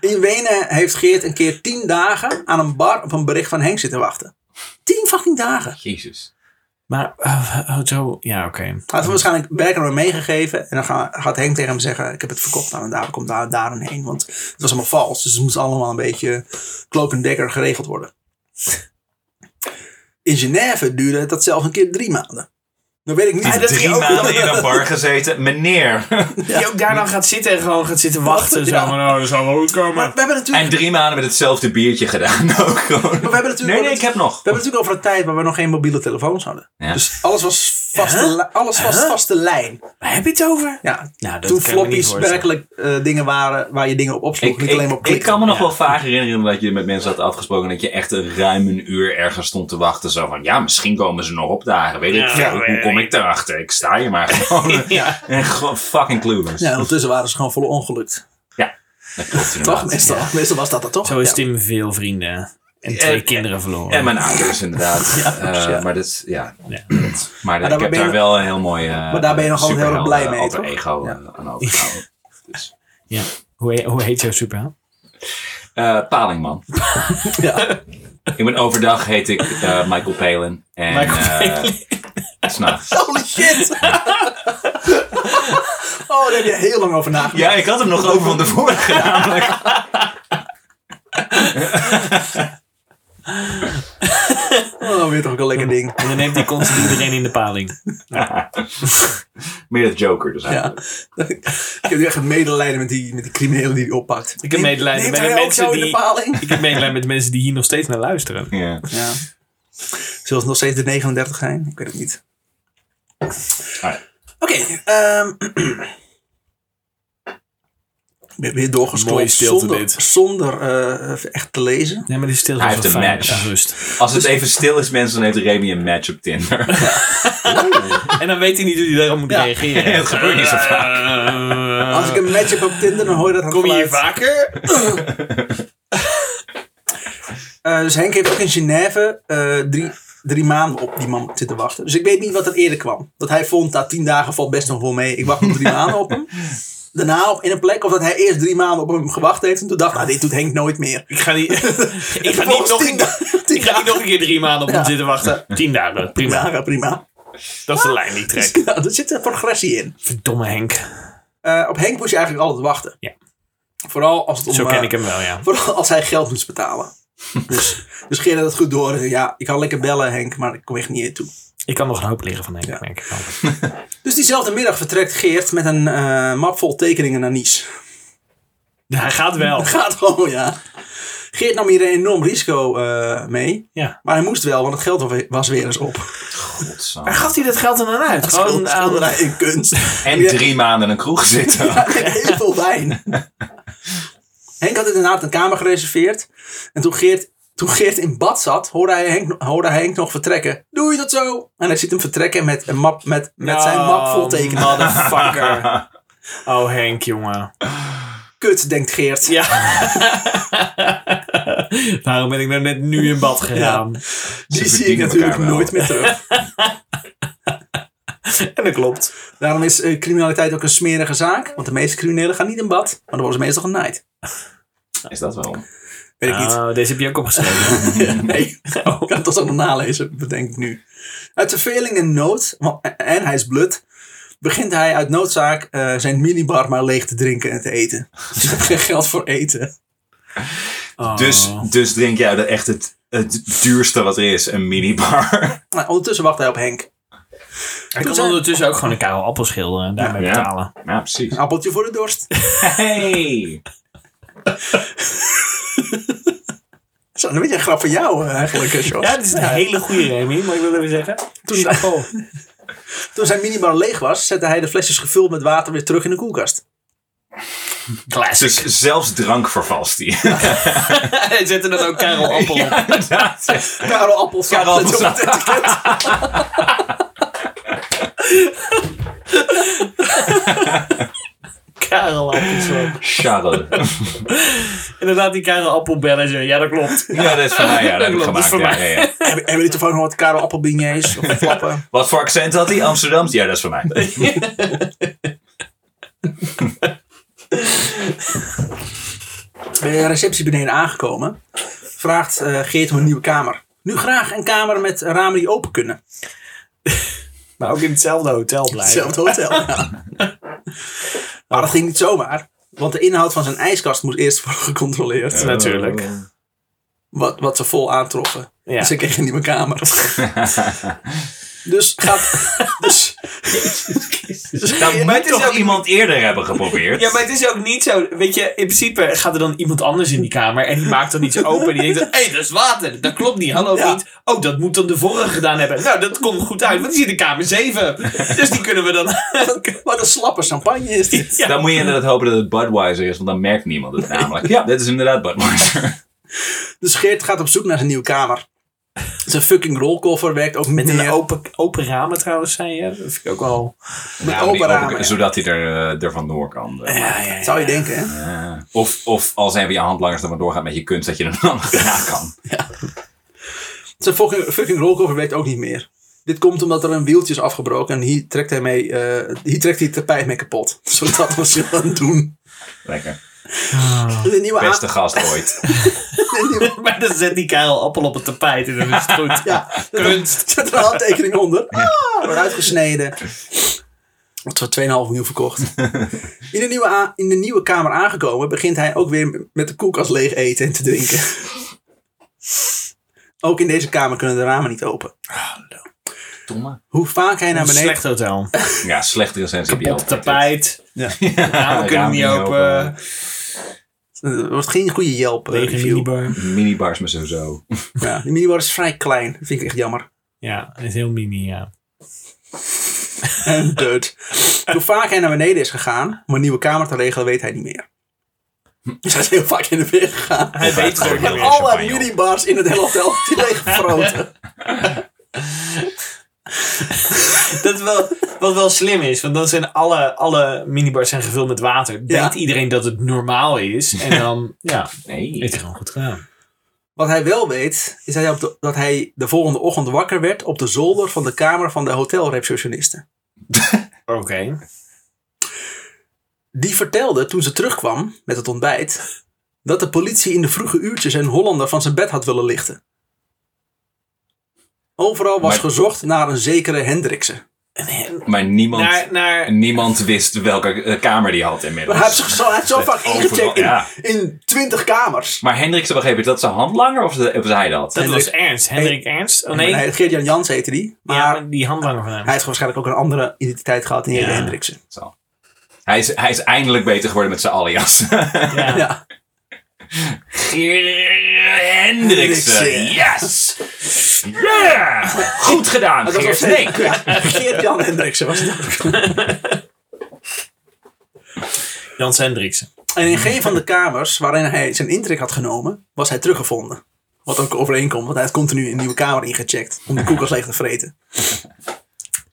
In Wenen heeft Geert een keer 10 dagen aan een bar op een bericht van Henk zitten wachten. 10 fucking dagen. Jezus. Maar, zo, ja, oké. Hij had waarschijnlijk werk aan hem meegegeven. En dan gaat Henk tegen hem zeggen, ik heb het verkocht aan en daar komt daar en heen. Want het was allemaal vals. Dus het moest allemaal een beetje cloak en dagger geregeld worden. In Genève duurde dat zelfs een keer 3 maanden. Dan weet ik niet. Hij heeft 3 maanden in een bar gezeten. Meneer. Ja. Die ook daar dan gaat zitten en gewoon gaat zitten wachten. Ja. Zo van, dat zal wel goed komen. Maar we hebben natuurlijk... En 3 maanden met hetzelfde biertje gedaan ook gewoon. Maar we hebben ik heb nog. We hebben natuurlijk over een tijd waar we nog geen mobiele telefoons hadden. Ja. Dus alles was vaste lijn. Waar heb je het over? Ja. Nou, toen floppies werkelijk dingen waren waar je dingen op opsloeg. Niet alleen maar op klikken. Ik kan me nog wel vaag herinneren dat je met mensen had afgesproken. Dat je echt ruim een uur ergens stond te wachten. Zo van, ja, misschien komen ze nog opdagen. Weet ik veel. Hoe kom ik erachter? Ik sta hier maar gewoon. En gewoon fucking clueless. Ja, ondertussen waren ze gewoon vol ongelukt. Ja, dat klopt. Toch? Meestal was dat toch? Zo is Tim veel vrienden. En 2 kinderen verloren. En mijn ouders inderdaad. Maar dat is... Maar ik heb daar wel een heel mooi... Maar daar ben je nog altijd heel erg blij mee, alter toch? Ego aan overgehouden. Dus. Ja. Hoe heet jouw superheld? Palingman. Ja. Ik ben overdag heet ik Michael Palin. En, s'nachts. Holy shit! Oh, daar heb je heel lang over nagedacht. Ja, ik had hem nog over van tevoren gedaan. Oh, weer toch ook een lekker ding. En dan neemt hij constant iedereen in de paling. Ja. Meer dat Joker dus eigenlijk. Ja. Ik heb nu echt een medelijden met die criminelen die hij oppakt. Ik heb medelijden met mensen die hier nog steeds naar luisteren. Yeah. Ja. Zullen het nog steeds de 39 zijn? Ik weet het niet. Oké. Weer doorgescrollt zonder echt te lezen. Nee, maar die stilte is wel fijn. Als het even stil is, mensen, dan heeft Remy een match op Tinder. En dan weet hij niet hoe hij daarop moet reageren. Dat gebeurt niet zo vaak. Als ik een match heb op Tinder, dan hoor je dat geluid. Kom je hier vaker? Dus Henk heeft ook in Genève 3 maanden op die man zitten wachten. Dus ik weet niet wat er eerder kwam. Dat hij vond dat 10 dagen valt best nog wel mee. Ik wacht nog 3 maanden op hem. Daarna op in een plek. Of dat hij eerst 3 maanden op hem gewacht heeft. En toen dacht dit doet Henk nooit meer. Ik ga niet nog een keer 3 maanden op hem zitten wachten. 10 dagen. Prima. Dat is de lijn die trekt. Dus, er zit een progressie in. Verdomme Henk. Op Henk moest je eigenlijk altijd wachten. Ja. Vooral als het om... Zo ken ik hem wel, ja. Vooral als hij geld moest betalen. Dus Geert had het goed door. Ja, ik kan lekker bellen Henk, maar ik kom echt niet toe. Ik kan nog een hoop leren van Henk, merk ik al. Dus diezelfde middag vertrekt Geert met een map vol tekeningen naar Nice. Ja, hij gaat wel. Hij gaat gewoon, ja. Geert nam hier een enorm risico mee. Ja. Maar hij moest wel, want het geld was weer eens op. Godzaam. Waar gaf hij dat geld dan uit? Gewoon aan in kunst. En 3 maanden in een kroeg zitten. Ja, heel veel wijn. Henk had inderdaad een kamer gereserveerd. En toen Geert in bad zat, hoorde hij Henk nog vertrekken. Doei, dat zo! En hij ziet hem vertrekken met een map met zijn map vol tekenen. Motherfucker. Oh, Henk, jongen. Kut, denkt Geert. Ja. Waarom ben ik nou net nu in bad gegaan? Ja. Die zie ik natuurlijk nooit meer terug. En dat klopt. Daarom is criminaliteit ook een smerige zaak. Want de meeste criminelen gaan niet in bad. Maar dan worden ze meestal genaaid. Is dat wel? Weet ik niet. Deze heb je ook opgeschreven. Nee. Ik kan het toch nog nalezen, bedenk ik nu. Uit verveling en nood, en hij is blut, begint hij uit noodzaak zijn minibar maar leeg te drinken en te eten. Dus hij heeft geen geld voor eten. Oh. Dus drink jij echt het duurste wat er is, een minibar. Nou, ondertussen wacht hij op Henk. Hij kan ondertussen ook gewoon een Karel Appel schilderen en daarmee betalen. Ja, precies. Een appeltje voor de dorst. Hey! Zo, een beetje een grap van jou eigenlijk. George. Ja, het is een hele goede Remy, mag ik wel even zeggen. Toen zijn minibar leeg was, zette hij de flesjes gevuld met water weer terug in de koelkast. Classic. Dus zelfs drank vervalst hij. Ja. Hij zette dat ook Karel Appel op. Ja, Karel Appel. Karel Appel. Karel Appel. Charles. Inderdaad, die Karel Appel bellen ze. Ja, dat klopt. Ja, dat is van mij. Ja, dat heb ik gemaakt. Ja, ja, ja. Hebben jullie toevallig nog wat Karel Appel beignets of flappen? Wat voor accent had hij? Amsterdams? Ja, dat is van mij. Bij de receptie beneden aangekomen vraagt Geert om een nieuwe kamer. Nu graag een kamer met ramen die open kunnen. Maar ook in hetzelfde hotel blijven. Hetzelfde hotel, ja. Maar dat ging niet zomaar. Want de inhoud van zijn ijskast moest eerst worden gecontroleerd. Natuurlijk. Wat ze vol aantroffen. Ja. Dus ik kreeg een nieuwe kamer. Dus moet toch iemand eerder hebben geprobeerd. Ja, maar het is ook niet zo. Weet je, in principe gaat er dan iemand anders in die kamer. En die maakt dan iets open. En die denkt dan, hé, dat is water. Dat klopt niet. Hallo, niet. Oh, dat moet dan de vorige gedaan hebben. Nou, dat komt goed uit. Want die zit in kamer 7. Dus die kunnen we dan... Wat een slappe champagne is dit. Ja. Dan moet je inderdaad hopen dat het Budweiser is. Want dan merkt niemand het namelijk. Ja, dit is inderdaad Budweiser. Dus Geert gaat op zoek naar zijn nieuwe kamer. Zijn fucking rolkoffer werkt ook met een open ramen trouwens, zei je. Dat vind ik ook wel... Met open ramen. Zodat hij er vandoor kan. Ja. Zou je denken, hè? Ja. Of al zijn we je handlangers er vandoor gaat met je kunst, dat je er dan graag kan. Ja. Zijn fucking rolkoffer werkt ook niet meer. Dit komt omdat er een wieltje is afgebroken en hier trekt hij het tapijt mee kapot. Zodat we ze gaan doen. Lekker. Beste gast ooit. Maar dan zet die Karel Appel op het tapijt en dan is het goed. Ja, kunst. Zet er een handtekening onder. Wordt uitgesneden. Wordt voor 2,5 miljoen verkocht. In de nieuwe kamer aangekomen begint hij ook weer met de koelkast leeg eten en te drinken. Ook in deze kamer kunnen de ramen niet open. Domme. Hoe vaak hij naar beneden... Slecht hotel. Ja, slecht recensie. Kapot tapijt. Ja. We kunnen niet open. Het was geen goede Yelp review. Minibars maar sowieso. Ja, die minibar is vrij klein. Dat vind ik echt jammer. Ja, het is heel mini, ja. En dood. Hoe vaak hij naar beneden is gegaan om een nieuwe kamer te regelen, weet hij niet meer. Dus hij is heel vaak in de weg gegaan. Hij weet gewoon niet meer. Alle minibars in het hele hotel die leeggefroten. Dat wel, wat wel slim is, want dan zijn alle minibars zijn gevuld met water. Denkt iedereen dat het normaal is en dan heeft hij gewoon goed gedaan. Wat hij wel weet is dat hij de volgende ochtend wakker werd op de zolder van de kamer van de hotelreceptionisten. Oké. Die vertelde toen ze terugkwam met het ontbijt dat de politie in de vroege uurtjes een Hollander van zijn bed had willen lichten. Overal was gezocht naar een zekere Hendriksen. Maar niemand wist welke kamer die had inmiddels. Maar hij heeft zo vaak ingecheckt in 20 kamers. Maar Hendriksen, wacht even, is dat zijn handlanger of was hij dat? Dat was Ernst. Henk Ernst. Oh, nee. Geert Jan Jansen heette die. Maar, ja, maar die handlanger van hem. Hij heeft waarschijnlijk ook een andere identiteit gehad dan Hendriksen. Zo. Hij is eindelijk beter geworden met zijn alias. Ja. Hendriksen. Yes! Yeah! Goed gedaan, Geert. Nee, Geert Jan Hendriksen was het ook. Jans Hendriksen. En in geen van de kamers waarin hij zijn intrek had genomen, was hij teruggevonden. Wat ook overeenkomt, want hij had continu een nieuwe kamer ingecheckt om de koelkast leeg te vreten.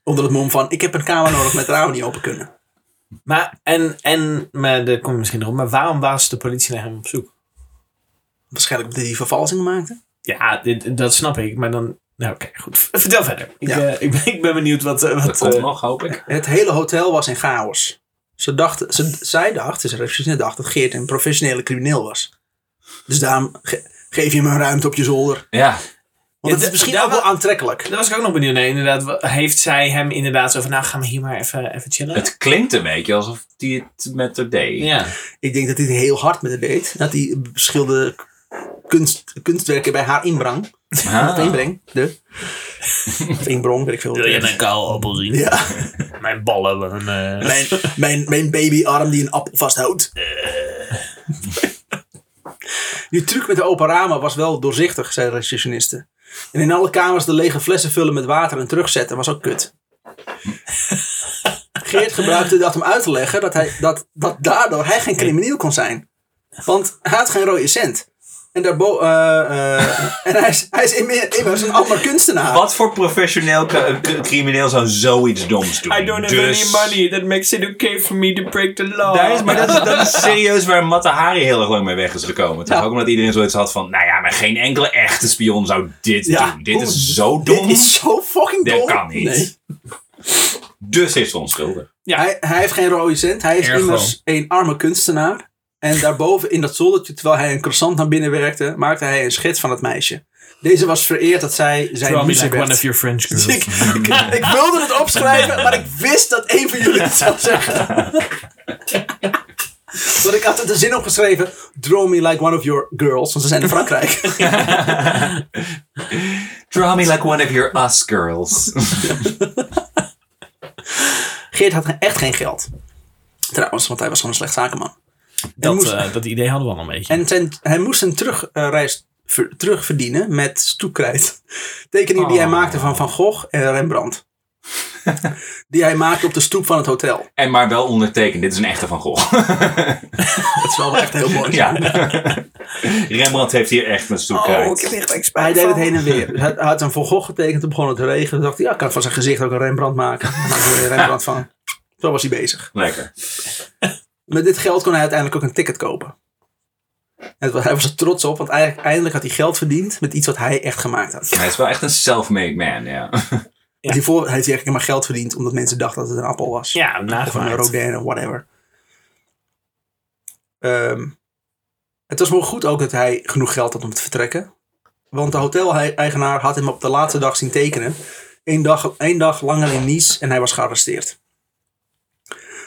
Onder het mom van, ik heb een kamer nodig met ramen die open kunnen. Maar daar kom je misschien nog op, maar waarom was de politie naar hem op zoek? Waarschijnlijk dat hij vervalsing maakte. Ja, dat snap ik. Maar dan... Nou, oké, goed. Vertel verder. Ik ben benieuwd wat... dat komt nog, hoop ik. Het hele hotel was in chaos. Zij dacht dat Geert een professionele crimineel was. Dus daarom geef je hem een ruimte op je zolder. Ja. Want het is misschien ook wel aantrekkelijk. Daar was ik ook nog benieuwd naar. Inderdaad, heeft zij hem inderdaad zo van... Nou, gaan we hier maar even chillen? Het klinkt een beetje alsof hij het met haar deed. Ja. Ik denk dat hij het heel hard met haar deed. Dat hij verschillende... kunstwerken bij haar inbrang. Inbrong, weet ik veel. Wil je een koude appel zien? Ja. Mijn ballen. Mijn babyarm die een appel vasthoudt. Die truc met de open ramen was wel doorzichtig, zeiden receptionisten. En in alle kamers de lege flessen vullen met water en terugzetten was ook kut. Geert gebruikte dat om uit te leggen dat daardoor hij geen crimineel kon zijn. Want hij had geen rode cent. En, en hij is immers een ander kunstenaar. Wat voor professioneel crimineel zou zoiets doms doen? I don't have any money. That makes it okay for me to break the law. Dat is serieus waar Matahari heel erg lang mee weg is gekomen. Ja. Toch? Ook omdat iedereen zoiets had van... Nou ja, maar geen enkele echte spion zou dit doen. Dit is zo dom. Dit is zo fucking dom. Dit kan niet. Nee. Dus is het onschuldig. Ja. Hij heeft geen rode cent. Hij is immers een arme kunstenaar. En daarboven in dat zoldertje, terwijl hij een croissant naar binnen werkte, maakte hij een schets van het meisje. Deze was vereerd dat zij zijn muze werd. One of your French girls. Ik wilde het opschrijven, maar ik wist dat een van jullie het zou zeggen. Want ik had het de zin opgeschreven. Draw me like one of your girls. Want ze zijn in Frankrijk. Draw me like one of your us girls. Geert had echt geen geld. Trouwens, want hij was gewoon een slecht zakenman. Dat idee hadden we al een beetje. En hij moest een terugreis terugverdienen met stoepkrijt. Tekeningen die hij maakte van Van Gogh en Rembrandt. Die hij maakte op de stoep van het hotel. En maar wel ondertekend. Dit is een echte Van Gogh. Dat is wel echt heel mooi. Ja. Rembrandt heeft hier echt met stoepkrijt. Oh, ik heb echt expert. Hij deed het heen en weer. Hij had een Van Gogh getekend. Toen begon het te regenen. Toen dacht hij, ik kan van zijn gezicht ook een Rembrandt maken. Daar maakte er een Rembrandt van. Zo was hij bezig. Lekker. Met dit geld kon hij uiteindelijk ook een ticket kopen. En hij was er trots op, want eindelijk had hij geld verdiend met iets wat hij echt gemaakt had. Hij is wel echt een self-made man, ja. Hiervoor heeft hij eigenlijk maar geld verdiend omdat mensen dachten dat het een appel was. Ja, nagemaakt. Of een Rodin of whatever. Het was wel goed ook dat hij genoeg geld had om te vertrekken. Want de hoteleigenaar had hem op de laatste dag zien tekenen. Eén dag langer in Nice en hij was gearresteerd.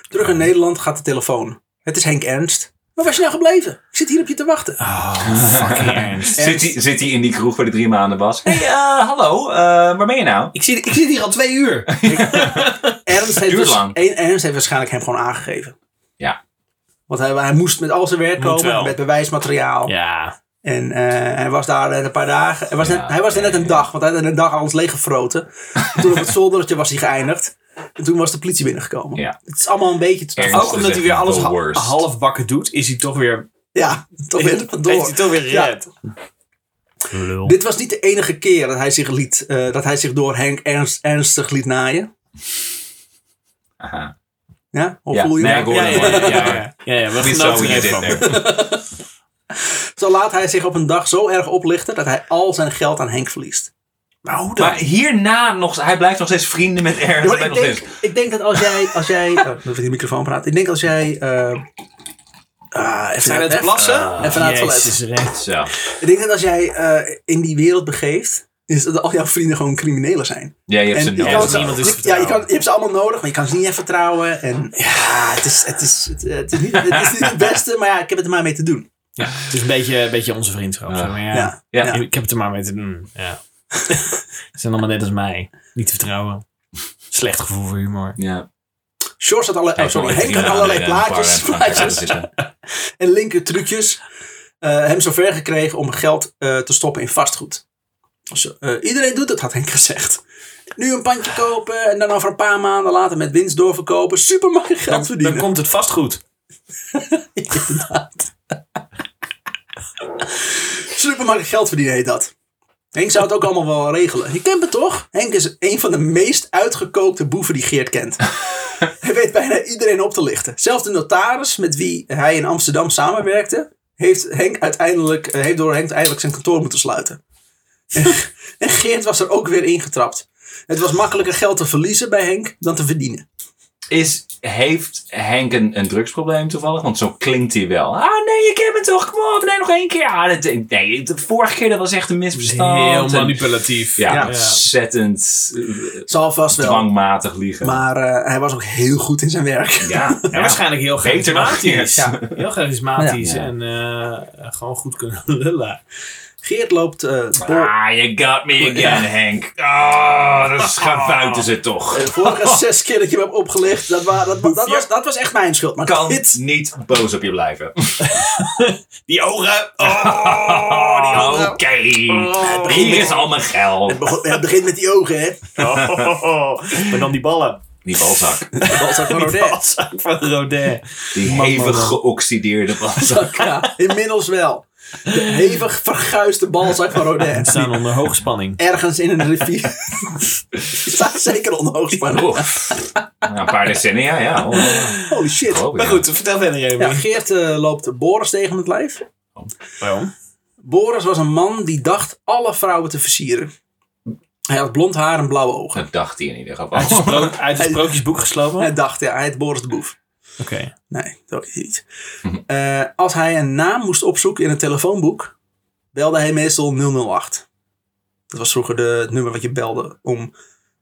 Terug in Nederland gaat de telefoon. Het is Henk Ernst. Waar was je nou gebleven? Ik zit hier op je te wachten. Fucking Ernst. Zit hij in die kroeg waar de 3 maanden was? Hey, hallo. Waar ben je nou? Ik zit hier al 2 uur. Ernst heeft waarschijnlijk hem gewoon aangegeven. Ja. Want hij moest met al zijn werk komen. Met bewijsmateriaal. Ja. En hij was daar net een paar dagen. Hij was er net een dag. Want hij had een dag alles leeggefroten. Toen op het zoldertje was hij geëindigd. En toen was de politie binnengekomen. Ja. Het is allemaal een beetje... Ook omdat hij weer alles halfbakken doet, is hij toch weer... Ja, toch weer vandoor. Heeft hij toch weer gered. Ja. Dit was niet de enige keer dat hij zich door Henk ernstig liet naaien. Aha. Ja? Of voel je hem? Ja, we genoten ervan. Zo laat hij zich op een dag zo erg oplichten dat hij al zijn geld aan Henk verliest. Maar hierna nog... Hij blijft nog steeds vrienden met Ernst. Ja, ik denk dat als jij... Oh, even die microfoon praten. Ik denk als jij... even uit het plassen. Even naar het toilet. Ja. Ik denk dat als jij in die wereld begeeft... is dat al jouw vrienden gewoon criminelen zijn. Ja, je hebt ze nodig. Ja, je hebt ze allemaal nodig, maar je kan ze niet echt vertrouwen. En ja, het is niet het beste, maar ja, ik heb het er maar mee te doen. Ja, het is een beetje onze vriendschap. Ik heb het er maar mee te doen, ja. Ze zijn allemaal net als mij. Niet te vertrouwen. Slecht gevoel voor humor. Ja. Henk had allerlei plaatjes. En linker trucjes. Hem zover gekregen om geld te stoppen in vastgoed. Dus, iedereen doet het, had Henk gezegd. Nu een pandje kopen. En dan over een paar maanden later met winst doorverkopen. Super makkelijk geld verdienen. Dan komt het vastgoed. Inderdaad. Super makkelijk geld verdienen heet dat. Henk zou het ook allemaal wel regelen. Je kent me toch? Henk is een van de meest uitgekookte boeven die Geert kent. Hij weet bijna iedereen op te lichten. Zelfs de notaris met wie hij in Amsterdam samenwerkte... heeft door Henk uiteindelijk zijn kantoor moeten sluiten. En Geert was er ook weer ingetrapt. Het was makkelijker geld te verliezen bij Henk dan te verdienen. Heeft Henk een drugsprobleem toevallig? Want zo klinkt hij wel. Nee, je kent me toch? Kom op, nog 1 keer. De vorige keer dat was echt een misverstand. Heel manipulatief. Ja, ontzettend. Zal vast wel. Dwangmatig liegen. Maar hij was ook heel goed in zijn werk. Ja, ja. Waarschijnlijk heel charismatisch. Heel charismatisch en gewoon goed kunnen lullen. Geert loopt... you got me again, ja. Henk. Oh, dat schavuiten ze toch. Vorige 6 keer dat je me hebt opgelicht, dat was echt mijn schuld. Maar kan niet boos op je blijven. Die ogen. Oh, oké. Okay. Oh, hier is al mijn geld. Het begint met die ogen, hè. Maar dan die ballen. Die Balzak. De balzak van Rodin. Die hevig geoxideerde Balzak. Ja, inmiddels wel. De hevig verguisde Balzak van Rodin. Die staan onder hoogspanning. Ergens in een rivier. Die staat zeker onder hoogspanning. Oh. Nou, een paar decennia, ja. Oh. Holy shit. Oh, ja. Maar goed, vertel verder even. Ja, Geert loopt Boris tegen het lijf. Waarom? Boris was een man die dacht alle vrouwen te versieren. Hij had blond haar en blauwe ogen. Dat dacht hij in ieder geval. Uit het sprookjesboek geslopen? Hij dacht, ja. Hij heet Boris de Boef. Oké. Okay. Nee, dat is niet. Als hij een naam moest opzoeken in een telefoonboek, belde hij meestal 008. Dat was vroeger het nummer wat je belde om...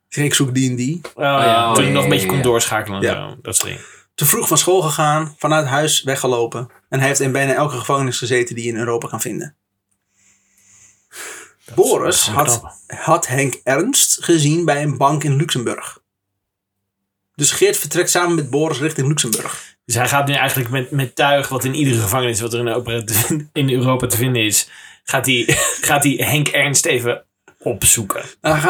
Ik zoek die en die. Toen je nog een beetje kon doorschakelen. Ja. Zo, dat soort te vroeg van school gegaan, vanuit huis weggelopen. En hij heeft in bijna elke gevangenis gezeten die je in Europa kan vinden. Boris had Henk Ernst gezien bij een bank in Luxemburg. Dus Geert vertrekt samen met Boris richting Luxemburg. Dus hij gaat nu eigenlijk met tuig wat in iedere gevangenis wat er in Europa te vinden is. Gaat hij Henk Ernst even opzoeken? Hij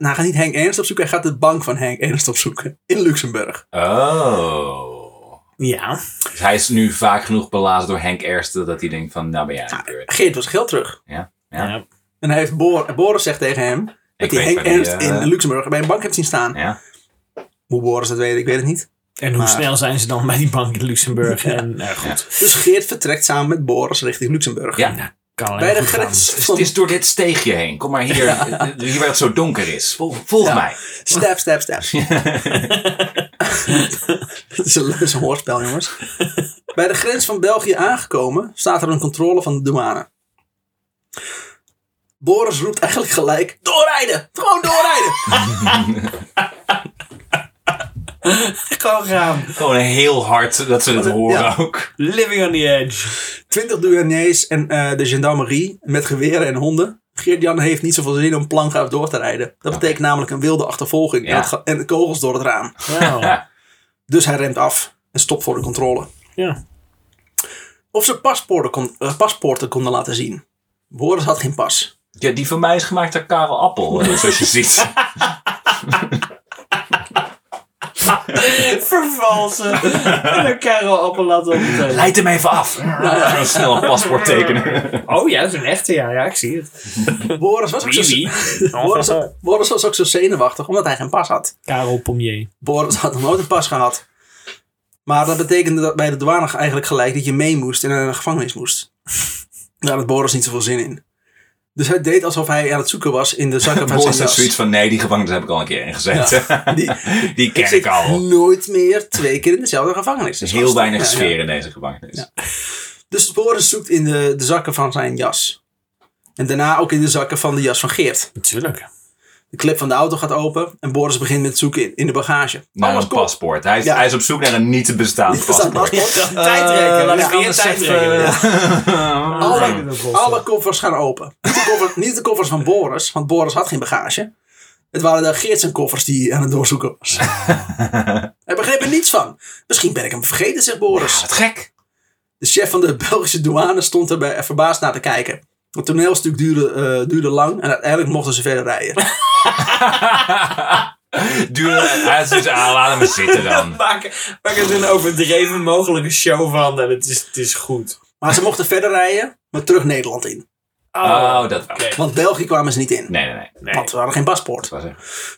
gaat niet Henk Ernst opzoeken. Hij gaat de bank van Henk Ernst opzoeken. In Luxemburg. Oh. Ja. Dus hij is nu vaak genoeg belazerd door Henk Ernst dat hij denkt van nou ben jij. Nou, Geert was geld terug. Ja. En hij heeft Boris zegt tegen hem dat hij Henk Ernst in Luxemburg bij een bank heeft zien staan. Ja. Hoe Boris dat weet, ik weet het niet. En hoe snel zijn ze dan bij die bank in Luxemburg? Ja. En, goed. Ja. Dus Geert vertrekt samen met Boris richting Luxemburg. Ja, nou, kan bij de grens. Het is door dit steegje heen. Kom maar hier, hier waar het zo donker is. Volg mij. Stap. Het is een hoorspel, jongens. Bij de grens van België aangekomen staat er een controle van de douane. Boris roept eigenlijk gelijk... Doorrijden! Gewoon doorrijden! Gewoon gaan. Gewoon heel hard dat ze het horen ook. Living on the edge. 20 douaniers en de gendarmerie met geweren en honden. Geert Jan heeft niet zoveel zin om plankhuis door te rijden. Dat betekent namelijk een wilde achtervolging. Ja. En kogels door het raam. Wow. Dus hij remt af en stopt voor de controle. Ja. Of ze paspoorten konden laten zien. Boris had geen pas. Ja, die van mij is gemaakt door Karel Appel, zoals je ziet. Vervalsen. En Karel Appel laat op het teken. Leid hem even af. Zo snel een paspoort tekenen. Oh ja, dat is een echte, ja, ik zie het. Boris was ook zo zenuwachtig, omdat hij geen pas had. Karel Pommier. Boris had nog nooit een pas gehad. Maar dat betekende dat bij de douane eigenlijk gelijk dat je mee moest en naar de gevangenis moest. Daar had Boris niet zoveel zin in. Dus hij deed alsof hij aan het zoeken was in de zakken van zijn jas. Boris zoiets van, nee, die gevangenis heb ik al een keer ingezet. Ja, die ken ik al. Nooit meer 2 keer in dezelfde gevangenis. Dus heel weinig sfeer in deze gevangenis. Ja. Dus Boris zoekt in de zakken van zijn jas. En daarna ook in de zakken van de jas van Geert. Natuurlijk. De klep van de auto gaat open en Boris begint met zoeken in de bagage. Naar een paspoort. Hij is op zoek naar een niet bestaand paspoort. Tijdrekken. Alle koffers gaan open. Niet de koffers van Boris, want Boris had geen bagage. Het waren de Geert zijn koffers die aan het doorzoeken was. Hij begreep er niets van. Misschien ben ik hem vergeten, zegt Boris. Ja, wat gek. De chef van de Belgische douane stond er verbaasd naar te kijken. Het toneelstuk duurde lang en uiteindelijk mochten ze verder rijden. Laat hem zitten dan. Maak er een overdreven mogelijke show van en het is goed. Maar ze mochten verder rijden, maar terug Nederland in. Oh, dat wel. Okay. Want België kwamen ze niet in. Nee. Want ze hadden geen paspoort.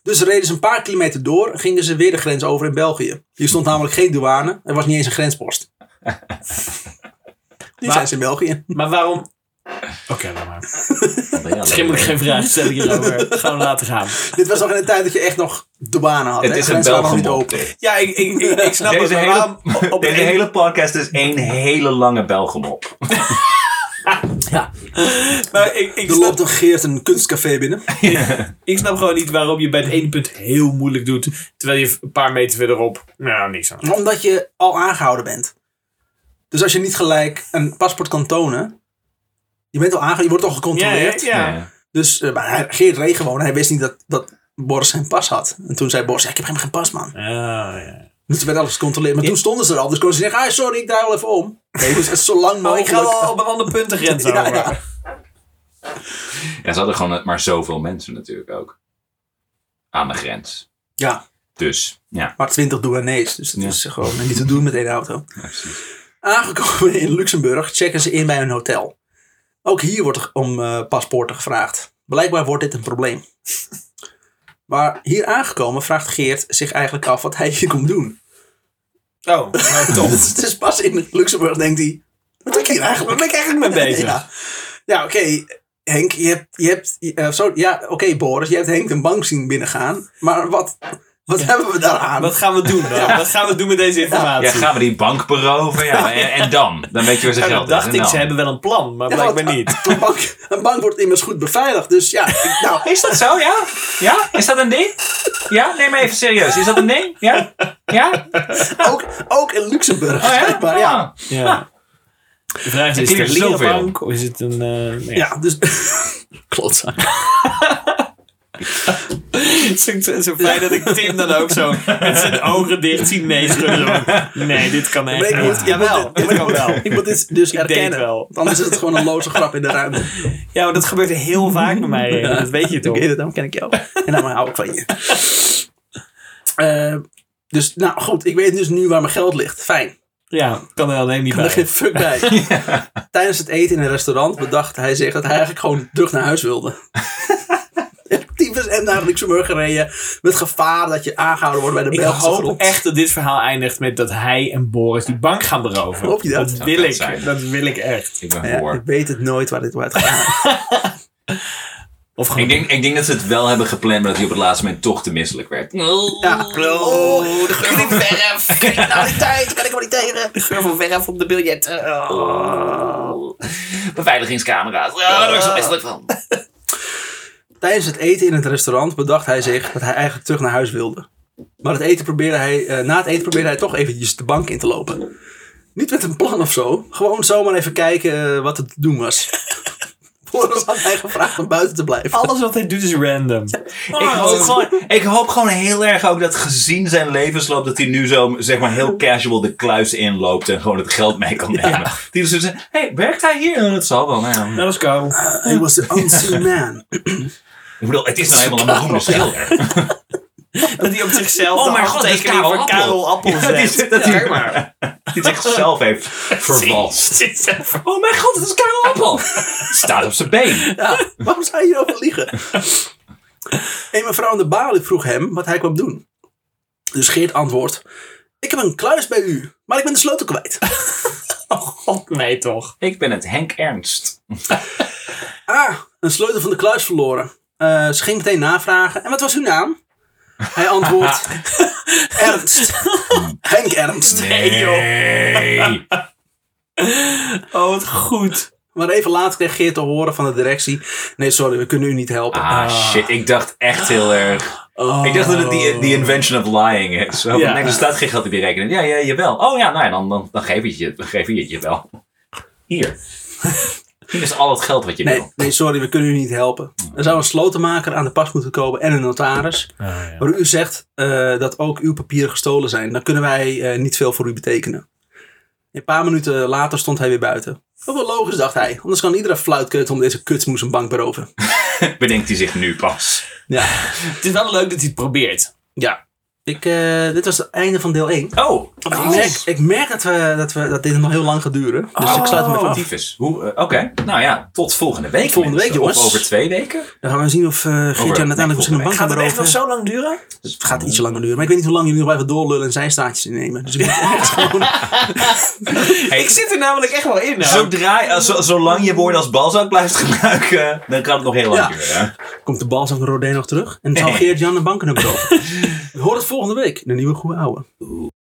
Dus reden ze een paar kilometer door en gingen ze weer de grens over in België. Hier stond namelijk geen douane, er was niet eens een grenspost. Nu zijn ze in België. Maar waarom... Oké, laat maar. Misschien moet ik geen vraag stellen hierover. Gewoon laten gaan. Dit was nog in de tijd dat je echt nog douane had. Het is een Belgemop. Ja, ik snap het. Deze hele podcast is één hele lange Belgemop. Ja. Maar er loopt een Geert een kunstcafé binnen. Ik snap gewoon niet waarom je bij het ene punt heel moeilijk doet. Terwijl je een paar meter verderop... Nou, niks aan. Omdat je al aangehouden bent. Dus als je niet gelijk een paspoort kan tonen... Je bent al aangekomen, je wordt al gecontroleerd. Ja. Dus maar Geert reed gewoon. Hij wist niet dat Boris zijn pas had. En toen zei Boris, ik heb helemaal geen pas, man. Ja. Dus werd alles gecontroleerd. Maar toen stonden ze er al. Dus konden ze zeggen, sorry, ik draai wel even om. Nee, dus het zo lang mogelijk. Ik ga wel op een andere puntengrens over. Ja, ze hadden gewoon maar zoveel mensen natuurlijk ook. Aan de grens. Ja. Dus, ja. Maar 20 douanees. Dus dat is gewoon niet te doen met één auto. Ja, precies. Aangekomen in Luxemburg checken ze in bij een hotel. Ook hier wordt er om paspoorten gevraagd. Blijkbaar wordt dit een probleem. Maar hier aangekomen vraagt Geert zich eigenlijk af wat hij hier komt doen. Oh, nou toch. Dus pas in Luxemburg denkt hij... Wat ben ik hier eigenlijk mee bezig? Ja, oké. Henk, Boris, je hebt Henk een bank zien binnengaan. Maar wat hebben we daaraan? Wat gaan we doen dan? Ja. Wat gaan we doen met deze informatie? Ja, gaan we die bank beroven? Ja. En dan? Dan weet je waar ze geld is. Dacht ik, ze hebben wel een plan, maar blijkbaar niet. Een bank wordt immers goed beveiligd, dus ja. Nou. Is dat zo, ja? Ja? Is dat een ding? Ja? Neem maar even serieus. Is dat een ding? Ja? Ja? Ook in Luxemburg. Oh, ja? Blijkbaar, ja. De vraag is het een bank of is het een... nee. Ja, dus... Klotzaak. Het is zo fijn dat ik Tim dan ook zo met zijn ogen dicht zien meeschudden. Nee, dit kan echt niet. Jawel, dit kan wel. Ik moet dit dus herkennen. Wel. Anders is het gewoon een loze grap in de ruimte. Ja, maar dat gebeurt heel vaak bij mij. Ja. Dat weet je toch? Oké, dan ken ik jou. En dan hou ik van je. Dus, nou goed. Ik weet dus nu waar mijn geld ligt. Fijn. Ja, kan er alleen niet bij. Kan er geen fuck bij. Ja. Tijdens het eten in een restaurant bedacht hij zich dat hij eigenlijk gewoon terug naar huis wilde. Tyfus en naar Luxemburg gereden. Met gevaar dat je aangehouden wordt bij de Belgische grond. Ik hoop echt dat dit verhaal eindigt met dat hij en Boris die bank gaan beroven. Hoop je dat? Dat wil ik echt. Ik ben voor. Ik weet het nooit waar dit wordt gaat. Ik denk dat ze het wel hebben gepland, maar dat hij op het laatste moment toch te misselijk werd. De geur van verf. Criminaliteit, kan ik maar niet tegen. De geur van verf op de biljet. Beveiligingscamera's. Daar is er misselijk van. Tijdens het eten in het restaurant bedacht hij zich dat hij eigenlijk terug naar huis wilde. Maar na het eten probeerde hij toch eventjes de bank in te lopen. Niet met een plan of zo. Gewoon zomaar even kijken wat er te doen was. Boris had hij gevraagd om buiten te blijven. Alles wat hij doet is random. Ik hoop gewoon heel erg ook dat gezien zijn levensloop... dat hij nu zo zeg maar heel casual de kluis inloopt... en gewoon het geld mee kan nemen. Ja. Die dus zegt, werkt hij hier? En dat zal wel. Nou, dat is Karel. He was the unseen man. Ik bedoel, het is nou helemaal een beroemde schilder. Dat hij op zichzelf de handtekening van Karel Appel zet. Dat hij zichzelf heeft vervalst. Oh mijn god, dat is Karel Appel. Staat op zijn been. Ja, waarom zou je hierover liegen? Een mevrouw aan de balie vroeg hem wat hij kwam doen. Dus Geert antwoordt. Ik heb een kluis bij u, maar ik ben de sleutel kwijt. Oh god, nee toch. Ik ben het Henk Ernst. Een sleutel van de kluis verloren. Ze ging meteen navragen. En wat was uw naam? Hij antwoordt, Ernst. Henk Ernst. Nee, joh. Oh, wat goed. Maar even later kreeg Geert te horen van de directie. Nee, sorry, we kunnen u niet helpen. Shit, ik dacht echt heel erg. Ik dacht dat het die invention of lying is. Ja. Nee, er staat geen geld op je rekening. Ja, jawel. Oh ja, nou, dan geef je het je wel. Hier. Hier is al het geld wat je wil. Nee, sorry, we kunnen u niet helpen. Er zou een slotenmaker aan de pas moeten komen en een notaris. Maar u zegt dat ook uw papieren gestolen zijn. Dan kunnen wij niet veel voor u betekenen. Een paar minuten later stond hij weer buiten. Dat wel logisch, dacht hij. Anders kan iedere fluitkeut om deze kutsmoes een bank beroven. Bedenkt hij zich nu pas. Ja. Het is wel leuk dat hij het probeert. Ja. Dit was het einde van deel 1. Ik merk dat dit nog heel lang gaat duren. Dus ik sluit hem even af. Oké. Nou ja, tot volgende week. Jongens. Of over 2 weken. Dan gaan we zien of Geert-Jan uiteindelijk misschien een bank gaat beroven. Gaat het echt nog zo lang duren? Dus het gaat ietsje langer duren. Maar ik weet niet hoe lang jullie nog blijven doorlullen en zijstaartjes innemen. Dus ik ben echt gewoon... Ik zit er namelijk echt wel in. Zolang je woorden als Balzak blijft gebruiken, dan kan het nog heel lang duren. Ja. Komt de Balzak en Rodin nog terug? En dan zal Geert-Jan de banken hebben beroven. Hoor het volgende week in de nieuwe Goede Ouwe.